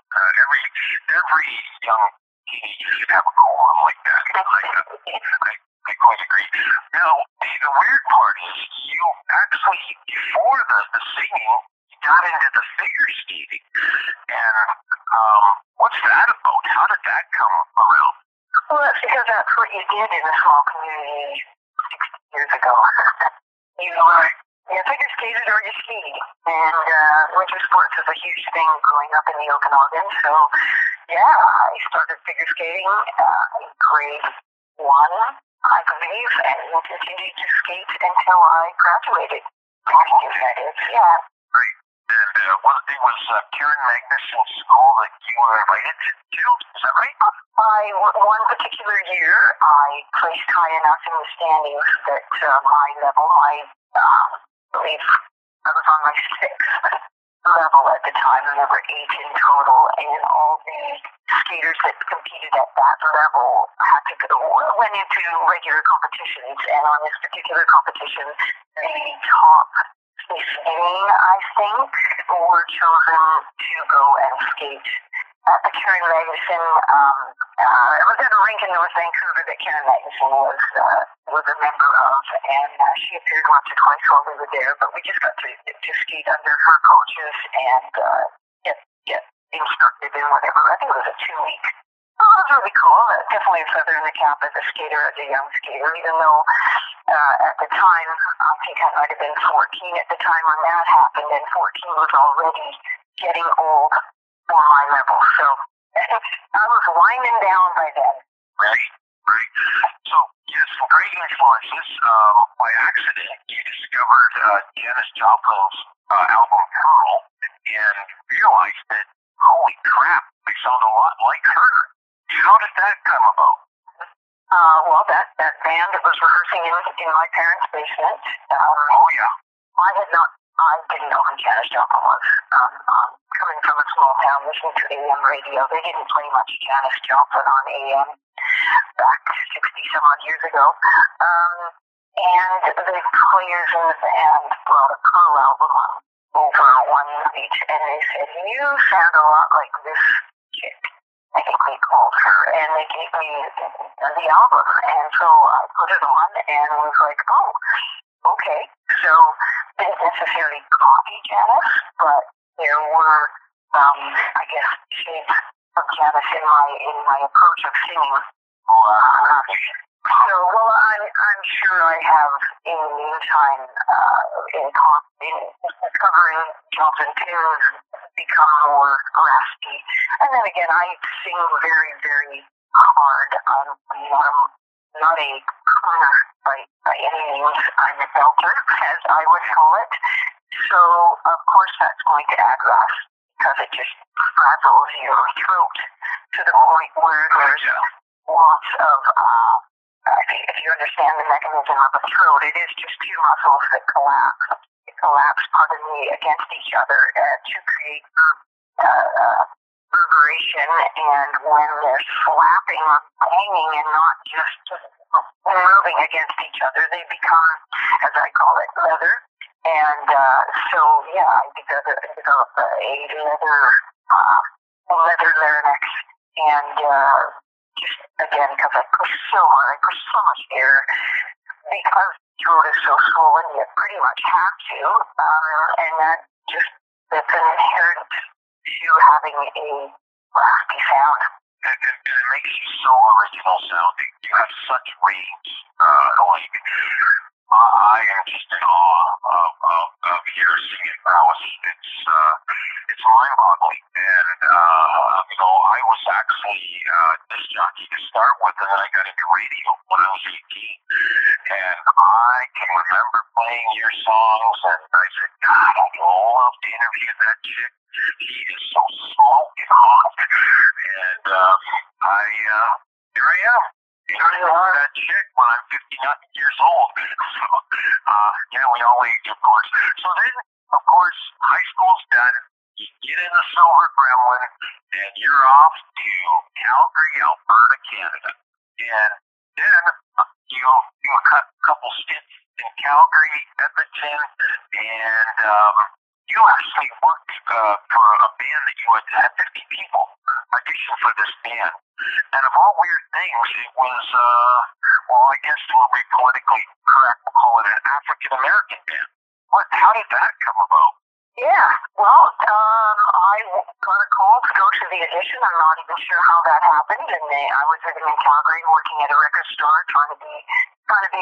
Every young teenager should have a cool mom like that. I quite agree. Now, the weird part is you actually, before the singing, you got into the figure skating. And what's that about? How did that come around? Well, that's because that's what you did in the small community 60 years ago. You figure skated or you skied. And winter sports is a huge thing growing up in the Okanagan. So, yeah, I started figure skating in grade 1, I believe, and continued to skate until I graduated. Yeah. Great. And it was Karen Magnuson's school that you were invited to, is that right? One particular year, I placed high enough in the standings that my level, I believe I was on my 6th level at the time, and there were 8 in total, and all the skaters that competed at that level went into regular competitions, and on this particular competition, the top 15, I think, were chosen to go and skate at the Karen Magnuson. It was at a rink in North Vancouver that Karen Magnuson was a member of, and she appeared once or twice while we were there, but we just got to skate under her coaches and get instructed in whatever. I think it was a 2-week. Oh, that was really cool. Definitely a feather in the cap as a skater, as a young skater, even though at the time, I think I might have been 14 at the time when that happened, and 14 was already getting old for my level. So I was winding down by then. Right. So, yes, great influences. By accident, you discovered Janis Joplin's album Pearl and realized that, holy crap, I sound a lot like her. How did that come about? Well, that band that was rehearsing in my parents' basement. Oh, yeah. I didn't know who Janis Joplin was. Coming from a small town, listening to AM radio, they didn't play much Janis Joplin on AM back 60-some-odd years ago. And the players in the band brought a Pearl album over one night, and they said, "You sound a lot like this chick." I think they called her, and they gave me the album, and so I put it on, and I was like, oh, okay. So, didn't necessarily copy Janis, but there were, I guess, shades of Janis in my approach of singing. So, well, I'm sure I have, in the meantime, in discovering Joplin tunes, become more raspy. And then again, I sing very, very hard. I'm not a crooner by any means. I'm a belter, as I would call it. So, of course, that's going to add rasp, because it just frazzles your throat to the point where there's lots of... if you understand the mechanism of a throat, it is just two muscles that collapse. They collapse, against each other to create reverberation. And when they're slapping or banging and not just moving against each other, they become, as I call it, leather. And so, yeah, I developed a leather larynx. And... just again, because I push so hard, I push so much air, because throat is so swollen, you pretty much have to, and that's an inherent to having a raspy sound. And it makes you so original sounding. You have such range. I am just in awe of your singing prowess. It's mind-boggling. And, I was actually disc jockey to start with, and then I got into radio when I was 18. And I can remember playing your songs, and I said, God, I'd love to interview that chick. She is so smoking hot. And here I am. I'm that chick when I'm 59 years old. So, we all age, of course. So then, of course, high school's done. You get in the Silver Gremlin, and you're off to Calgary, Alberta, Canada. And then you do a couple stints in Calgary, Edmonton, and you actually worked for a band that you had 50 people audition for this band. And of all weird things, it was, well, I guess it would be politically correct to call it an African-American band. What? How did that come about? Yeah, well, I got a call to go to the audition. I'm not even sure how that happened. And I was living in Calgary, working at a record store, trying to be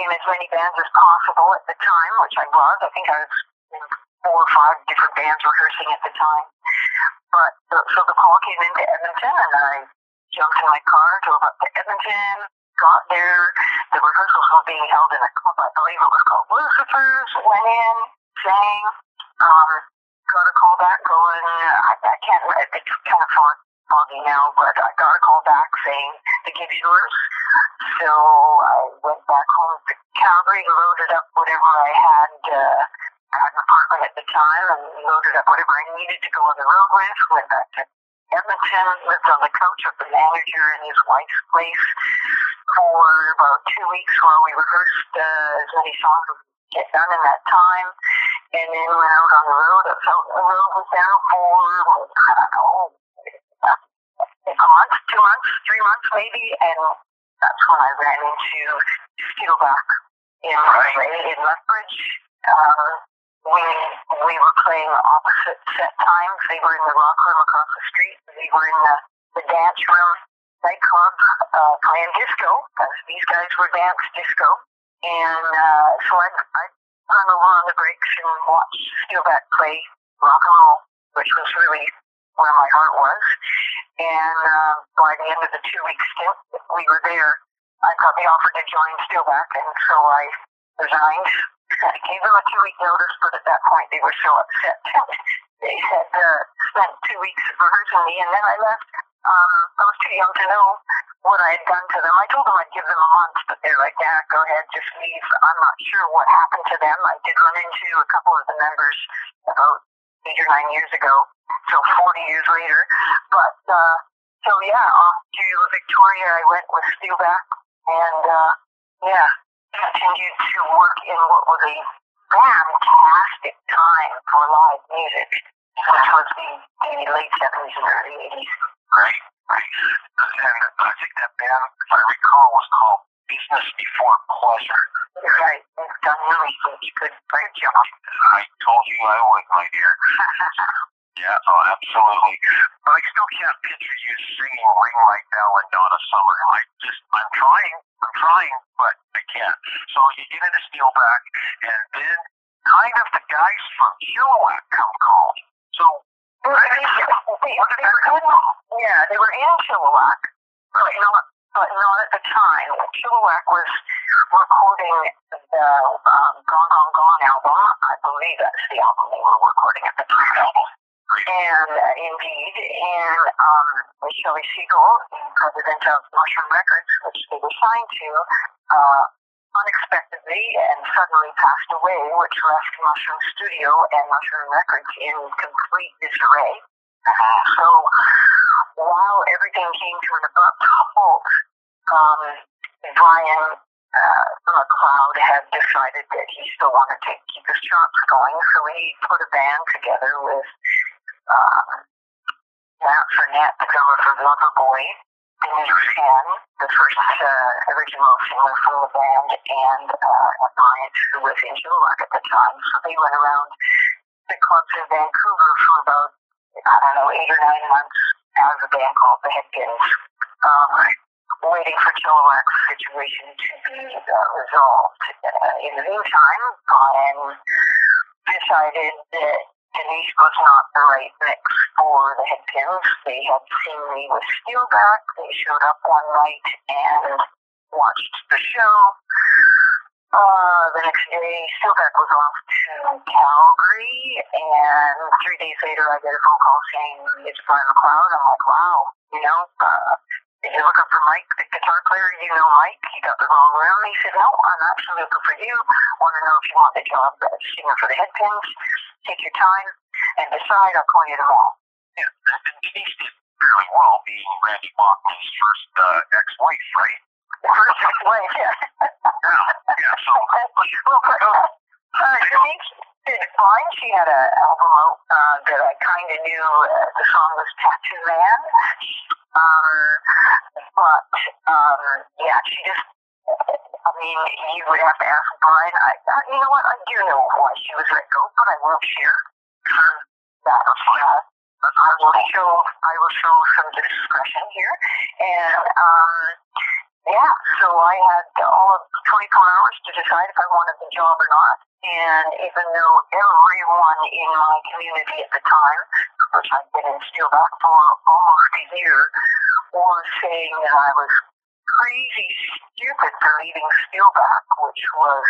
in as many bands as possible at the time, which I was. I think I was in 4 or 5 different bands rehearsing at the time. But so the call came into Edmonton, and I jumped in my car, drove up to Edmonton, got there. The rehearsals were being held in a club, I believe it was called Lucifer's. Went in, sang. Got a call back going, I can't, it's kind of foggy now, but I got a call back saying the gig's yours. So I went back home to Calgary, loaded up whatever I had. I had an apartment at the time and loaded up whatever I needed to go on the road with. Went back to Edmonton, lived on the couch of the manager in his wife's place for about 2 weeks while we rehearsed as many songs as we could get done in that time. And then went out on the road. I felt the road was down for, I don't know, a month, 2 months, 3 months maybe. And that's when I ran into Steelback in LA, in Lethbridge. We were playing opposite set times. They were in the rock room across the street. We were in the dance room nightclub playing disco, because these guys were dance disco. And so I run over on the breaks and watch Steelback play rock and roll, which was really where my heart was. And by the end of the 2 week stint that we were there, I got the offer to join Steelback, and so I resigned. I gave them a 2 week notice, but at that point they were so upset. They had spent 2 weeks rehearsing me, and then I left. I was too young to know what I had done to them. I told them I'd give them a month, but they're like, yeah, go ahead, just leave. I'm not sure what happened to them. I did run into a couple of the members about 8 or 9 years ago, so 40 years later. But, so yeah, off to Victoria I went with Steelback, and, yeah, continued to work in what was a fantastic time for live music, which was the late 70s and early 80s. Right, right. And I think that band, if I recall, was called Business Before Pleasure. Right. They've done everything you could. Great job. I told you I would, my dear. Yeah, oh, absolutely. But I still can't picture you singing Ring Like Bell and Donna Summer. I'm trying, but I can't. So you get into Steelback, and then kind of the guys from Chilliwack come call. So... They were in Chilliwack, but not at the time. Chilliwack was recording the Gone Gone Gone album. I believe that's the album they were recording at the time. And indeed, and Shelley Siegel, the president of Mushroom Records, which they were signed to, unexpectedly and suddenly passed away, which left Mushroom Studio and Mushroom Records in complete disarray. So while everything came to an abrupt halt, Brian MacLeod had decided that he still wanted to keep his chops going, so he put a band together with Matt Fournette, the drummer from Loverboy, Denise Chan, the first original singer from the band, and a client who was in Chilliwack at the time. So they went around the clubs in Vancouver for about, I don't know, 8 or 9 months as a band called the Headpins, waiting for Chilliwack's situation to be resolved. In the meantime, Brian decided that Denise was not the right mix for the Headpins. They had seen me with Steelback. They showed up one night and watched the show. The next day, Steelback was off to Calgary, and 3 days later, I get a phone call saying, it's Brian MacLeod. I'm like, wow, you know, if you're looking for Mike, the guitar player, you know Mike, you got the wrong room. He said, no, I'm actually looking for you. Want to know if you want the job as singer for the Headpins. Take your time and decide. I'll call you tomorrow. Yeah, and Denise did fairly well, being Randy Bachman's first ex-wife, right? First ex-wife, yeah. Yeah, so... Denise It's fine. She had an album out that I kind of knew the song was Tattoo Man. Yeah, she just, I mean, you would have to ask Brian. You know what? I do know why she was let go, but I won't share. That was fun. I will show some discretion here, and yeah. So I had all of 24 hours to decide if I wanted the job or not. And even though everyone in my community at the time, which I'd been in Steelback for almost a year, was saying that I was crazy stupid for leaving Steelback, which was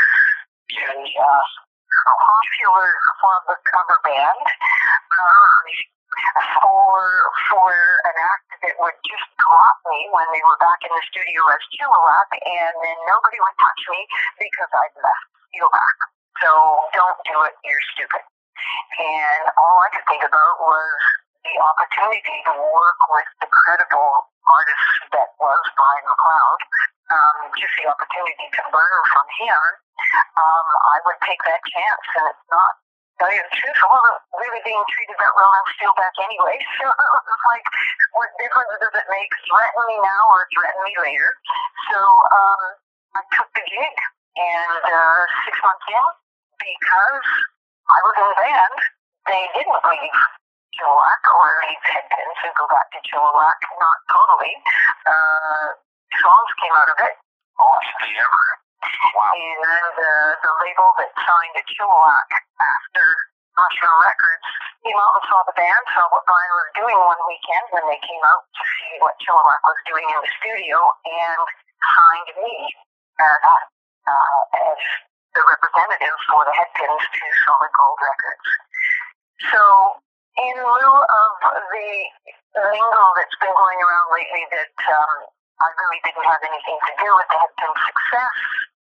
a popular cover band. For an act that would just drop me when they were back in the studio as Chilliwack, and then nobody would touch me because I'd left Steelback. So don't do it, you're stupid. And all I could think about was the opportunity to work with the credible artist that was Brian MacLeod, just the opportunity to learn from him. I would take that chance, and it's not. Tell you the truth, I wasn't really being treated that well in Steelback anyway, so it was like, what difference does it make? Threaten me now or threaten me later? So I took the gig, and 6 months in, because I was in the band, they didn't leave Chilliwack or leave Headpins and go back to Chilliwack, not totally. Songs came out of it. Honestly, ever. Wow. And the label that signed to Chilliwack after Mushroom Records came out and saw the band, saw what Brian was doing one weekend when they came out to see what Chilliwack was doing in the studio, and signed me as the representative for the Headpins to Solid Gold Records. So, in lieu of the lingo that's been going around lately that I really didn't have anything to do with the Headpins' success,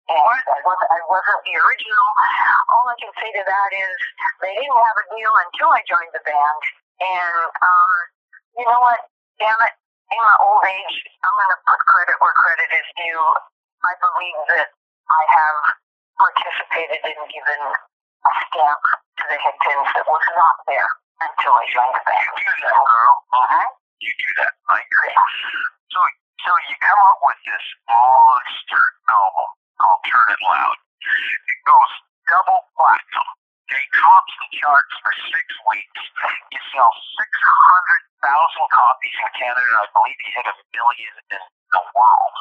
and I wasn't the original. All I can say to that is they didn't have a deal until I joined the band. And you know what? Damn it! In my old age, I'm going to put credit where credit is due. I believe that I have participated in giving a stamp to the Headpins that was not there until I joined the band. You do that, girl. Uh-huh. You do that. I agree. Yeah. So you come up with this monster album called Turn It Loud. It goes double platinum. They tops the charts for 6 weeks. You sell 600,000 copies in Canada. I believe you hit 1 million in the world.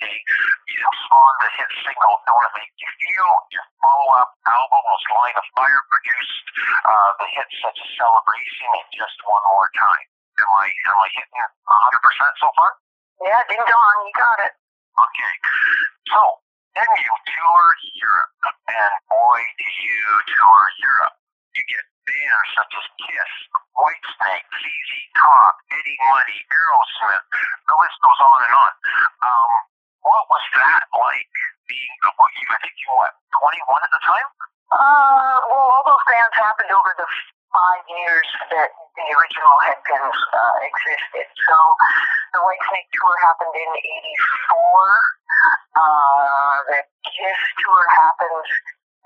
You spawned the hit single, Don't It Make You Feel. Your follow-up album was Line of Fire, produced the hit Such a Celebration and Just One More Time. Am I hitting it 100% so far? Yeah, ding dong, you got it. Okay. So, then you tour Europe, and boy, do you tour Europe. You get bands such as KISS, Whitesnake, ZZ Top, Eddie Money, Aerosmith, the list goes on and on. What was that like, being, I think you were, 21 at the time? Well, all those bands happened over the 5 years that the original Headpins existed. So the Whitesnake tour happened in 1984. The KISS tour happened,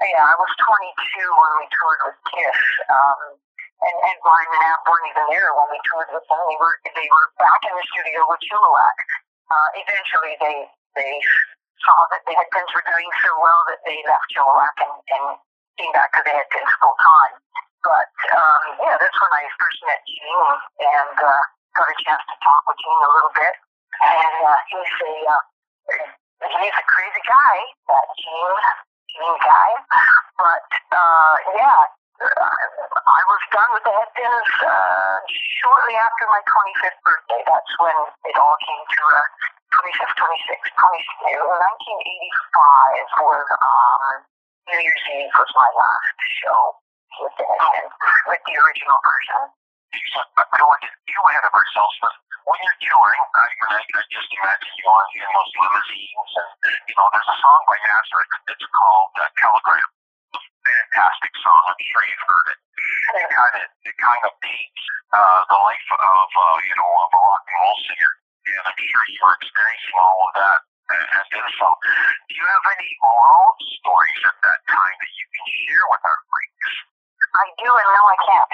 I was 22 when we toured with KISS. And Brian and Ab weren't even there when we toured with them. They were back in the studio with Chilliwack. Eventually they saw that the Headpins were doing so well that they left Chilliwack and came back to the Headpins full time. But, that's when I first met Gene and got a chance to talk with Gene a little bit. And he's a crazy guy, that Gene guy. But, I was done with the Headpins shortly after my 25th birthday. That's when it all came to a 25th, 26th, 22nd. 1985 was New Year's Eve was my last show. With the original version. You ahead of ourselves, but when you're touring, I just imagine you on in those limousines, and there's a song by Massacre. It's called Telegram. Fantastic song. I'm sure you've heard it. It kind of paints the life of a rock and roll singer, and I'm sure you were experiencing all of that So, do you have any road stories at that time that you can share with our freaks? I do, and now I can't.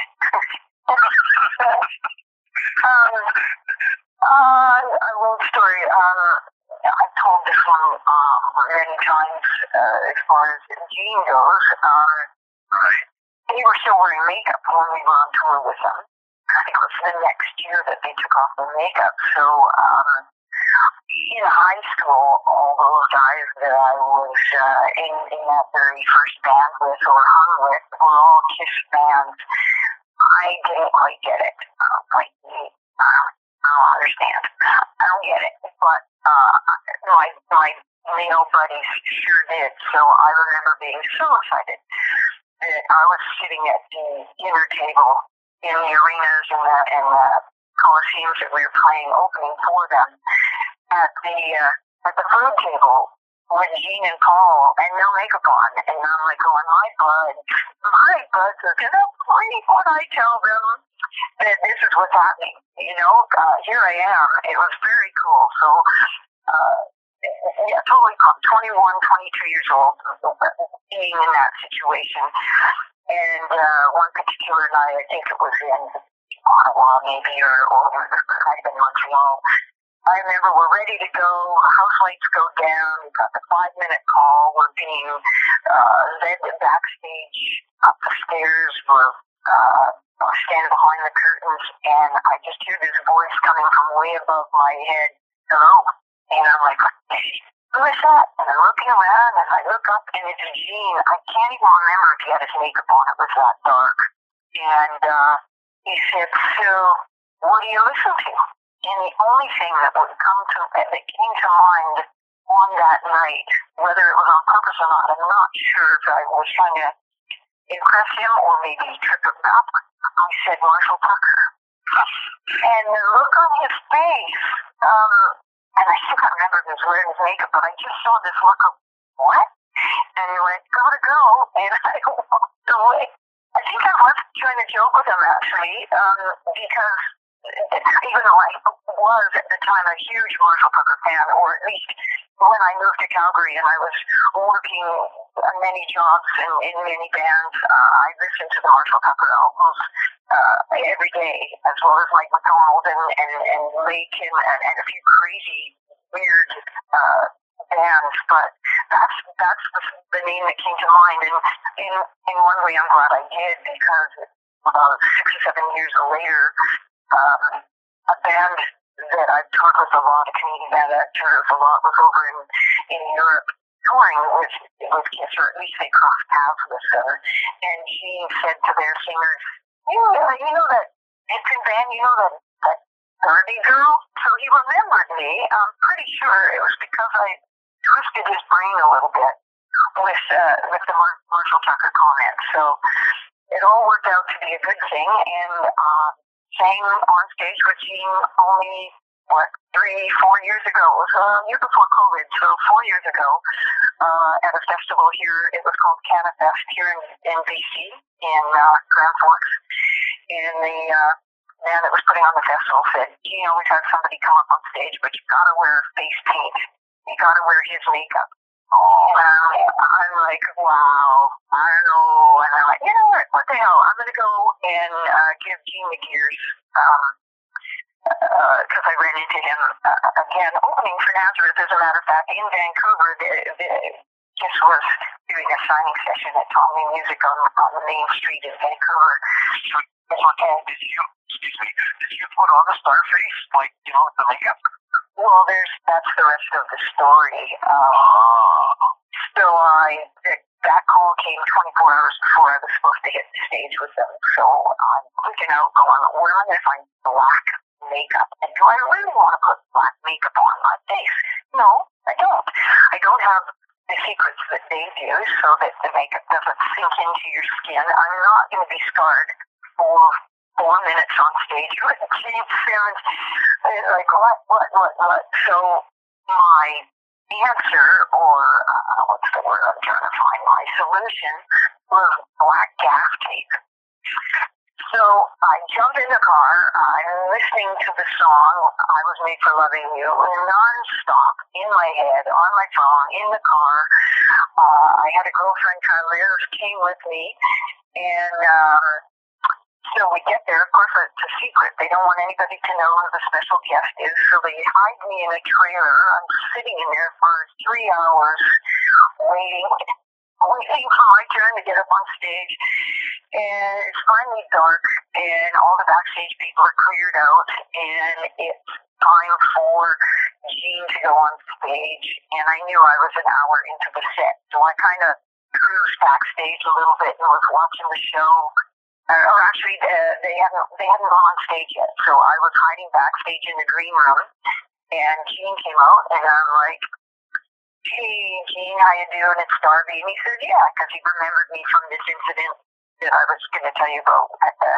A road story. I've told this one many times as far as Gene goes. They were still wearing makeup when we were on tour with them. I think it was the next year that they took off their makeup. So, in high school, all those guys that I was in that very first band with or hung with were all KISS bands. I didn't quite get it. I don't understand. I don't get it. But my male buddies sure did. So I remember being so excited that I was sitting at the dinner table in the arenas and the coliseums that we were playing opening for them. At the food table with Gene and Paul and no makeup on, and I'm like going, my buds are gonna believe when I tell them that this is what's happening. You know, here I am. It was very cool. So, yeah, totally 21, 22 years old, being in that situation. And one particular night, I think it was in Ottawa, maybe, or I've been in Montreal. I remember we're ready to go, house lights go down, we've got the 5-minute call, we're being led backstage up the stairs, we're standing behind the curtains, and I just hear this voice coming from way above my head, hello, and I'm like, who is that? And I'm looking around, and I look up, and it's Gene. I can't even remember if he had his makeup on, it was that dark, and he said, so, what do you listen to? And the only thing that came to mind on that night, whether it was on purpose or not, I'm not sure if I was trying to impress him or maybe trip him up, I said Marshall Tucker. And the look on his face, and I still can't remember if he was wearing his makeup, but I just saw this look of, what? And he went, gotta go, and I walked away. I think I was trying to joke with him, actually, because... even though I was at the time a huge Marshall Tucker fan, or at least when I moved to Calgary and I was working many jobs and in many bands, I listened to the Marshall Tucker albums every day, as well as like McDonald and Lake and a few crazy, weird bands. But that's the name that came to mind, and in one way I'm glad I did, because about 6 or 7 years later, a band that I've toured with a lot, a Canadian band that I've toured with a lot, was over in Europe touring with KISS, or at least they crossed paths with her, and he said to their singer, you know that Headpins band, you know that Darby girl? So he remembered me. I'm pretty sure it was because I twisted his brain a little bit with the Marshall Tucker comment. So it all worked out to be a good thing, and sang on stage with Gene only, 3-4 years ago. It was a year before COVID, so 4 years ago, at a festival here. It was called Cannafest here in BC, in Grand Forks. And the man that was putting on the festival said, Gene always has somebody come up on stage, but you gotta wear face paint. You gotta wear his makeup. I'm like, wow, I don't know. And I'm like, you know what the hell? I'm going to go and give Gene the gears, because I ran into him again, opening for Nazareth, as a matter of fact, in Vancouver. KISS was doing a signing session at Tommy Music on the main street in Vancouver. Did you put on the Starface, like, you know, with the makeup? Well, that's the rest of the story. So that call came 24 hours before I was supposed to hit the stage with them. So I'm freaking out going, where am I going to find black makeup? And do I really want to put black makeup on my face? No, I don't. I don't have the secrets that they do so that the makeup doesn't sink into your skin. I'm not going to be scarred for 4 minutes on stage with Gene Simmons. Like, what? So my answer, or what's the word I'm trying to find? My solution was black gas tape. So I jumped in the car. I'm listening to the song, I Was Made for Loving You, nonstop in my head, on my phone, in the car. I had a girlfriend, Tyler, came with me, and so we get there. Of course, it's a secret. They don't want anybody to know who the special guest is, so they hide me in a trailer. I'm sitting in there for 3 hours waiting for my turn to get up on stage. And it's finally dark, and all the backstage people are cleared out, and it's time for Gene to go on stage. And I knew I was an hour into the set, so I kind of cruised backstage a little bit and was watching the show. Or actually, they hadn't gone on stage yet, so I was hiding backstage in the green room, and Gene came out, and I'm like, "Hey, Gene, how you doing? It's Darby." And he said, "Yeah," because he remembered me from this incident that I was going to tell you about at the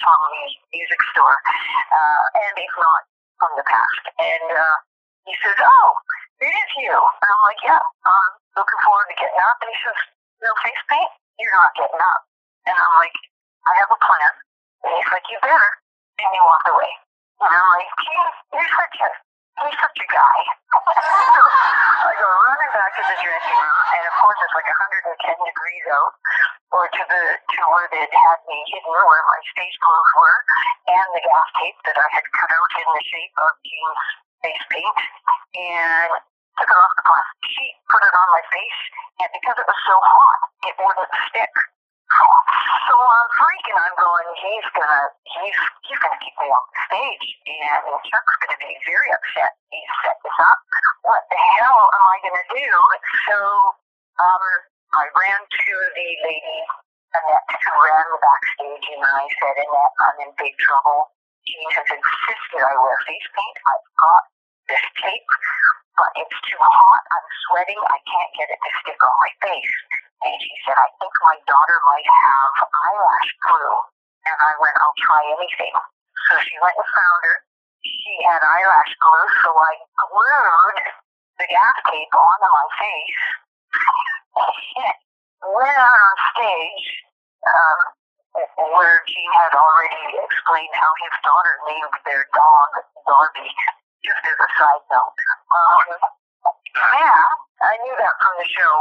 Tommy Music Store, and if not, from the past. And he says, "Oh, it is you." And I'm like, "Yeah, I'm looking forward to getting up." And he says, "No face paint? You're not getting up." And I'm like, "I have a plan." And he's like, "You better." And he walked away. And I'm like, he's such a guy. So I go running back to the dressing room, and of course it's like 110 degrees out, or to where they had me hidden, where my stage clothes were, and the gas tape that I had cut out in the shape of Gene's face paint, and took it off the plastic sheet, put it on my face, and because it was so hot, it wouldn't stick. So I'm freaking. I'm going, he's gonna keep me off the stage, and Chuck's gonna be very upset. He set this up. What the hell am I gonna do? So I ran to the lady, Annette, who ran the backstage, and I said, "Annette, I'm in big trouble. Gene has insisted I wear face paint. I've got this tape, but it's too hot. I'm sweating. I can't get it to stick on my face." And she said, "I think my daughter might have eyelash glue." And I went, "I'll try anything." So she went and found her. She had eyelash glue, so I glued the gas tape onto my face. Went out on stage, where Gene had already explained how his daughter named their dog Darby, just as a side note. Yeah, I knew that from the show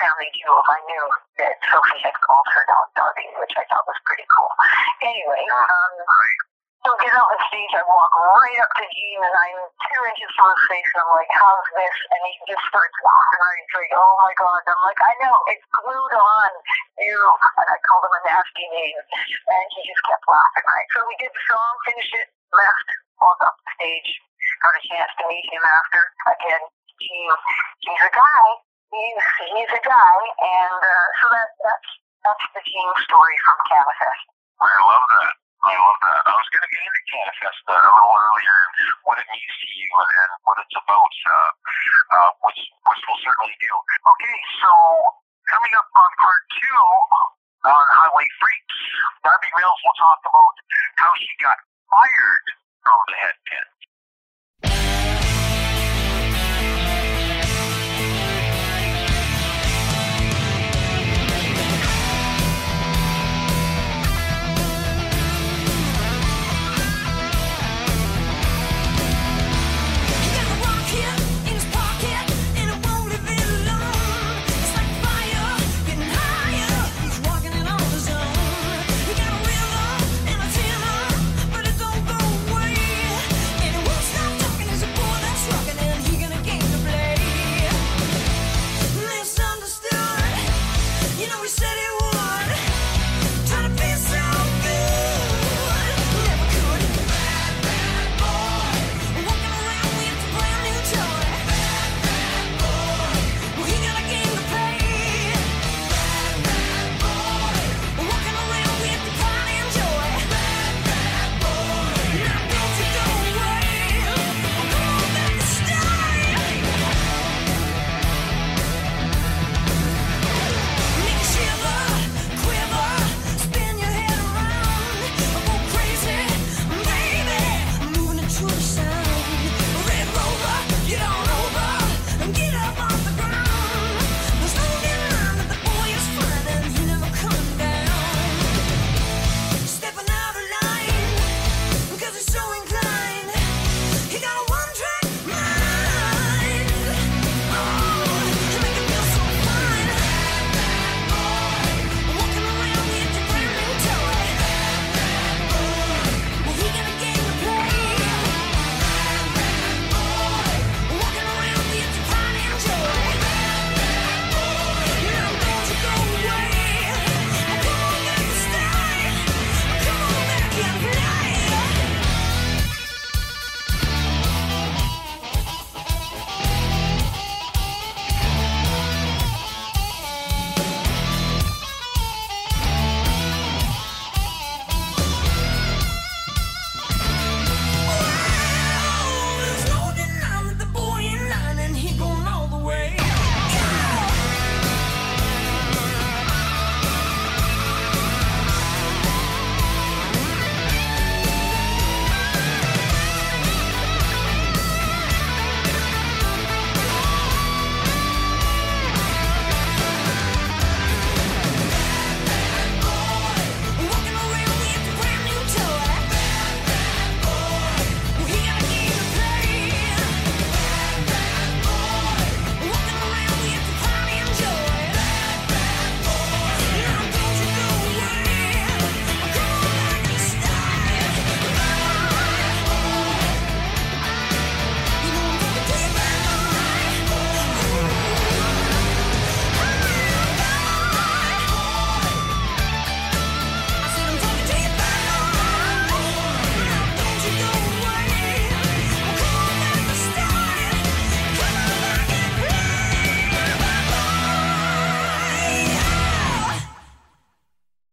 Family Jewels. I knew that Sophie had called her dog Darby, which I thought was pretty cool. Anyway, so get out on stage, I walk right up to Gene, and I'm 2 inches from his face, and I'm like, "How's this?" And he just starts laughing. I'm like, "Oh my God." I'm like, "I know, it's glued on you." And I called him a nasty name, and he just kept laughing. Right? So we did the song, finished it, left, walked up the stage, got a chance to meet him after again. He's a guy, and so that's the Gene story from Cannafest. I love that. I was going to get into Cannafest a little earlier, what it means to you and what it's about, which we'll certainly do. Okay, so coming up on part two on Highway Freaks, Darby Mills will talk about how she got fired from the Headpins.